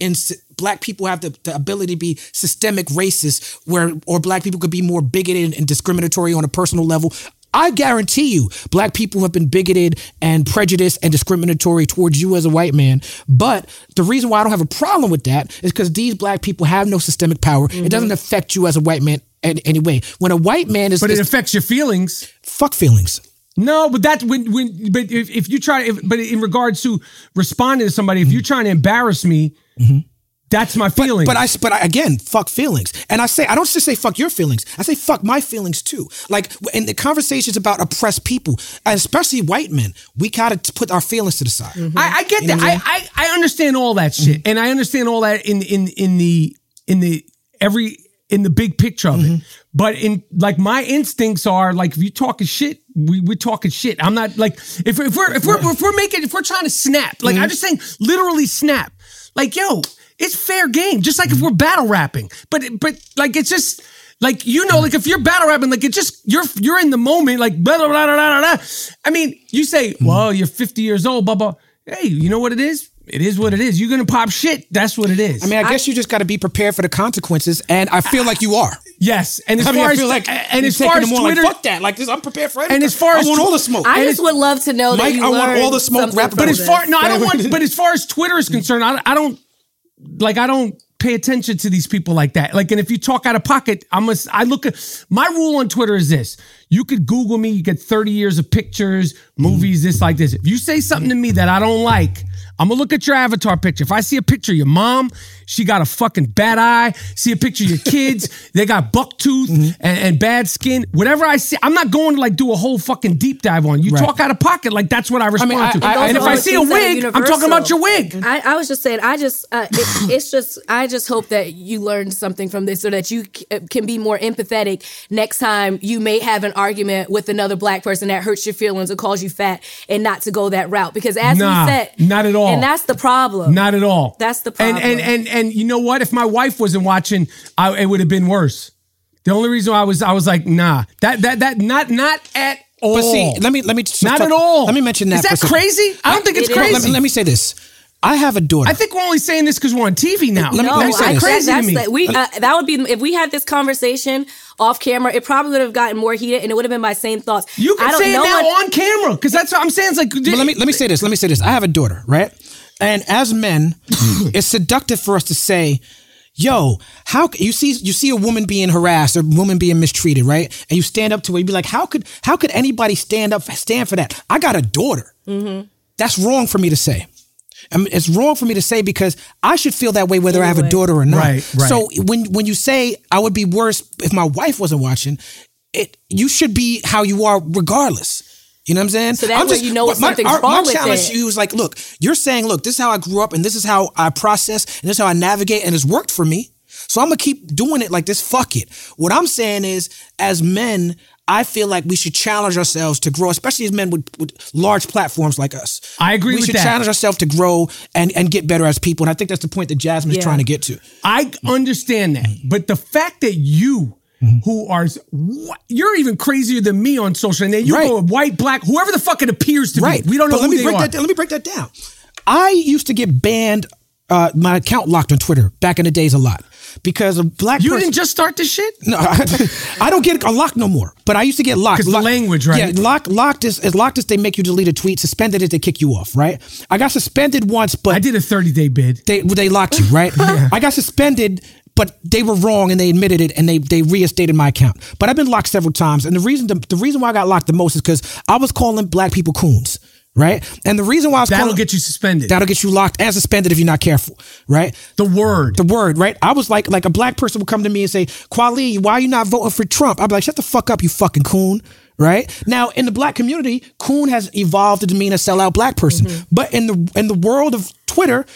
black people have the ability to be systemic racist, or black people could be more bigoted and discriminatory on a personal level. I guarantee you, black people have been bigoted and prejudiced and discriminatory towards you as a white man. But the reason why I don't have a problem with that is because these black people have no systemic power. It doesn't affect you as a white man in any way. When a white man is... But it affects your feelings. Fuck feelings. No, but that's if in regards to responding to somebody, if you're trying to embarrass me, that's my feelings. But I, again, fuck feelings. And I say, I don't just say fuck your feelings. I say fuck my feelings too. Like in the conversations about oppressed people, and especially white men, we gotta put our feelings to the side. Mm-hmm. I get that. I understand all that shit, and I understand all that in the big picture of it. But in like my instincts are like, if you're talking shit, we're talking shit. I'm not like if we're trying to snap. Like I'm just saying, literally snap. Like yo. It's fair game, just like if we're battle rapping. But like it's just like like if you're battle rapping, like it's just you're in the moment, like blah blah blah blah blah. I mean, you say, well, you're 50 years old, blah blah. Hey, you know what it is? It is what it is. You're gonna pop shit. That's what it is. I mean, I guess you just got to be prepared for the consequences, and I feel like you are. Yes, and as far as Twitter, like, fuck that. Like this, I'm prepared for anything. And as far as I want all the smoke. I just would love to know, Mike, that you learned. I want all the smoke. But as far as Twitter is concerned, I don't pay attention to these people like that. Like, and if you talk out of pocket, I look at my rule on Twitter is this: you could Google me, you get 30 years of pictures, movies, this like this. If you say something to me that I don't like, I'm gonna look at your avatar picture. If I see a picture of your mom, she got a fucking bad eye. See a picture of your kids, they got buck tooth and bad skin. Whatever I see, I'm not going to like do a whole fucking deep dive on. You talk out of pocket, like that's what I respond to. And if I see a wig, I'm talking about your wig. I was just saying, I just hope that you learned something from this, so that you can be more empathetic next time you may have an argument with another black person that hurts your feelings or calls you fat, and not to go that route. Because as we said, not at all. And that's the problem. Not at all. That's the problem. And you know what? If my wife wasn't watching, it would have been worse. The only reason I was like, nah, that not at all. But see, let me not at all. Let me mention that. Is that crazy? I don't think it's crazy. Let me say this. I have a daughter. I think we're only saying this because we're on TV now. That would be, if we had this conversation off camera, it probably would have gotten more heated, and it would have been my same thoughts. You can say it now on camera, because that's what I'm saying. It's like, let me say this. I have a daughter, right? And as men, it's seductive for us to say, yo, how you see a woman being harassed or a woman being mistreated, right? And you stand up to it. You'd be like, how could anybody stand for that? I got a daughter. Mm-hmm. That's wrong for me to say. I mean, it's wrong for me to say, because I should feel that way whether I have a daughter or not. Right. So when you say I would be worse if my wife wasn't watching, you should be how you are regardless. You know what I'm saying? So that's where you know something's wrong with it. My challenge to you is like, look, you're saying, look, this is how I grew up, and this is how I process, and this is how I navigate, and it's worked for me. So I'm going to keep doing it like this. Fuck it. What I'm saying is, as men, I feel like we should challenge ourselves to grow, especially as men with large platforms like us. I agree with that. We should challenge ourselves to grow and get better as people. And I think that's the point that Jasmine's trying to get to. I understand that. But the fact that you, who are, you're even crazier than me on social, and then you go white, black, whoever the fuck it appears to be. We don't know who they are. Let me break that down. I used to get banned, my account locked on Twitter back in the days a lot. Because a black person... You didn't just start this shit? No, I don't get locked no more. But I used to get locked. Because the language, right? Yeah, locked is they make you delete a tweet. Suspended is they kick you off, right? I got suspended once, but... I did a 30-day bid. They locked you, right? Yeah. I got suspended, but they were wrong and they admitted it, and they reinstated my account. But I've been locked several times. And the reason why I got locked the most is because I was calling black people coons. Right? And the reason why I was calling... That'll get you suspended. That'll get you locked and suspended if you're not careful. Right? The word, right? I was like a black person would come to me and say, Kweli, why are you not voting for Trump? I'd be like, shut the fuck up, you fucking coon. Right? Now, in the black community, coon has evolved to mean a sellout black person. Mm-hmm. But in the world of Twitter,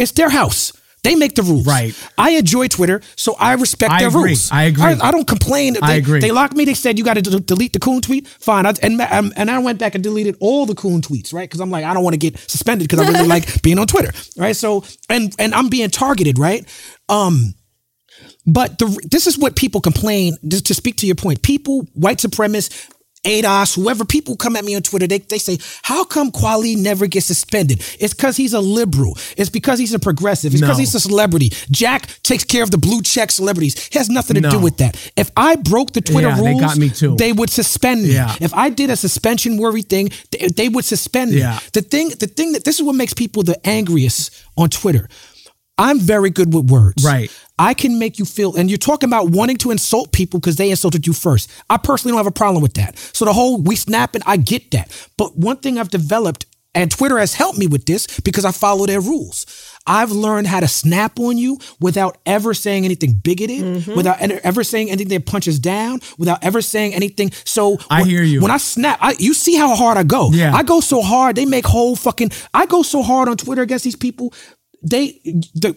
it's their house. They make the rules. Right. I enjoy Twitter, so I respect their rules. I agree. I don't complain. They locked me. They said, you got to delete the coon tweet. Fine. And I went back and deleted all the coon tweets, right? Because I'm like, I don't want to get suspended because I really like being on Twitter, right? So, and I'm being targeted, right? But this is what people complain, just to speak to your point. People, white supremacists, ADOS, whoever, people come at me on Twitter, they say, how come Kweli never gets suspended? It's because he's a liberal. It's because he's a progressive. It's because he's a celebrity. Jack takes care of the blue check celebrities. He has nothing to do with that. If I broke the Twitter rules, they got me too. They would suspend me. Yeah. If I did a suspension worthy thing, they would suspend me. Yeah. The thing that this is what makes people the angriest on Twitter. I'm very good with words. Right. I can make you feel, and you're talking about wanting to insult people because they insulted you first. I personally don't have a problem with that. So the whole we snapping, I get that. But one thing I've developed, and Twitter has helped me with this because I follow their rules. I've learned how to snap on you without ever saying anything bigoted, without ever saying anything that punches down, without ever saying anything. So I hear you. When I snap, you see how hard I go. Yeah. I go so hard, they make whole fucking, I go so hard on Twitter against these people.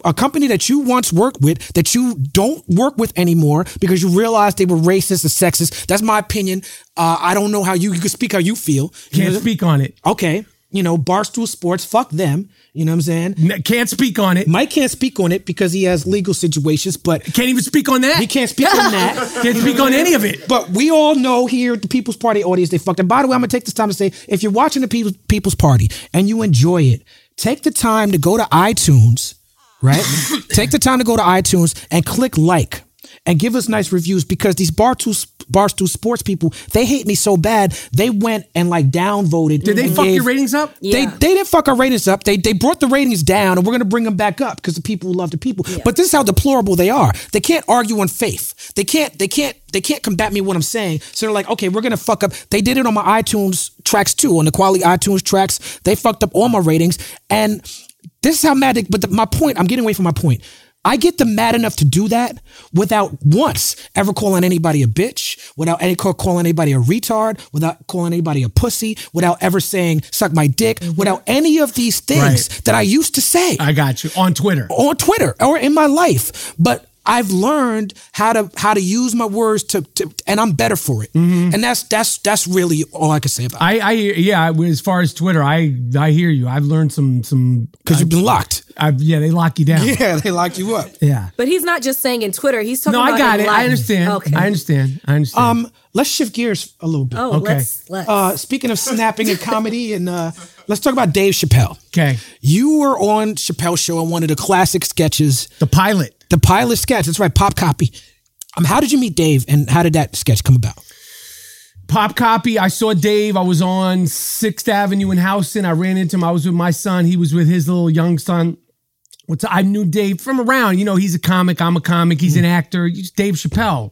A company that you once worked with that you don't work with anymore because you realized they were racist or sexist. That's my opinion. I don't know how you can speak how you feel. Can't speak on it. Okay. You know, Barstool Sports, fuck them. You know what I'm saying? Can't speak on it. Mike can't speak on it because he has legal situations, but... Can't even speak on that. He can't speak on that. Can't speak on any of it. But we all know here at the People's Party audience, they fucked. And by the way, I'm going to take this time to say, if you're watching the People's Party and you enjoy it, take the time to go to iTunes, right? Take the time to go to iTunes and click like and give us nice reviews, because these Barstool Sports people, they hate me so bad, they went and like downvoted. Did they fuck your ratings up? Yeah. They didn't fuck our ratings up. They brought the ratings down, and we're going to bring them back up because the people love the people. Yeah. But this is how deplorable they are. They can't argue on faith. They can't combat me with what I'm saying. So they're like, okay, we're going to fuck up. They did it on my iTunes tracks too, on the quality iTunes tracks. They fucked up all my ratings. And this is how mad they, but my point, I'm getting away from my point. I get them mad enough to do that without once ever calling anybody a bitch, without calling anybody a retard, without calling anybody a pussy, without ever saying, suck my dick, without any of these things that I used to say. I got you. On Twitter. On Twitter or in my life. But I've learned how to use my words to and I'm better for it. Mm-hmm. And that's really all I can say about it. As far as Twitter, I hear you. I've learned some because you've been locked. They lock you down. Yeah, they lock you up. Yeah. But he's not just saying in Twitter. He's talking about... No, I got it. Life. I understand. Okay. I understand. Let's shift gears a little bit. Oh, okay. Let's. Speaking of snapping and comedy, and let's talk about Dave Chappelle. Okay. You were on Chappelle's show in one of the classic sketches. The pilot sketch. That's right. Pop Copy. How did you meet Dave, and how did that sketch come about? Pop Copy. I saw Dave. I was on 6th Avenue in Houston. I ran into him. I was with my son. He was with his little young son. I knew Dave from around. You know, he's a comic. I'm a comic. He's an actor. He's Dave Chappelle.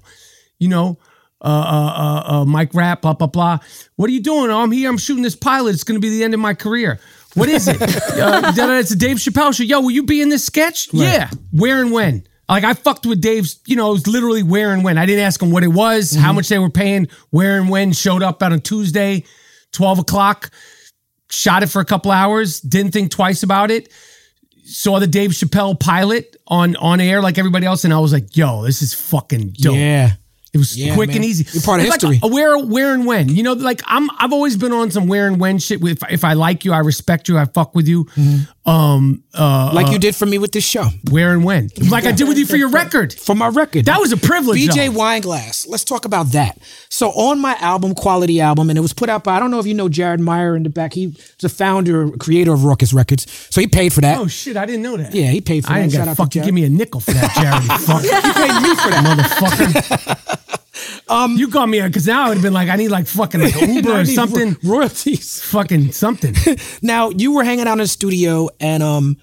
You know, Mike Rapp, blah, blah, blah. What are you doing? Oh, I'm here. I'm shooting this pilot. It's going to be the end of my career. What is it? It's a Dave Chappelle show. Yo, will you be in this sketch? Right. Yeah. Where and when? Like, I fucked with Dave's, you know, it was literally where and when. I didn't ask him what it was, how much they were paying, where and when. Showed up on a Tuesday, 12 o'clock. Shot it for a couple hours. Didn't think twice about it. Saw the Dave Chappelle pilot on air like everybody else, and I was like, yo, this is fucking dope. Yeah. It was quick and easy. You're part of history. Like, where and when. You know, like I've always been on some where and when shit. If I like you, I respect you, I fuck with you. Mm-hmm. Like you did for me with this show. Where and when. Like I did with you for your record. For my record. That was a privilege. BJ Wineglass. Let's talk about that. So on my album, Quality Album, and it was put out by, I don't know if you know Jared Meyer in the back. He's the founder, creator of Ruckus Records. So he paid for that. Oh shit, I didn't know that. Yeah, he paid for that. I didn't gotta fucking give me a nickel for that, Jared. Fuck. You paid me for that. Motherfucker. You got me, because now I would have been like, I need like fucking like Uber or something. Royalties. Fucking something. Now, you were hanging out in the studio, and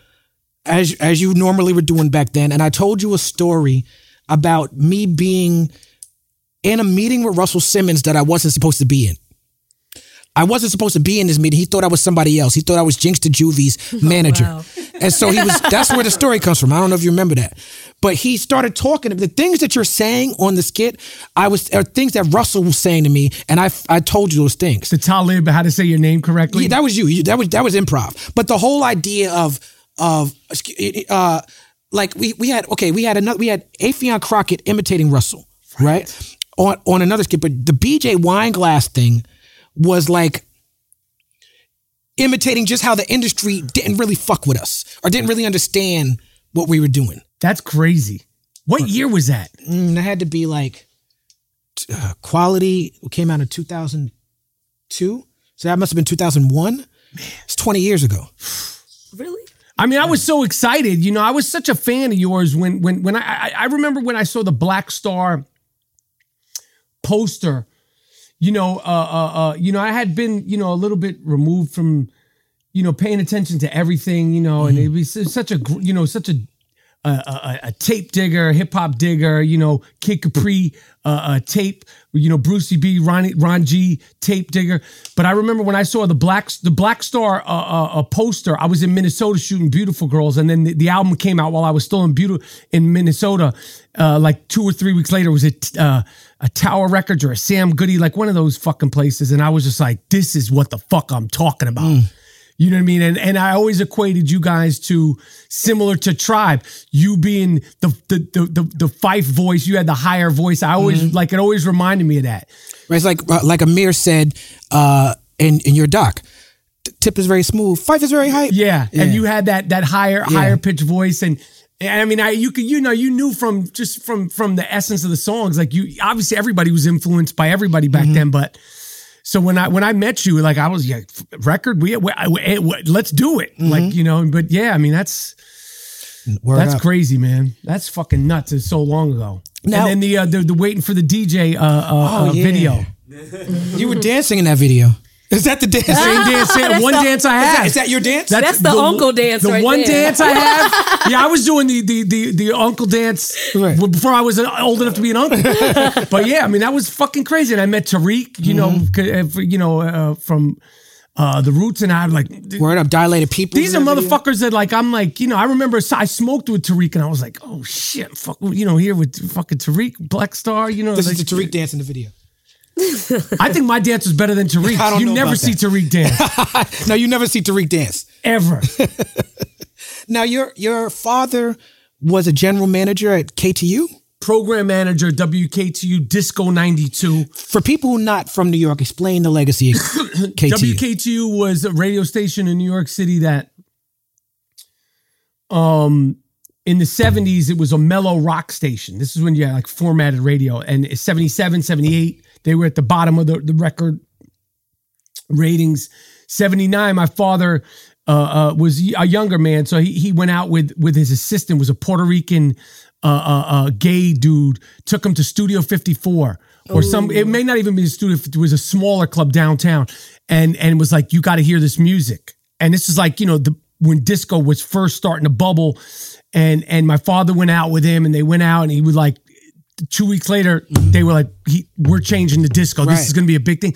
as you normally were doing back then, and I told you a story about me being in a meeting with Russell Simmons that I wasn't supposed to be in. I wasn't supposed to be in this meeting. He thought I was somebody else. He thought I was Jinx the Juvie's manager. Oh, wow. And so that's where the story comes from. I don't know if you remember that. But he started talking. The things that you're saying on the skit are things that Russell was saying to me, and I told you those things. The Talib, how to say your name correctly? Yeah, that was you. That was improv. But the whole idea of like we had Afion Crockett imitating Russell, right? On another skit, but the BJ Wineglass thing was like imitating just how the industry didn't really fuck with us or didn't really understand what we were doing. That's crazy. What year was that? That had to be like Quality came out in 2002. So that must have been 2001. Man. It's 20 years ago. Really? I mean, I was so excited. You know, I was such a fan of yours when I remember when I saw the Black Star poster. You know, I had been, you know, a little bit removed from, you know, paying attention to everything, you know, and it was such a a tape digger, hip hop digger, you know, Kid Capri tape, you know, Brucey B, Ron G tape digger. But I remember when I saw the Black Star poster. I was in Minnesota shooting Beautiful Girls, and then the album came out while I was still in Minnesota. Like 2 or 3 weeks later, it was a Tower Records or a Sam Goody, like one of those fucking places. And I was just like, this is what the fuck I'm talking about. Mm. You know what I mean? And I always equated you guys to, similar to Tribe, you being the Fife voice, you had the higher voice. I always, like, it always reminded me of that. Right, it's like Amir said in your doc, Tip is very smooth, Fife is very high. Yeah, yeah. And you had that higher pitch voice. And I mean, you knew from the essence of the songs, like, you obviously everybody was influenced by everybody back then, but... So when I met you, like, I was like, record, let's do it. Mm-hmm. Like, you know, but yeah, I mean, that's crazy, man. That's fucking nuts. It's so long ago. Now, and then the waiting for the DJ video. You were dancing in that video. Is that the dance? Dance I have. Is that your dance? That's the uncle dance right there. The one dance I have? Yeah, I was doing the uncle dance before I was old enough to be an uncle. But yeah, I mean, that was fucking crazy. And I met Tariq, from The Roots, and I'm like... Word up, Dilated People. These are motherfuckers that, like, I'm like, you know, I remember I smoked with Tariq, and I was like, oh, shit, fuck, you know, here with fucking Tariq, Black Star, you know. This is the Tariq dance in the video. I think my dance was better than Tariq's. You never see Tariq dance. No, you never see Tariq dance. Ever. Now, your father was a general manager at KTU? Program manager, WKTU, Disco 92. For people who are not from New York, explain the legacy of KTU. WKTU was a radio station in New York City that... In the 70s, it was a mellow rock station. This is when you had, like, formatted radio. And 77, 78... They were at the bottom of the record ratings. 79, my father was a younger man, so he went out with his assistant, was a Puerto Rican gay dude, took him to Studio 54. Or it may not even be Studio 54, it was a smaller club downtown. And was like, you got to hear this music. And this is like, you know, when disco was first starting to bubble. And my father went out with him, and they went out, and he would, like, 2 weeks later, they were like, we're changing the disco. This is going to be a big thing.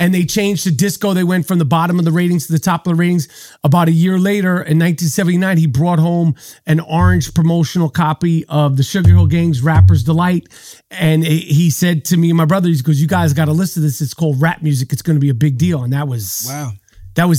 And they changed the disco. They went from the bottom of the ratings to the top of the ratings. About a year later, in 1979, he brought home an orange promotional copy of the Sugar Hill Gang's Rapper's Delight. And he said to me and my brother, he goes, you guys got to listen to this. It's called rap music. It's going to be a big deal. And that was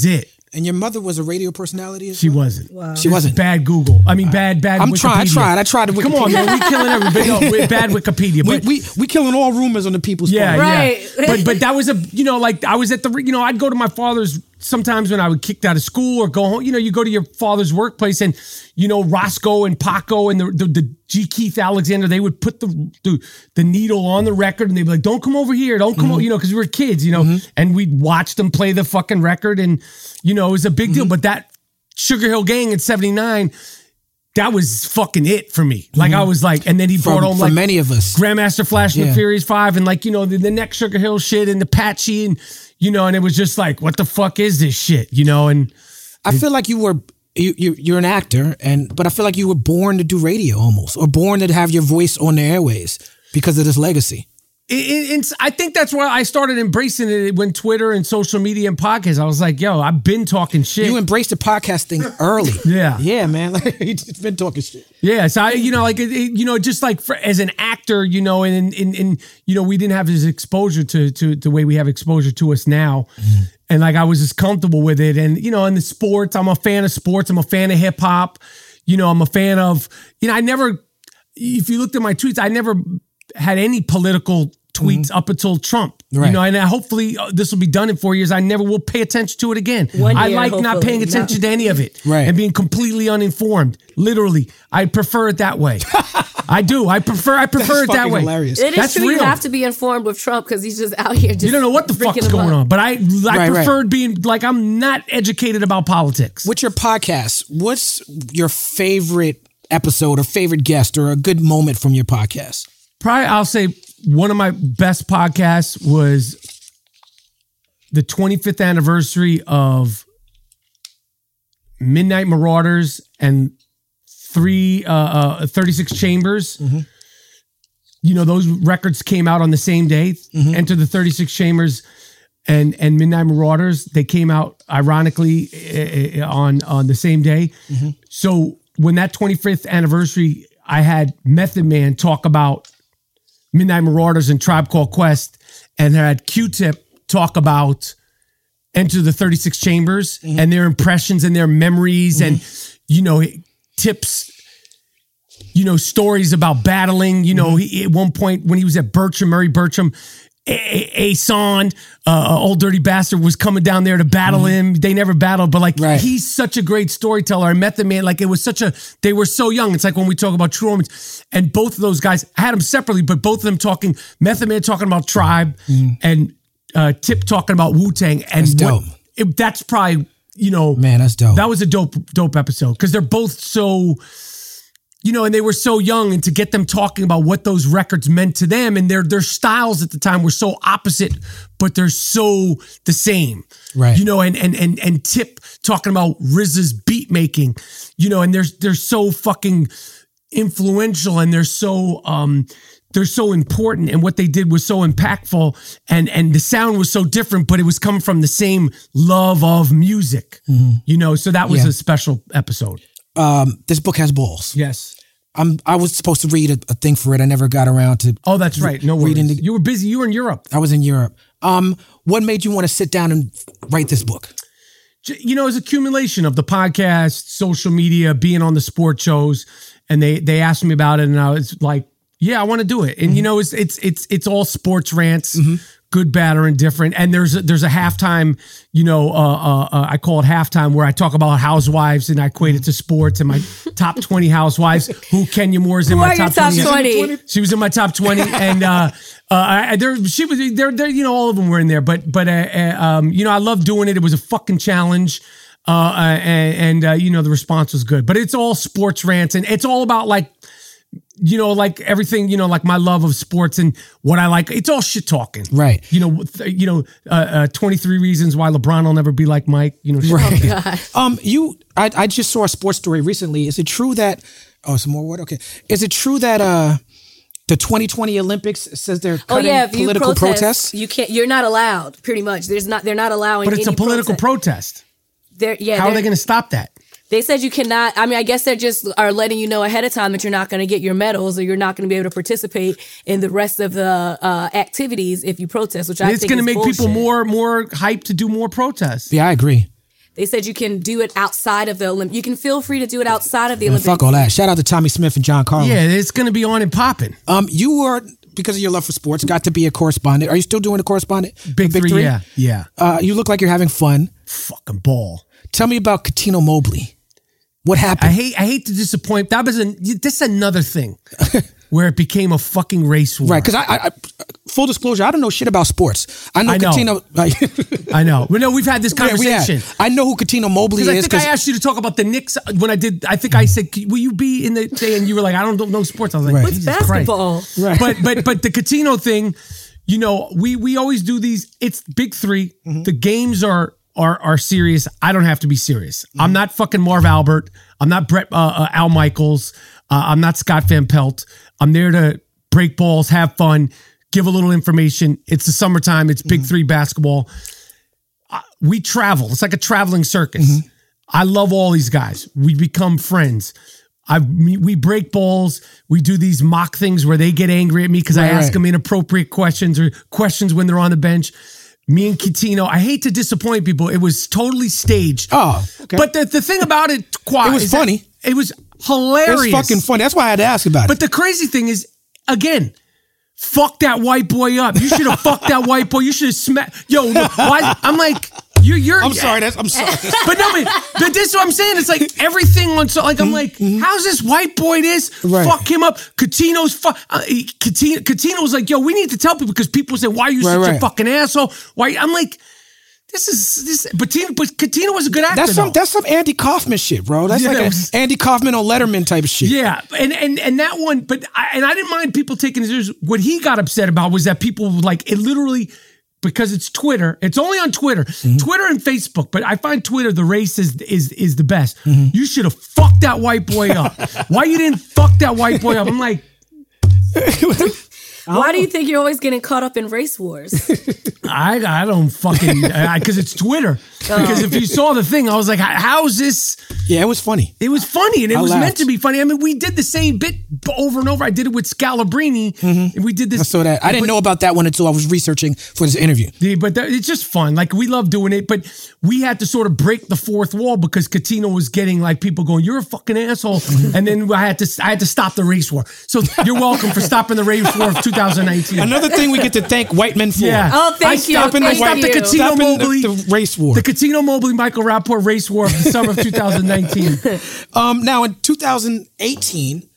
it. And your mother was a radio personality as well? She wasn't. Wow. She wasn't. Bad Google. I mean, bad Wikipedia. I tried to Wikipedia. Come on, man. We killing everybody. No, we're bad Wikipedia. But we killing all rumors on the People's Party. Right. Yeah. But that was a, you know, like, I was at the, you know, I'd go to my father's sometimes when I would kicked out of school or go home. You know, you go to your father's workplace, and, you know, Roscoe and Paco and the G. Keith Alexander, they would put the needle on the record, and they'd be like, don't come over here. Don't come over, you know, because we were kids, you know. Mm-hmm. And we'd watch them play the fucking record, and, you know, it was a big deal. But that Sugar Hill Gang in 79, that was fucking it for me. Like, I was like, and then he brought home, like, many of us, Grandmaster Flash and the Furious Five, and, like, you know, the next Sugar Hill shit and the Patchy, and, you know, and it was just like, what the fuck is this shit, you know? And I feel like you were... You're an actor, but I feel like you were born to do radio almost, or born to have your voice on the airways because of this legacy. I think that's why I started embracing it when Twitter and social media and podcasts. I was like, yo, I've been talking shit. You embraced the podcast thing early. Yeah, man. Like, you just been talking shit. Yeah. So, as an actor, you know, and you know, we didn't have this exposure to the way we have exposure to us now. Mm-hmm. And, like, I was just comfortable with it. And, you know, in the sports, I'm a fan of sports. I'm a fan of hip hop. You know, I'm a fan of, you know, if you looked at my tweets, I never had any political tweets up until Trump. Right. You know, and hopefully this will be done in 4 years. I never will pay attention to it again. I like not paying attention to any of it and being completely uninformed. Literally, I prefer it that way. I do. I prefer it that way. Hilarious. It is true. You have to be informed with Trump because he's just out here. Just, you don't know what the fuck's going on. But I preferred being like, I'm not educated about politics. What's your podcast? What's your favorite episode or favorite guest or a good moment from your podcast? Probably, I'll say one of my best podcasts was the 25th anniversary of Midnight Marauders and 36 Chambers. Mm-hmm. You know, those records came out on the same day. Mm-hmm. Enter the 36 Chambers and Midnight Marauders. They came out, ironically, on the same day. Mm-hmm. So when that 25th anniversary, I had Method Man talk about Midnight Marauders and Tribe Called Quest, and I had Q-Tip talk about Enter the 36 Chambers, mm-hmm. and their impressions and their memories, mm-hmm. and, you know, tips, you know, stories about battling. You know, mm-hmm. he, at one point when he was at Bertram, Murray Bertram, Ason, Old Dirty Bastard was coming down there to battle mm-hmm. him. They never battled, but like, right. he's such a great storyteller. And Method Man, like, it was such a, they were so young. It's like when we talk about True Romance, and both of those guys, I had them separately, but both of them talking, Method Man talking about Tribe, mm-hmm. and Tip talking about Wu-Tang. And that's dope. That's probably, you know, man, that's dope. That was a dope episode, because they're both so, you know, and they were so young, and to get them talking about what those records meant to them, and their styles at the time were so opposite, but they're so the same, right? You know, and Tip talking about RZA's beat making, you know, and they're so fucking influential, and they're so important, and what they did was so impactful, and the sound was so different, but it was coming from the same love of music, mm-hmm. you know. So that was a special episode. This book has balls. Yes. I was supposed to read a thing for it. I never got around to. Oh, that's right. No worries. You were busy. You were in Europe. I was in Europe. What made you want to sit down and write this book? You know, it's an accumulation of the podcast, social media, being on the sport shows, and they asked me about it, and I was like, yeah, I want to do it. And mm-hmm. you know, it's all sports rants, mm-hmm. good, bad, or indifferent. And there's a halftime, you know, I call it halftime, where I talk about housewives, and I equate it to sports, and my top 20 housewives. Who Kenya Moore's in my top 20? She was in my top 20, and you know, all of them were in there. But you know, I love doing it. It was a fucking challenge. You know, the response was good. But it's all sports rants, and it's all about, like, you know, like everything, you know, like my love of sports and what I like. It's all shit talking. Right. You know, 23 reasons why LeBron will never be like Mike, you know. Shit right. I just saw a sports story recently. Is it true that, some more water? Okay. Is it true that, the 2020 Olympics says they're cutting political protests? You can't, you're not allowed, pretty much. They're not allowing. But it's a political protest. How are they going to stop that? They said you cannot, I mean, I guess they just are letting you know ahead of time that you're not going to get your medals, or you're not going to be able to participate in the rest of the activities if you protest, which I think is bullshit. It's going to make people more hyped to do more protests. Yeah, I agree. They said you can do it outside of the Olympics. You can feel free to do it outside of the Olympics. Fuck all that. Shout out to Tommy Smith and John Carlin. Yeah, it's going to be on and popping. You were, because of your love for sports, got to be a correspondent. Are you still doing a correspondent? Big Three? Yeah, yeah. You look like you're having fun. Fucking ball. Tell me about Cuttino Mobley. What happened? I hate to disappoint. This is another thing where it became a fucking race war. Right, because I full disclosure, I don't know shit about sports. I know. Cuttino. I know. Well, no, we've had this conversation. Yeah, I know who Cuttino Mobley is. I think I asked you to talk about the Knicks when I did. I think I said, "Will you be in the thing?" And you were like, "I don't know sports." I was like, right. "What's basketball?" Right. But the Cuttino thing, you know, we always do these. It's Big Three. Mm-hmm. The games are serious. I don't have to be serious. Mm-hmm. I'm not fucking Marv Albert. I'm not Brett Al Michaels. I'm not Scott Van Pelt. I'm there to break balls, have fun, give a little information. It's the summertime. It's Big mm-hmm. Three basketball. We travel. It's like a traveling circus. Mm-hmm. I love all these guys. We become friends. We break balls. We do these mock things where they get angry at me because I ask them inappropriate questions, or questions when they're on the bench. Me and Cuttino, I hate to disappoint people. It was totally staged. Oh, okay. But the thing about it, it was funny. It was hilarious. It was fucking funny. That's why I had to ask about it. But the crazy thing is, again, fuck that white boy up. You should have fucked that white boy. You should have smacked. Yo, no, why? I'm like, you're. I'm sorry. But no, but this is what I'm saying. It's like everything on. So like, I'm like, mm-hmm. how's this white boy this? Right. Fuck him up. Cuttino's like, yo, we need to tell people, because people say, why are you such a fucking asshole? Why? I'm like, this. But Cuttino was a good actor. That's some Andy Kaufman shit, bro. That's like an Andy Kaufman on Letterman type shit. Yeah, and that one. But I didn't mind people taking it. What he got upset about was that people were like, it literally. because it's Twitter. It's only on Twitter. Mm-hmm. Twitter and Facebook, but I find Twitter, the race is the best. Mm-hmm. You should have fucked that white boy up. Why you didn't fuck that white boy up? I'm like... Why do you think you're always getting caught up in race wars? I don't fucking... Because it's Twitter. Oh. Because if you saw the thing, I was like, how's this... Yeah, it was funny. It was funny, and I laughed. Meant to be funny. I mean, we did the same bit over and over. I did it with Scalabrini, and we did this... I saw that. I didn't know about that one until I was researching for this interview. Yeah, but it's just fun. Like, we love doing it, but we had to sort of break the fourth wall because Katina was getting, like, people going, you're a fucking asshole, and then I had to stop the race war. So you're welcome for stopping the race war of 2019. Another thing we get to thank white men for. Yeah. Oh, I stopped the Katino Mobley race war. The Katino Mobley Michael Rappaport race war of the summer of 2019. Now, in 2018,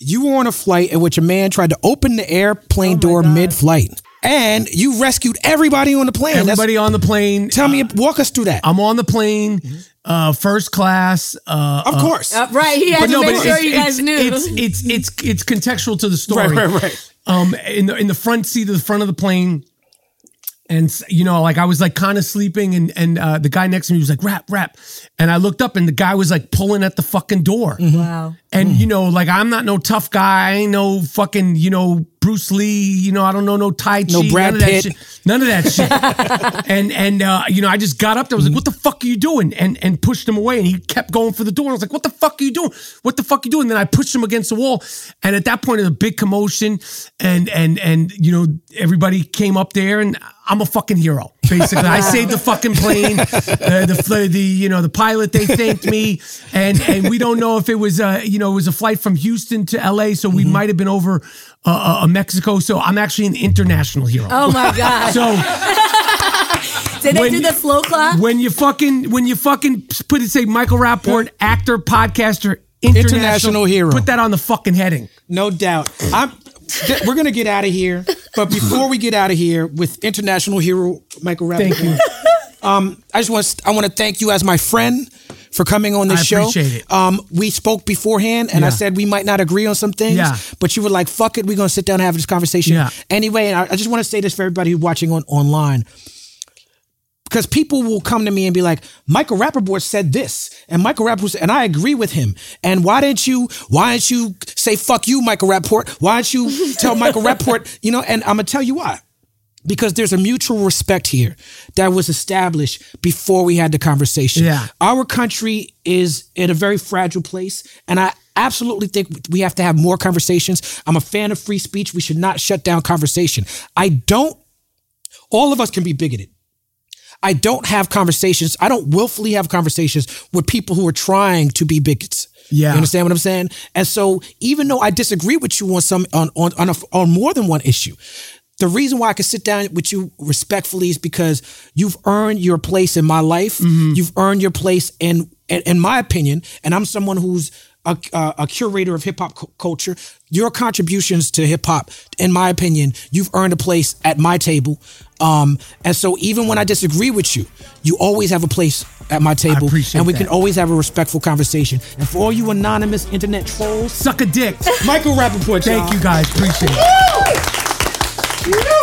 you were on a flight in which a man tried to open the airplane door mid-flight. And you rescued everybody on the plane. Everybody on the plane. Tell me, walk us through that. I'm on the plane, first class. Of course. Right, he had to make sure you guys knew. It's contextual to the story. Right. In the front seat of the front of the plane. And, you know, like I was like kind of sleeping and the guy next to me was like, rap. And I looked up and the guy was like pulling at the fucking door. Mm-hmm. Wow. And, you know, like I'm not no tough guy. I ain't no fucking, you know, Bruce Lee, you know, I don't know no Tai Chi. No Brad Pitt. None of that shit. And you know, I just got up there. I was like, what the fuck are you doing? And pushed him away. And he kept going for the door. I was like, what the fuck are you doing? What the fuck are you doing? And then I pushed him against the wall. And at that point, it was a big commotion. And you know, everybody came up there and I'm a fucking hero, basically. Wow. I saved the fucking plane. The pilot, they thanked me. And we don't know if it was, it was a flight from Houston to LA. So we might have been over Mexico. So I'm actually an international hero. Oh, my God. Did they do the slow clap? When you fucking put it, say Michael Rappaport, actor, podcaster, international hero. Put that on the fucking heading. No doubt. We're going to get out of here. But before we get out of here with international hero Michael Rappaport, thank you. I want to thank you as my friend for coming on this show. I appreciate it. We spoke beforehand, and I said we might not agree on some things, but you were like, fuck it, we're going to sit down and have this conversation. Yeah. Anyway, and I just want to say this for everybody who's watching online. Because people will come to me and be like, Michael Rappaport said this, and Michael Rappaport said, and I agree with him. And why didn't you say, fuck you, Michael Rappaport? Why didn't you tell Michael Rappaport, you know, and I'm going to tell you why. Because there's a mutual respect here that was established before we had the conversation. Yeah. Our country is in a very fragile place, and I absolutely think we have to have more conversations. I'm a fan of free speech. We should not shut down conversation. All of us can be bigoted. I don't have conversations. I don't willfully have conversations with people who are trying to be bigots. Yeah. You understand what I'm saying? And so even though I disagree with you on more than one issue, the reason why I can sit down with you respectfully is because you've earned your place in my life. Mm-hmm. You've earned your place in my opinion. And I'm someone who's a curator of hip hop culture. Your contributions to hip hop, in my opinion, you've earned a place at my table. And so even when I disagree with you, you always have a place at my table. I appreciate that. Can always have a respectful conversation. And for all you anonymous internet trolls, suck a dick. Michael Rappaport, thank you guys. Appreciate it. Woo!